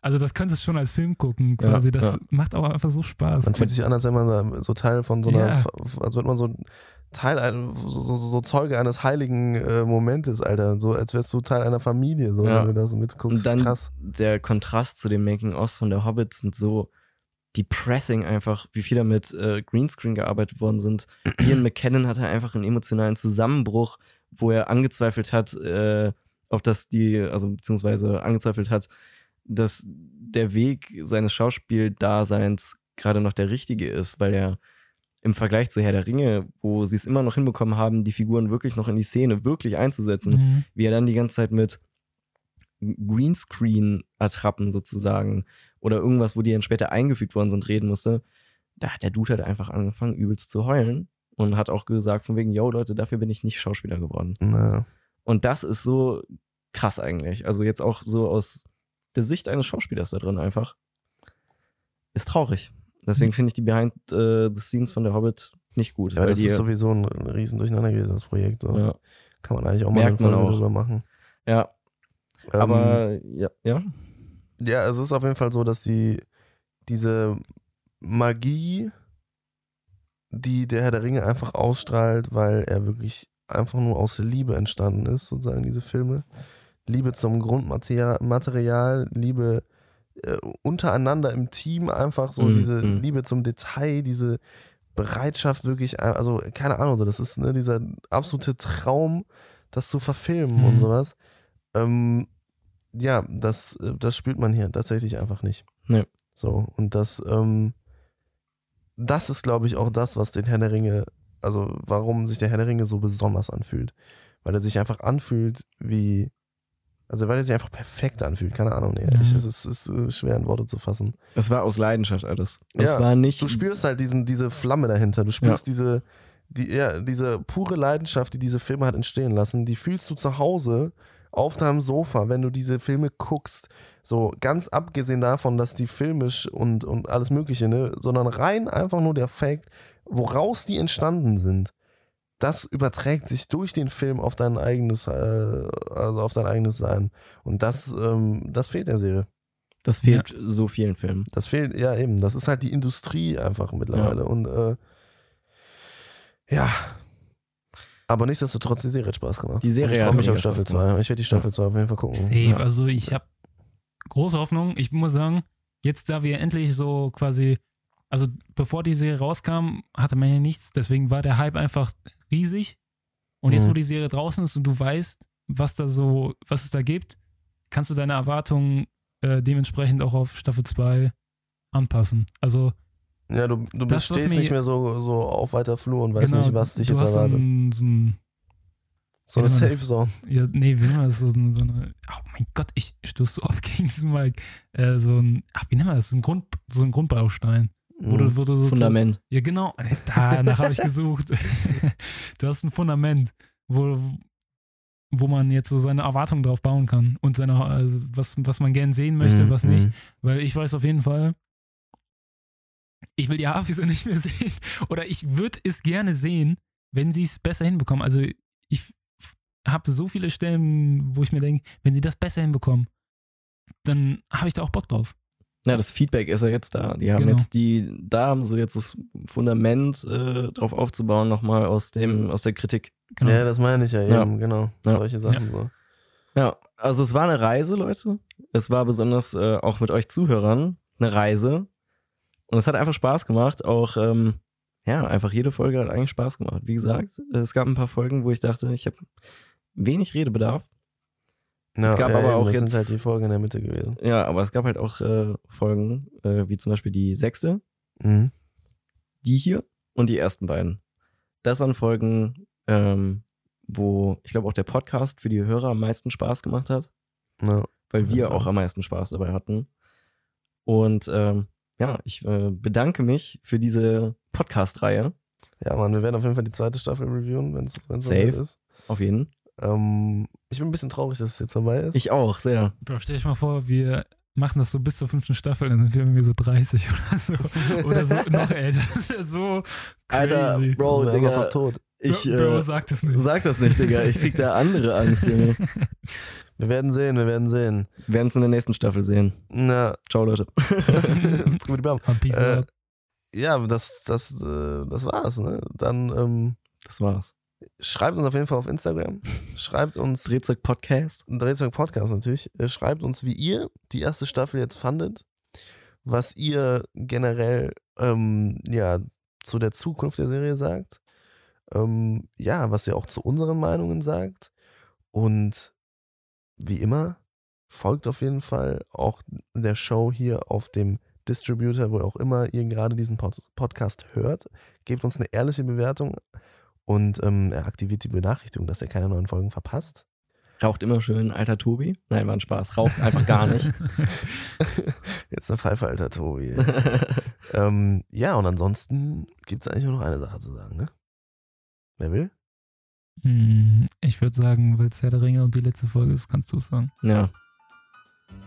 also das könntest du schon als Film gucken quasi, macht auch einfach so Spaß. Man fühlt sich anders, wenn man so Teil von so einer, als wird man so Teil, so Zeuge eines heiligen Momentes, Alter, so als wärst du Teil einer Familie, so wenn du das mitguckst, und dann krass. Der Kontrast zu den Making-ofs von der Hobbit sind so depressing einfach, wie viel da mit Greenscreen gearbeitet worden sind. Ian McKellen hatte einfach einen emotionalen Zusammenbruch, wo er angezweifelt hat, dass der Weg seines Schauspieldaseins gerade noch der richtige ist, weil er im Vergleich zu Herr der Ringe, wo sie es immer noch hinbekommen haben, die Figuren wirklich noch in die Szene wirklich einzusetzen, wie er dann die ganze Zeit mit Greenscreen-Attrappen sozusagen oder irgendwas, wo die dann später eingefügt worden sind, reden musste, da hat der Dude halt einfach angefangen, übelst zu heulen und hat auch gesagt von wegen, yo Leute, dafür bin ich nicht Schauspieler geworden. Nee. Und das ist so krass eigentlich. Also jetzt auch so aus der Sicht eines Schauspielers da drin einfach. Ist traurig. Deswegen finde ich die Behind the Scenes von der Hobbit nicht gut. Ja, weil das ist sowieso ein riesen Durcheinander gewesen, das Projekt. So. Ja. Kann man eigentlich auch mal eine Folge drüber machen. Ja. Aber, ja. Ja, es ist auf jeden Fall so, dass diese Magie, die der Herr der Ringe einfach ausstrahlt, weil er wirklich einfach nur aus Liebe entstanden ist, sozusagen diese Filme. Liebe zum Grundmaterial, Liebe untereinander im Team, einfach so diese Liebe zum Detail, diese Bereitschaft wirklich, also keine Ahnung, das ist dieser absolute Traum, das zu verfilmen und sowas. Ja, das spürt man hier tatsächlich einfach nicht. Nee. So, und das ist, glaube ich, auch das, was den Herr der Ringe, also warum sich der Herr der Ringe so besonders anfühlt. Weil er sich einfach anfühlt wie, also weil er sich einfach perfekt anfühlt, keine Ahnung, ehrlich. Es ist schwer in Worte zu fassen. Es war aus Leidenschaft alles. Ja, es war nicht, du spürst halt diese Flamme dahinter, du spürst diese pure Leidenschaft, die diese Filme hat entstehen lassen, die fühlst du zu Hause auf deinem Sofa, wenn du diese Filme guckst, so ganz abgesehen davon, dass die filmisch und alles mögliche, sondern rein einfach nur der Fact, woraus die entstanden sind, das überträgt sich durch den Film auf dein eigenes, also auf dein eigenes Sein. Und das fehlt der Serie. Das fehlt so vielen Filmen. Das fehlt, ja eben, das ist halt die Industrie einfach mittlerweile und aber nichtsdestotrotz, die Serie hat Spaß gemacht. Die Serie, ich freue mich auf Staffel 2. Ich werde die Staffel 2 auf jeden Fall gucken. Safe, also ich habe große Hoffnung. Ich muss sagen, jetzt da wir endlich so quasi, also bevor die Serie rauskam, hatte man ja nichts. Deswegen war der Hype einfach riesig. Und jetzt, wo die Serie draußen ist und du weißt, was es da gibt, kannst du deine Erwartungen dementsprechend auch auf Staffel 2 anpassen. Also ja, du stehst nicht mehr so auf weiter Flur und weißt nicht, was dich jetzt erwartet. So eine Safe Zone. Ja, nee, wie nennt man das? So eine, oh mein Gott, ich stoße so oft gegen diesen Mike. Wie nennt man das? So ein Grundbaustein. Wo du so Fundament. Ja, genau. Danach habe ich gesucht. Du hast ein Fundament, wo man jetzt so seine Erwartungen drauf bauen kann und was man gern sehen möchte, was nicht. Weil ich weiß auf jeden Fall, ich will die Hafis nicht mehr sehen. Oder ich würde es gerne sehen, wenn sie es besser hinbekommen. Also ich habe so viele Stellen, wo ich mir denke, wenn sie das besser hinbekommen, dann habe ich da auch Bock drauf. Na, das Feedback ist ja jetzt da. Die haben jetzt das Fundament drauf aufzubauen, nochmal aus der Kritik. Genau. Ja, das meine ich ja eben, genau. Ja. Solche Sachen so. Ja, also es war eine Reise, Leute. Es war besonders auch mit euch Zuhörern eine Reise. Und es hat einfach Spaß gemacht, auch, einfach jede Folge hat eigentlich Spaß gemacht. Wie gesagt, es gab ein paar Folgen, wo ich dachte, ich habe wenig Redebedarf. Es gab aber auch jetzt, sind halt die Folgen in der Mitte gewesen. Ja, aber es gab halt auch Folgen, wie zum Beispiel die 6. Die hier und die ersten beiden. Das waren Folgen, wo ich glaube auch der Podcast für die Hörer am meisten Spaß gemacht hat. Ja, weil wir auch am meisten Spaß dabei hatten. Und ich bedanke mich für diese Podcast-Reihe. Ja, Mann, wir werden auf jeden Fall die zweite Staffel reviewen, wenn es soweit ist. Auf jeden. Ich bin ein bisschen traurig, dass es jetzt vorbei ist. Ich auch, sehr. Bro, stell dich mal vor, wir machen das so bis zur 5. Staffel, dann sind wir so 30 oder so. Oder so noch älter. Das ist ja so crazy. Alter, Bro, Digga, war fast tot. Bro, sag das nicht. Sag das nicht, Digga. Ich krieg da andere Angst, Junge. Wir werden sehen. Wir werden es in der nächsten Staffel sehen. Na. Ciao, Leute. Das war's, Dann, das war's. Schreibt uns auf jeden Fall auf Instagram. Schreibt uns. Drehzeug Podcast natürlich. Schreibt uns, wie ihr die erste Staffel jetzt fandet. Was ihr generell, zu der Zukunft der Serie sagt. Was ihr auch zu unseren Meinungen sagt. Und wie immer, folgt auf jeden Fall auch der Show hier auf dem Distributor, wo auch immer ihr gerade diesen Podcast hört. Gebt uns eine ehrliche Bewertung und aktiviert die Benachrichtigung, dass ihr keine neuen Folgen verpasst. Raucht immer schön, alter Tobi. Nein, war ein Spaß. Raucht einfach gar nicht. Jetzt eine Pfeife, alter Tobi. Und ansonsten gibt es eigentlich nur noch eine Sache zu sagen, Wer will? Ich würde sagen, weil es Herr der Ringe und die letzte Folge ist, kannst du es sagen. Ja.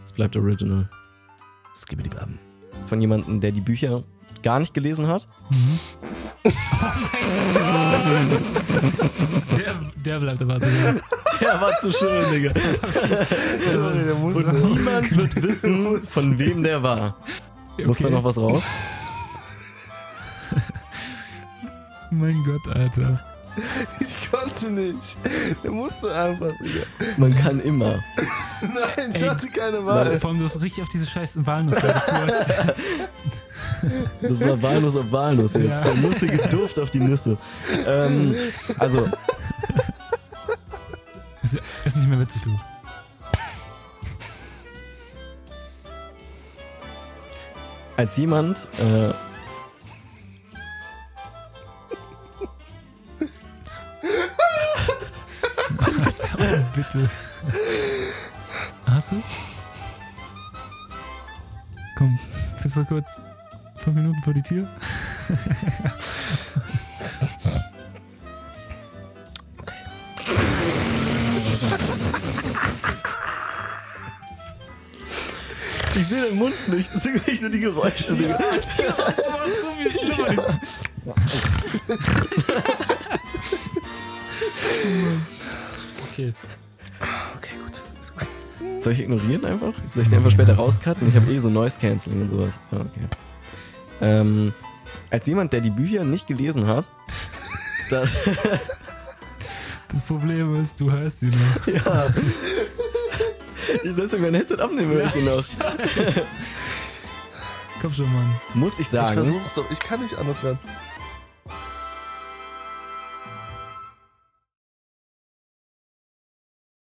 Es bleibt original. Skibidi-Babben. Von jemandem, der die Bücher gar nicht gelesen hat. Der bleibt aber drin. Der war zu schön, Digga. Sorry, der muss. Und niemand wird wissen, von wem der war. Okay. Muss da noch was raus? Mein Gott, Alter. Ich konnte nicht. Er musste einfach wieder. Man kann immer. Nein, ich hatte keine Wahl. Vor allem, du hast richtig auf diese scheiß Walnuss geführt. Das war Walnuss auf Walnuss jetzt. Ja. Der nussige Duft auf die Nüsse. Also. Ist nicht mehr witzig los. Als jemand, bitte. Hast du? Komm, bist du kurz 5 Minuten vor die Tür? Okay. Ich sehe den Mund nicht, das sind wirklich nur die Geräusche. Ja, das war so viel schlimmer. Ja. Okay. Okay, gut. Ist gut. Soll ich ignorieren einfach? Soll ich den einfach später rauscutten? Ich habe so Noise Cancelling und sowas. Okay. Als jemand, der die Bücher nicht gelesen hat, das Problem ist, du hörst sie noch. Ja. Ich selbst mein Headset abnehmen, wenn ich hinaus. Komm schon, Mann. Muss ich sagen. Ich versuch's doch, ich kann nicht anders ran.